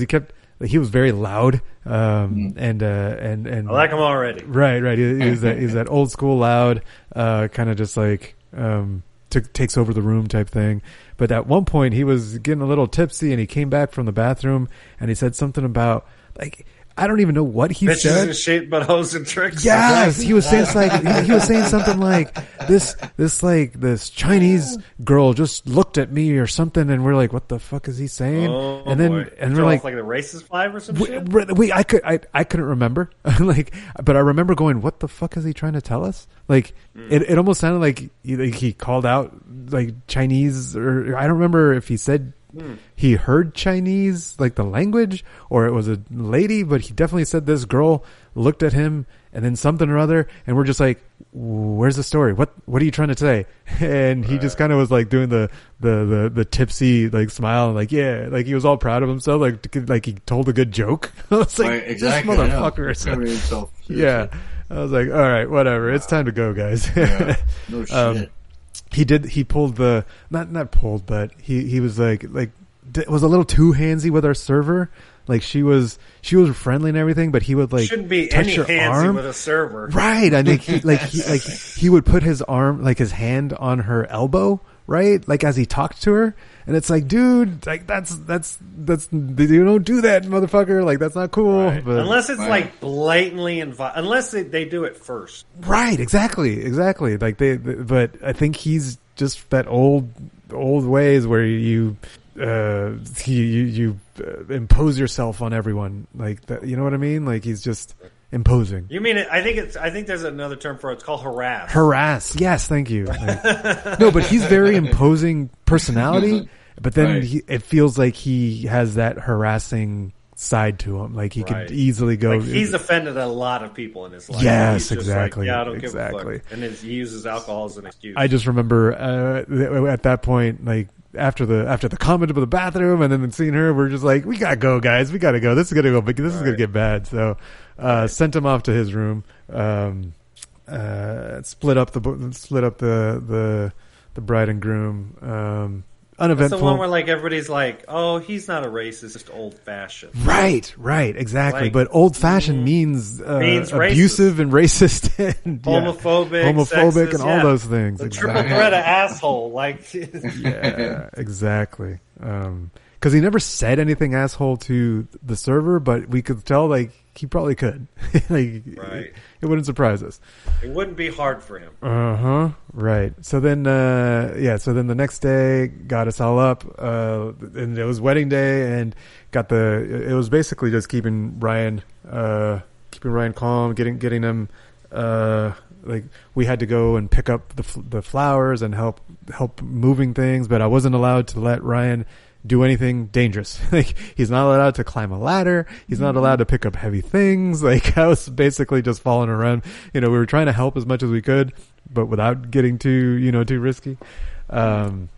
uh, he kept. He was very loud, um, mm. and uh, and and I like him already. Right, right. He, he's that he's that old school loud, uh, kind of just like um, t- takes over the room type thing. But at one point, he was getting a little tipsy, and he came back from the bathroom, and he said something about like I don't even know what he Bitches said. And shit, but hoes and tricks. Yes, he was saying like he, he was saying something like this this like this Chinese girl just looked at me or something, and we're like, what the fuck is he saying? Oh, and then boy. and we're like, like the racist vibe or some we, shit. We, we I could I I couldn't remember like, but I remember going, what the fuck is he trying to tell us? Like mm. it it almost sounded like he, like he called out like Chinese, or I don't remember if he said. He heard Chinese, like the language, or it was a lady, but he definitely said this girl looked at him and then something or other. And we're just like, where's the story? What, what are you trying to say? And he just kind of was like doing the, the, the, the tipsy, like smile, like, yeah, like he was all proud of himself. Like, like he told a good joke. I was like, right, exactly, this motherfucker. Yeah. I was like, all right, whatever. It's time to go, guys. Yeah. No shit. Um, He did. He pulled the not not pulled, but he, he was like like was a little too handsy with our server. Like she was she was friendly and everything, but he would like shouldn't be touch any her handsy arm. With a server, right? I think he, like he like he would put his arm like his hand on her elbow, right? Like as he talked to her, and it's like, dude, like that's that's that's you don't do that, motherfucker. Like that's not cool. Right. But, unless it's right. like blatantly invi- unless they, they do it first. Right, exactly, exactly. Like they, they, but I think he's just that old old ways where you uh you you, you impose yourself on everyone. Like that, you know what I mean? Like he's just imposing. You mean it, I think it's I think there's another term for it. It's called harass. Harass. Yes, thank you. Like, no, but he's very imposing personality, but then right. he, it feels like he has that harassing side to him. Like he right. could easily go. Like he's offended a lot of people in his life. Yes, exactly. Like, yeah, I don't exactly. give a fuck. And then he uses alcohol as an excuse. I just remember uh, at that point, like after the after the comment about the bathroom, and then seeing her, we're just like, we gotta go, guys. We gotta go. This is gonna go. This All is right. gonna get bad. So. Uh, sent him off to his room. Um, uh, split up the split up the the, the bride and groom. Um, uneventful. That's the one where like everybody's like, "Oh, he's not a racist, just old fashioned." Right, right, exactly. Like, but old fashioned mm, means, uh, means abusive and racist and homophobic, yeah, homophobic, sexist, and all yeah. those things. The exactly. triple threat of asshole. Like, yeah, exactly. Um, because he never said anything asshole to the server, but we could tell like. He probably could. like, right. it, it wouldn't surprise us. It wouldn't be hard for him. Uh huh. Right. So then, uh, yeah. So then the next day got us all up, uh, and it was wedding day, and got the. It was basically just keeping Ryan, uh, keeping Ryan calm, getting getting him. Uh, like we had to go and pick up the the flowers and help help moving things, but I wasn't allowed to let Ryan. Do anything dangerous. Like he's not allowed to climb a ladder. He's not allowed to pick up heavy things. Like I was basically just falling around. You know, we were trying to help as much as we could, but without getting too, you know, too risky. Um,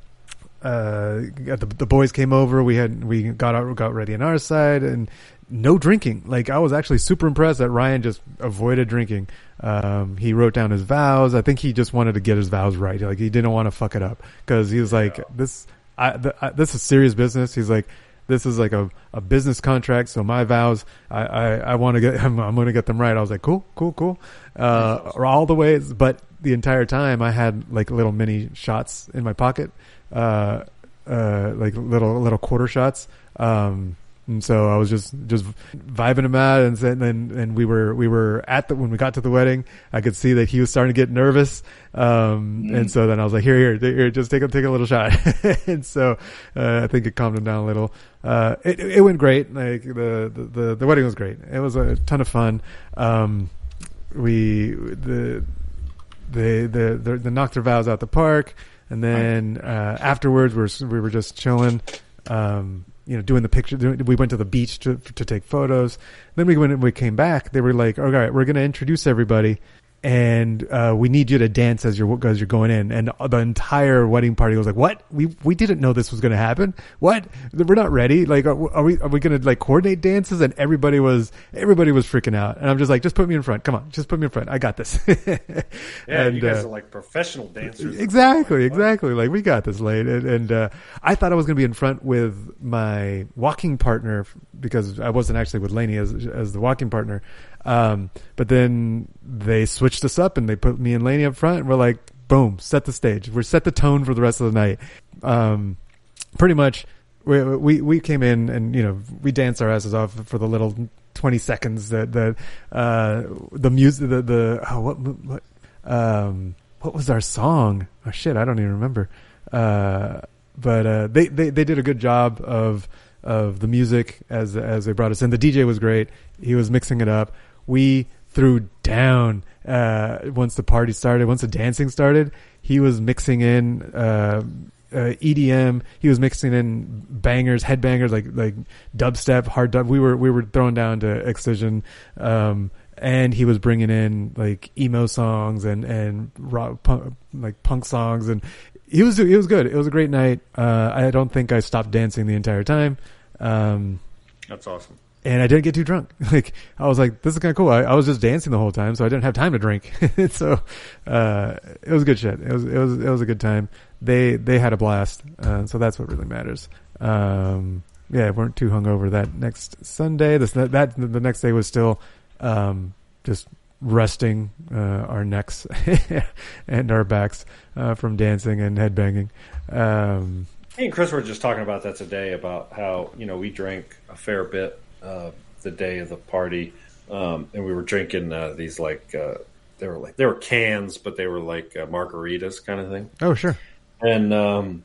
uh, the, the boys came over. We had, we got out, got ready on our side and no drinking. Like I was actually super impressed that Ryan just avoided drinking. Um, he wrote down his vows. I think he just wanted to get his vows right. Like he didn't want to fuck it up because he was like, this, I, th- I, this is serious business. He's like, this is like a, a business contract. So my vows, I, I, I want to get, I'm, I'm going to get them right. I was like, cool, cool, cool. Uh, all the ways. But the entire time I had like little mini shots in my pocket, uh, uh, like little, little quarter shots. Um, and so I was just, just vibing him out. And then, and, and we were, we were at the, when we got to the wedding, I could see that he was starting to get nervous. Um, mm. and so then I was like, here, here, here just take a, take a little shot. And so, uh, I think it calmed him down a little. Uh, it, it went great. Like the, the, the wedding was great. It was a ton of fun. Um, we the they the the, the knocked their vows out the park, and then uh, afterwards we were, we were just chilling. Um, you know, doing the picture. Doing, we went to the beach to to take photos. Then we went and we came back. They were like, "All right, we're going to introduce everybody, and uh, we need you to dance as you're as you're going in." And the entire wedding party was like, "What? We we didn't know this was going to happen. What? We're not ready. Like, are, are we are we going to like coordinate dances?" And everybody was everybody was freaking out. And I'm just like, "Just put me in front. Come on, just put me in front. I got this." Yeah, and, you guys uh, are like professional dancers. Exactly, like, exactly. Like we got this, late. And, and uh, I thought I was going to be in front with my walking partner, because I wasn't actually with Lainey as as the walking partner. Um, but then they switched us up and they put me and Lainey up front, and we're like, boom, set the stage. We're set the tone for the rest of the night. Um, pretty much we, we, we came in and, you know, we danced our asses off for the little twenty seconds that, that, uh, the music, the, the, oh, what, what, um, what was our song? Oh shit. I don't even remember. Uh, but, uh, they, they, they did a good job of, of the music as, as they brought us in. The D J was great. He was mixing it up. We threw down uh, once the party started, once the dancing started. He was mixing in uh, uh, E D M. He was mixing in bangers, headbangers, like like dubstep, hard dub. We were we were thrown down to Excision, um, and he was bringing in like emo songs and and rock, punk, like punk songs, and it was it was good. It was a great night. Uh, I don't think I stopped dancing the entire time. Um, That's awesome. And I didn't get too drunk. Like I was like, this is kind of cool. I, I was just dancing the whole time, so I didn't have time to drink. So uh, it was good shit. It was it was it was a good time. They they had a blast. Uh, so that's what really matters. Um, yeah, weren't too hungover that next Sunday. This that, that the next day was still um, just resting uh, our necks and our backs uh, from dancing and headbanging. Um, Me and Chris were just talking about that today, about how, you know, we drank a fair bit. Uh, the day of the party, um, and we were drinking uh, these like uh, they were like they were cans, but they were like uh, margaritas kind of thing. Oh, sure. And um,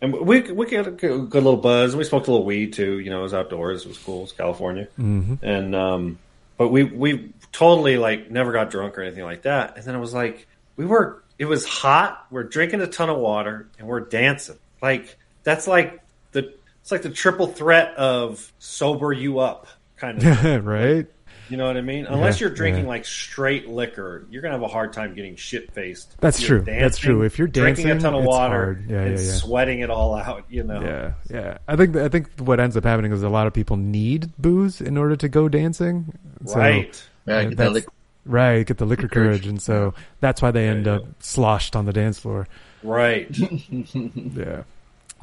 and we we got a good little buzz, and we smoked a little weed too. You know, it was outdoors, it was cool, it was California, mm-hmm. and um, but we we totally like never got drunk or anything like that. And then it was like we were it was hot. We're drinking a ton of water, and we're dancing. Like that's like the. It's like the triple threat of sober you up kind of thing. Right? You know what I mean? Unless yeah, you're drinking yeah. like straight liquor, you're going to have a hard time getting shit-faced. That's true. Dancing, That's true. If you're dancing, drinking a ton of water yeah, and yeah, yeah. sweating it all out, you know? Yeah, yeah. I think I think what ends up happening is a lot of people need booze in order to go dancing. So, right. Yeah, get that liquor. Right, get the liquor courage, and so that's why they end yeah, yeah. up sloshed on the dance floor. Right. Yeah.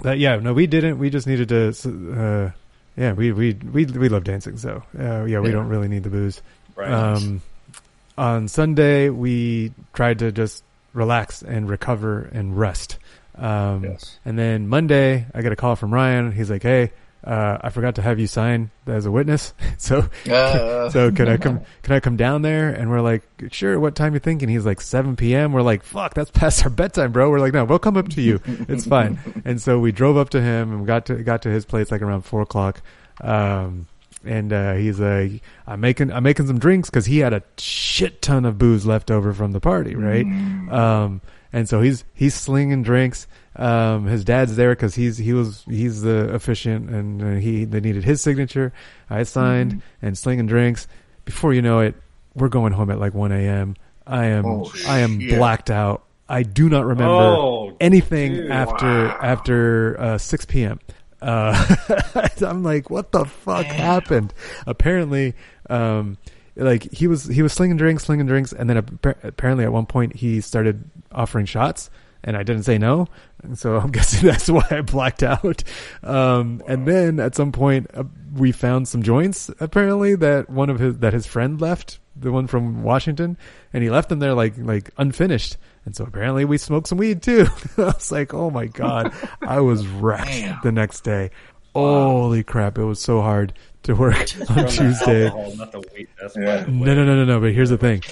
Uh, yeah, no, we didn't. We just needed to. Uh, yeah, we we we we love dancing, so uh, yeah, we yeah. don't really need the booze. Right. Um, on Sunday, we tried to just relax and recover and rest. Um, yes. And then Monday, I got a call from Ryan. He's like, "Hey, uh, I forgot to have you sign as a witness. So, uh. so can I come? Can I come down there?" And we're like, "Sure. What time you thinking?" He's like, seven p.m. We're like, "Fuck, that's past our bedtime, bro." We're like, "No, we'll come up to you. It's fine." And so we drove up to him and got to got to his place like around four o'clock. Um, and uh, he's like, "I'm making I'm making some drinks," because he had a shit ton of booze left over from the party, right? Um, and so he's he's slinging drinks. Um, his dad's there because he's he was he's the officiant, and uh, he they needed his signature. I signed mm-hmm. and slinging drinks. Before you know it, we're going home at like one a.m. I am oh, I am shit. blacked out. I do not remember oh, anything dude, after wow. after uh, six p.m. Uh, I'm like, what the fuck Damn. happened? Apparently, um, like he was he was slinging drinks, slinging drinks, and then apparently at one point he started offering shots. And I didn't say no, and so I'm guessing that's why I blacked out. Um, wow. And then at some point, uh, we found some joints. Apparently, that one of his that his friend left, the one from Washington, and he left them there like like unfinished. And so apparently, we smoked some weed too. I was like, oh my god, I was wrecked Damn. the next day. Wow. Holy crap, it was so hard to work on Tuesday. Alcohol, not the weed. That's yeah. No, no, no, no, no. But here's the thing: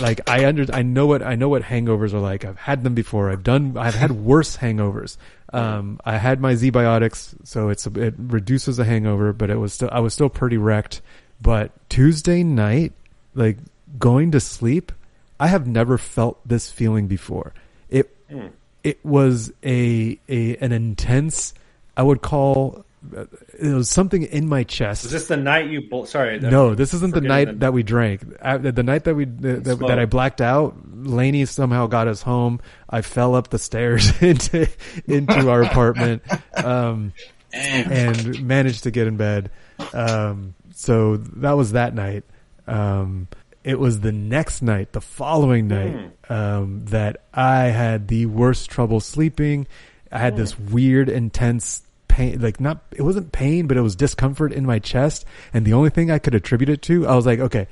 like I under, I know what I know what hangovers are like. I've had them before. I've done. I've had worse hangovers. Um, I had my Z-Biotics, so it's it reduces the hangover, but it was still I was still pretty wrecked. But Tuesday night, like going to sleep, I have never felt this feeling before. It mm. it was a a an intense, I would call, it was something in my chest. Is this the night you? Bol- Sorry, no, this isn't the night the- that we drank. I, the night that we that, that, that I blacked out, Lainey somehow got us home. I fell up the stairs into into our apartment, um, and managed to get in bed. Um, so that was that night. Um, it was the next night, the following night, mm. um, that I had the worst trouble sleeping. I had mm. this weird, intense pain, like not, it wasn't pain, but it was discomfort in my chest. And the only thing I could attribute it to, I was like, okay,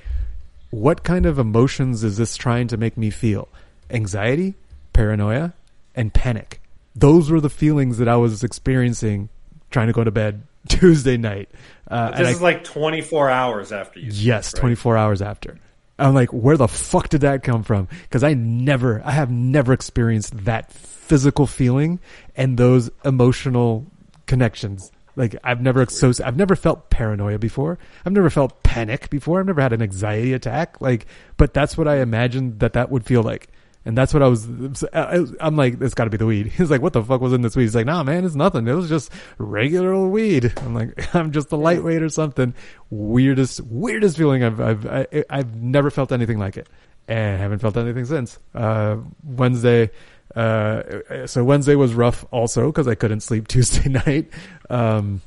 what kind of emotions is this trying to make me feel? Anxiety, paranoia, and panic. Those were the feelings that I was experiencing trying to go to bed Tuesday night. Uh, this and I, is like twenty-four hours after you. Yes, sleep, right? twenty-four hours after. I'm like, where the fuck did that come from? Because I never, I have never experienced that physical feeling and those emotional connections. Like I've never, exos- I've never felt paranoia before. I've never felt panic before. I've never had an anxiety attack. Like, but that's what I imagined that that would feel like. And that's what I was, I'm like, it's got to be the weed. He's like, what the fuck was in this weed? He's like, nah, man, it's nothing. It was just regular old weed. I'm like, I'm just a lightweight or something. Weirdest, weirdest feeling. I've, I've, I, I've never felt anything like it, and haven't felt anything since. Uh, Wednesday, uh, so Wednesday was rough also because I couldn't sleep Tuesday night. Um,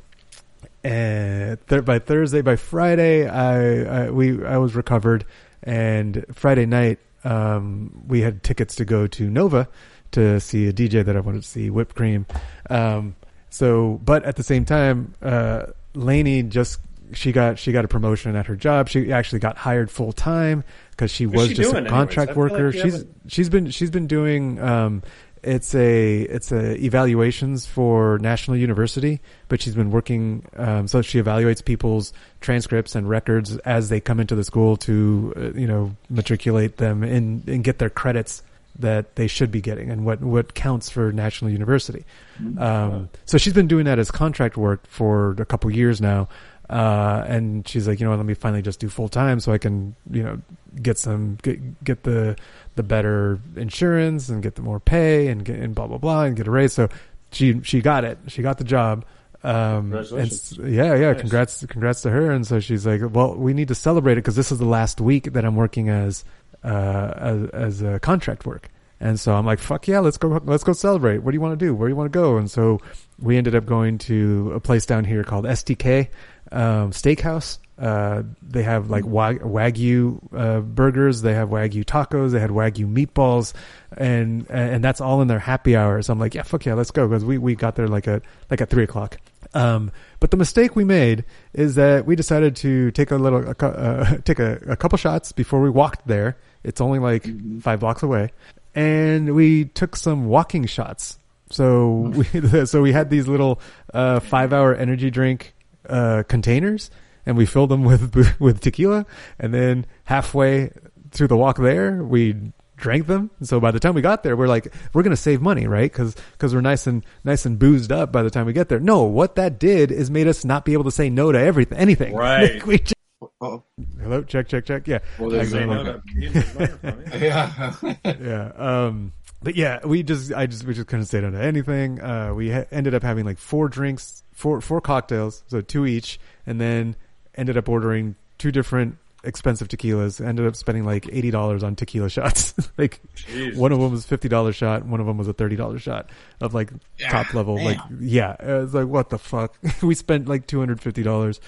and th- by Thursday, by Friday, I, I, we, I was recovered, and Friday night, Um, we had tickets to go to Nova to see a D J that I wanted to see, Whipped Cream. Um, so, but at the same time, uh, Lainey just, she got, she got a promotion at her job. She actually got hired full time because she was just a contract worker. She's, she's been, she's been doing, um, it's a, it's a evaluations for National University, but she's been working, um, so she evaluates people's transcripts and records as they come into the school to, uh, you know, matriculate them and, and get their credits that they should be getting and what, what counts for National University. Um, wow. So she's been doing that as contract work for a couple years now. Uh, and she's like, you know what, let me finally just do full time so I can, you know, get some, get, get the, the better insurance and get the more pay and get, and blah, blah, blah, and get a raise. So she, she got it. She got the job. Um, Congratulations. And yeah, yeah. Nice. Congrats. Congrats to her. And so she's like, well, we need to celebrate it because this is the last week that I'm working as, uh, as, as a contract work. And so I'm like, fuck yeah, let's go, let's go celebrate. What do you want to do? Where do you want to go? And so we ended up going to a place down here called S T K, um, Steakhouse. Uh, they have like Wagyu, uh, burgers. They have Wagyu tacos. They had Wagyu meatballs, and, and that's all in their happy hour. So I'm like, yeah, fuck yeah, let's go. Cause we, we got there like a, like at three o'clock. Um, but the mistake we made is that we decided to take a little, uh, take a, a couple shots before we walked there. It's only like mm-hmm. five blocks away. And we took some walking shots. So we, so we had these little, uh, five hour energy drink, uh, containers. And we filled them with with tequila, and then halfway through the walk there, we drank them. And so by the time we got there, we're like, we're gonna save money, right? Because because we're nice and nice and boozed up by the time we get there. No, what that did is made us not be able to say no to everything, anything. Right? Like we just, hello, check, check, check. Yeah. Well, there's no no yeah. yeah. Um. But yeah, we just I just we just couldn't say no to anything. Uh, we ha- ended up having like four drinks, four four cocktails, so two each, and then ended up ordering two different expensive tequilas, ended up spending like eighty dollars on tequila shots. Like jeez. One of them was fifty dollars shot. One of them was a thirty dollars shot of like yeah, top level. Damn. Like, yeah, it was like, what the fuck? We spent like two hundred fifty dollars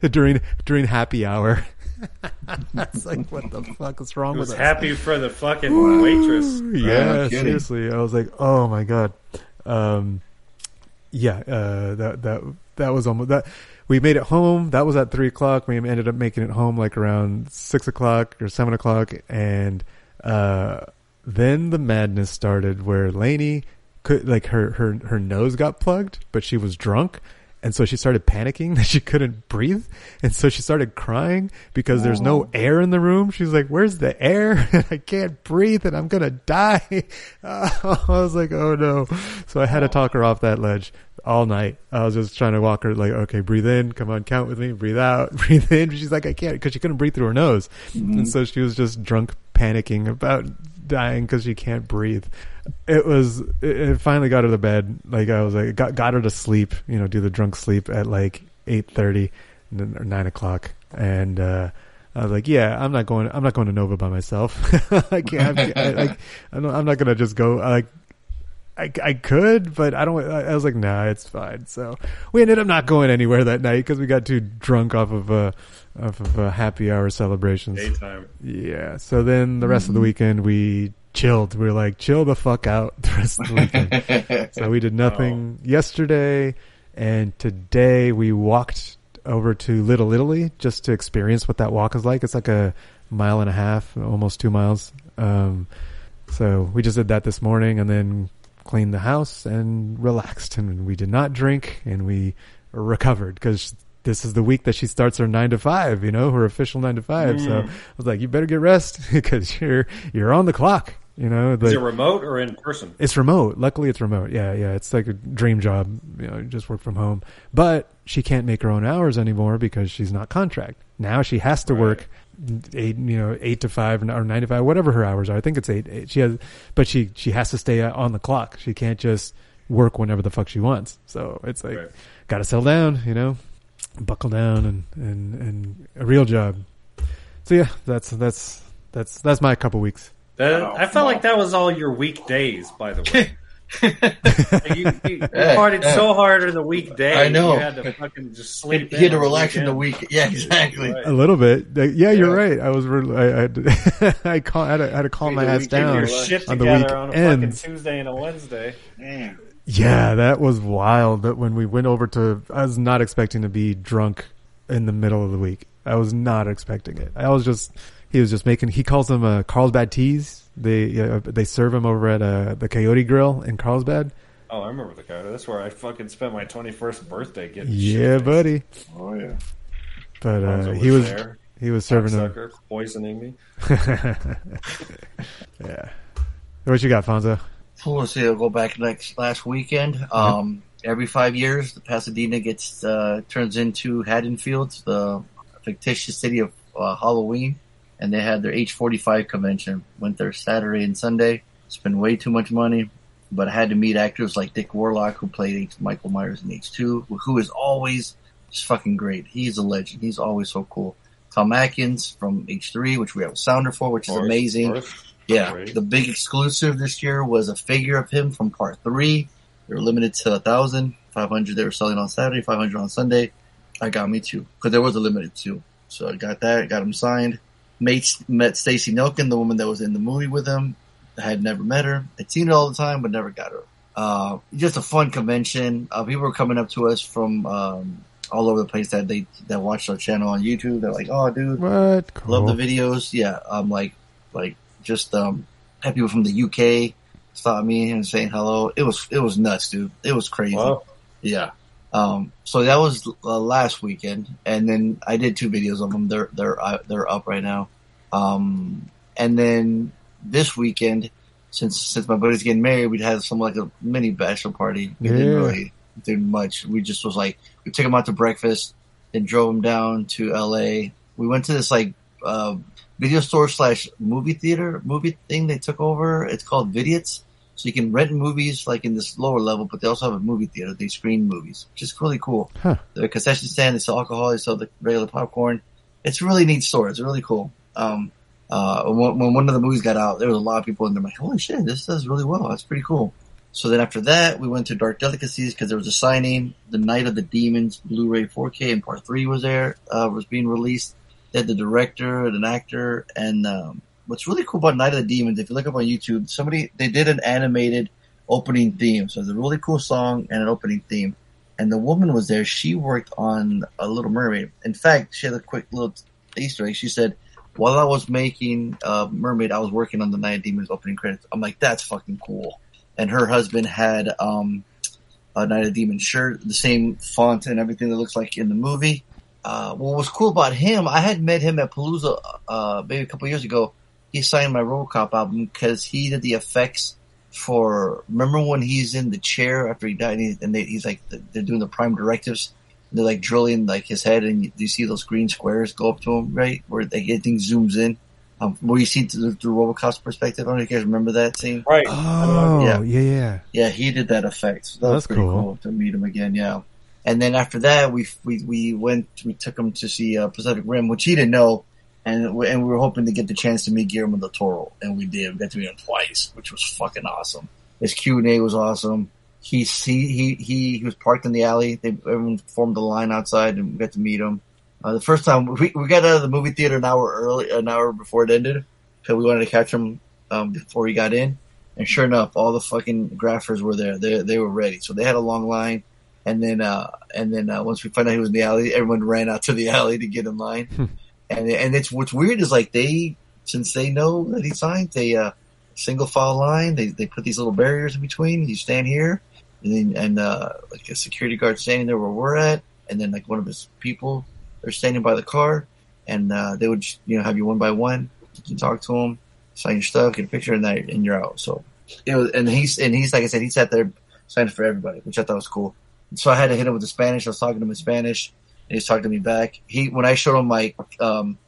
during, during happy hour. That's like, what the fuck is wrong with us? I was happy for the fucking ooh, waitress. Yeah, oh, seriously. I was like, oh my God. Um, yeah, uh, that, that, that was almost that. We made it home. That was at three o'clock. We ended up making it home like around six o'clock or seven o'clock. And, uh, then the madness started where Lainey could like her, her, her nose got plugged, but she was drunk. And so she started panicking that she couldn't breathe. And so she started crying because oh. there's no air in the room. She's like, where's the air? And I can't breathe and I'm going to die. Uh, I was like, oh no. So I had oh. to talk her off that ledge. all night. I was just trying to walk her, like, okay, breathe in, come on, count with me, breathe out, breathe in. She's like, I can't, because she couldn't breathe through her nose. Mm-hmm. And so she was just drunk, panicking about dying because she can't breathe. It was, it, it finally got her to bed. Like, I was like, got, got her to sleep, you know, do the drunk sleep at like eight thirty or nine o'clock. And, uh, I was like, yeah, I'm not going, I'm not going to Nova by myself. I can't, I, I, I, I'm not, I'm not going to just go, like, I, I could, but I don't, I, I was like, nah, it's fine. So we ended up not going anywhere that night because we got too drunk off of, uh, off of uh, happy hour celebrations. Daytime. Yeah. So then the rest mm-hmm. of the weekend we chilled. We were like, chill the fuck out the rest of the weekend. So we did nothing oh. yesterday. And today we walked over to Little Italy just to experience what that walk is like. It's like a mile and a half, almost two miles. Um, so we just did that this morning and then cleaned the house and relaxed, and we did not drink, and we recovered because this is the week that she starts her nine to five, you know, her official nine to five. Mm. So I was like, you better get rest because you're, you're on the clock. You know, the, is it remote or in person? It's remote. Luckily, it's remote. Yeah, yeah. It's like a dream job. You know, you just work from home. But she can't make her own hours anymore because she's not contract. Now she has to right. work eight, you know, eight to five or nine to five, whatever her hours are. I think it's eight. eight. She has, but she she has to stay on the clock. She can't just work whenever the fuck she wants. So it's like right. gotta settle down. You know, buckle down and and and a real job. So yeah, that's that's that's that's my couple weeks. That, oh, I felt wow. like that was all your weekdays, by the way. you you, you yeah, partied yeah. so hard on the weekday. I know. You had to fucking just sleep. You had to relax in the week. Yeah, exactly. Right. A little bit. Yeah, yeah, you're right. I was. I, I, I, call, I, had, to, I had to calm you my ass down your shit on the weekend. On a fucking Tuesday and a Wednesday. Damn. Yeah, that was wild. That when we went over to, I was not expecting to be drunk in the middle of the week. I was not expecting it. I was just. He was just making, he calls them uh, Carlsbad teas. They uh, they serve them over at uh, the Coyote Grill in Carlsbad. Oh, I remember the Coyote. That's where I fucking spent my twenty-first birthday getting yeah, shit. Yeah, buddy. Oh, yeah. But uh, was he was there. He was serving them. Poisoning me. Yeah. What you got, Fonzo? Let's see, I'll go back next last weekend. Um, mm-hmm. Every five years, the Pasadena gets uh, turns into Haddonfield, the fictitious city of uh, Halloween. And they had their H forty-five convention. Went there Saturday and Sunday. Spent way too much money. But I had to meet actors like Dick Warlock, who played H- Michael Myers in H two, who is always just fucking great. He's a legend. He's always so cool. Tom Atkins from H three, which we have a sounder for, which is North, amazing. North. Yeah. Great. The big exclusive this year was a figure of him from Part three. They were limited to one thousand. five hundred they were selling on Saturday, five hundred on Sunday. I got me two. Because there was a limited two. So I got that. I got him signed. Made, met Stacy Nelkin, the woman that was in the movie with him. I had never met her. I'd seen her all the time, but never got her. Uh, just a fun convention. Uh, people were coming up to us from um, all over the place that they that watched our channel on YouTube. They're like, "Oh, dude, what? Cool. Love the videos." Yeah, um, like, like just um, had people from the U K stop me and saying hello. It was it was nuts, dude. It was crazy. Wow. Yeah. Um, so that was uh, last weekend, and then I did two videos of them. They're they're uh, they're up right now. Um, and then this weekend, since since my buddy's getting married, we had some like a mini bachelor party. We yeah. didn't really do much. We just was like we took him out to breakfast, then drove him down to L A. We went to this like uh, video store slash movie theater movie thing they took over. It's called Vidiots. So you can rent movies like in this lower level, but they also have a movie theater. They screen movies, which is really cool. Huh. The concession stand, they sell alcohol, they sell the regular popcorn. It's a really neat store. It's really cool. Um, uh, when, when one of the movies got out, there was a lot of people and they're like, holy shit, this does really well. That's pretty cool. So then after that, we went to Dark Delicacies because there was a signing. The Night of the Demons Blu-ray four K and part three was there, uh, was being released. They had the director and an actor and, um, what's really cool about Night of the Demons, if you look up on YouTube, somebody, they did an animated opening theme. So it's a really cool song and an opening theme. And the woman was there. She worked on A Little Mermaid. In fact, she had a quick little Easter egg. She said, while I was making uh, Mermaid, I was working on the Night of the Demons opening credits. I'm like, that's fucking cool. And her husband had um, a Night of the Demons shirt, the same font and everything that looks like in the movie. Uh, what was cool about him, I had met him at Palooza uh, maybe a couple years ago. He signed my RoboCop album because he did the effects for, remember when he's in the chair after he died, and, he, and they, he's like, they're doing the prime directives. They're like drilling like his head, and you, you see those green squares go up to him, right? Where they, everything zooms in. Um, where you see it through, through Robocop's perspective. I don't know if you guys remember that scene. Right. Oh, yeah. yeah, yeah. Yeah, he did that effect. So that That's was pretty cool. cool to meet him again, yeah. And then after that, we we we went, we took him to see uh, Pacific Rim, which he didn't know, and, and we were hoping to get the chance to meet Guillermo del Toro, and we did. We got to meet him twice, which was fucking awesome. His Q and A was awesome. He he he he was parked in the alley. They everyone formed a line outside, and we got to meet him. Uh, the first time we, we got out of the movie theater an hour early, an hour before it ended, because we wanted to catch him um, before he got in. And sure enough, all the fucking graphers were there. They they were ready, so they had a long line. And then uh, and then uh, once we found out he was in the alley, everyone ran out to the alley to get in line. and and it's what's weird is like they since they know that he signed, they uh, single file line. They they put these little barriers in between. You stand here, and then and uh, like a security guard standing there where we're at, and then like one of his people. They're standing by the car, and uh, they would, you know, have you one by one. You can talk to them, sign your stuff, get a picture, and, that, and you're out. So it was, and he's and he's like I said, he sat there signing for everybody, which I thought was cool. So I had to hit him with the Spanish. I was talking to him in Spanish, and he was talking to me back. He when I showed him my um,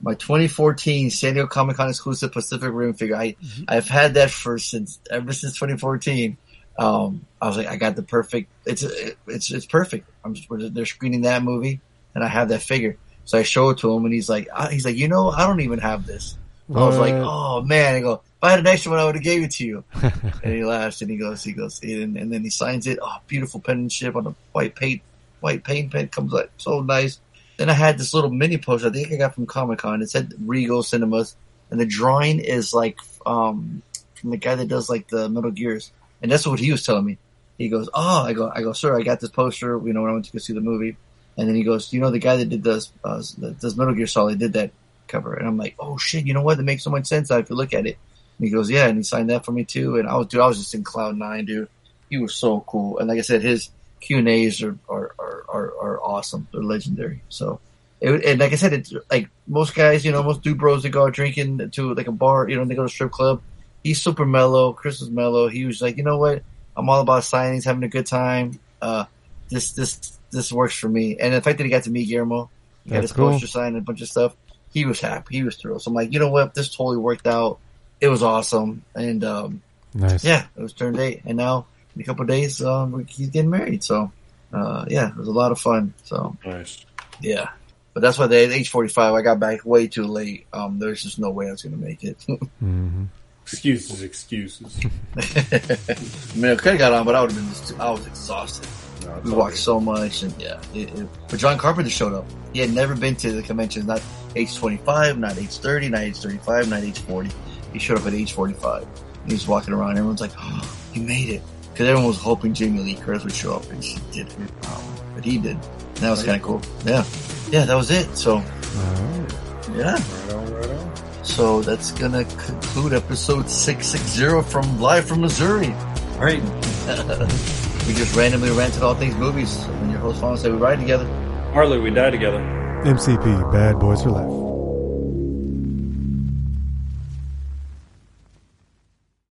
my twenty fourteen San Diego Comic Con exclusive Pacific Rim figure, I mm-hmm. I've had that for since ever since twenty fourteen. Um, I was like, I got the perfect. It's it's it's perfect. I'm just, they're screening that movie. And I have that figure, so I show it to him, and he's like, I, "He's like, you know, I don't even have this." And I was like, "Oh man!" I go, "If I had an extra one, I would have gave it to you." And he laughs, and he goes, "He goes," and, and then he signs it. Oh, beautiful penmanship on a white paint, white paint pen comes out so nice. Then I had this little mini poster I think I got from Comic Con. It said Regal Cinemas, and the drawing is like um, from the guy that does like the Metal Gears, and that's what he was telling me. He goes, "Oh," I go, "I go, sir, I got this poster. You know, when I went to go see the movie." And then he goes, you know, the guy that did this, uh, this Metal Gear Solid did that cover. And I'm like, oh shit, you know what? That makes so much sense if you look at it. And he goes, yeah. And he signed that for me too. And I was, dude, I was just in cloud nine, dude. He was so cool. And like I said, his Q and A's are, are, are, are, are awesome. They're legendary. So, it, and like I said, it's like most guys, you know, most dude bros that go out drinking to like a bar, you know, they go to a strip club. He's super mellow. Chris was mellow. He was like, you know what? I'm all about signings, having a good time. Uh, this, this, This works for me. And the fact that he got to meet Guillermo, he That's had his poster cool. signed and a bunch of stuff, he was happy. He was thrilled. So I'm like, you know what? This totally worked out. It was awesome. And, um, nice. yeah, it was turn date. And now, in a couple of days, um, he's getting married. So, uh, yeah, it was a lot of fun. So, nice. Yeah. But that's why they, at age forty-five, I got back way too late. Um, there's just no way I was going to make it. mm-hmm. Excuses, excuses. I mean, I could have got on, but I would have been just, I was exhausted. No, we walked so much, and yeah. It, it, but John Carpenter showed up. He had never been to the conventions, not age twenty-five, not age thirty, not age thirty-five, not age forty. He showed up at age forty-five. He was walking around. Everyone's like, oh, he made it. Because everyone was hoping Jamie Lee Curtis would show up, and she didn't. Um, but he did. And that was kind of cool. Yeah. Yeah, that was it. So, yeah. Right on, right on. So that's going to conclude episode six sixty from Live from Missouri. All right. We just randomly ranted all things movies. And your host Fonzo said we ride together. Harley, we die together. M C P, Bad Boys for Life.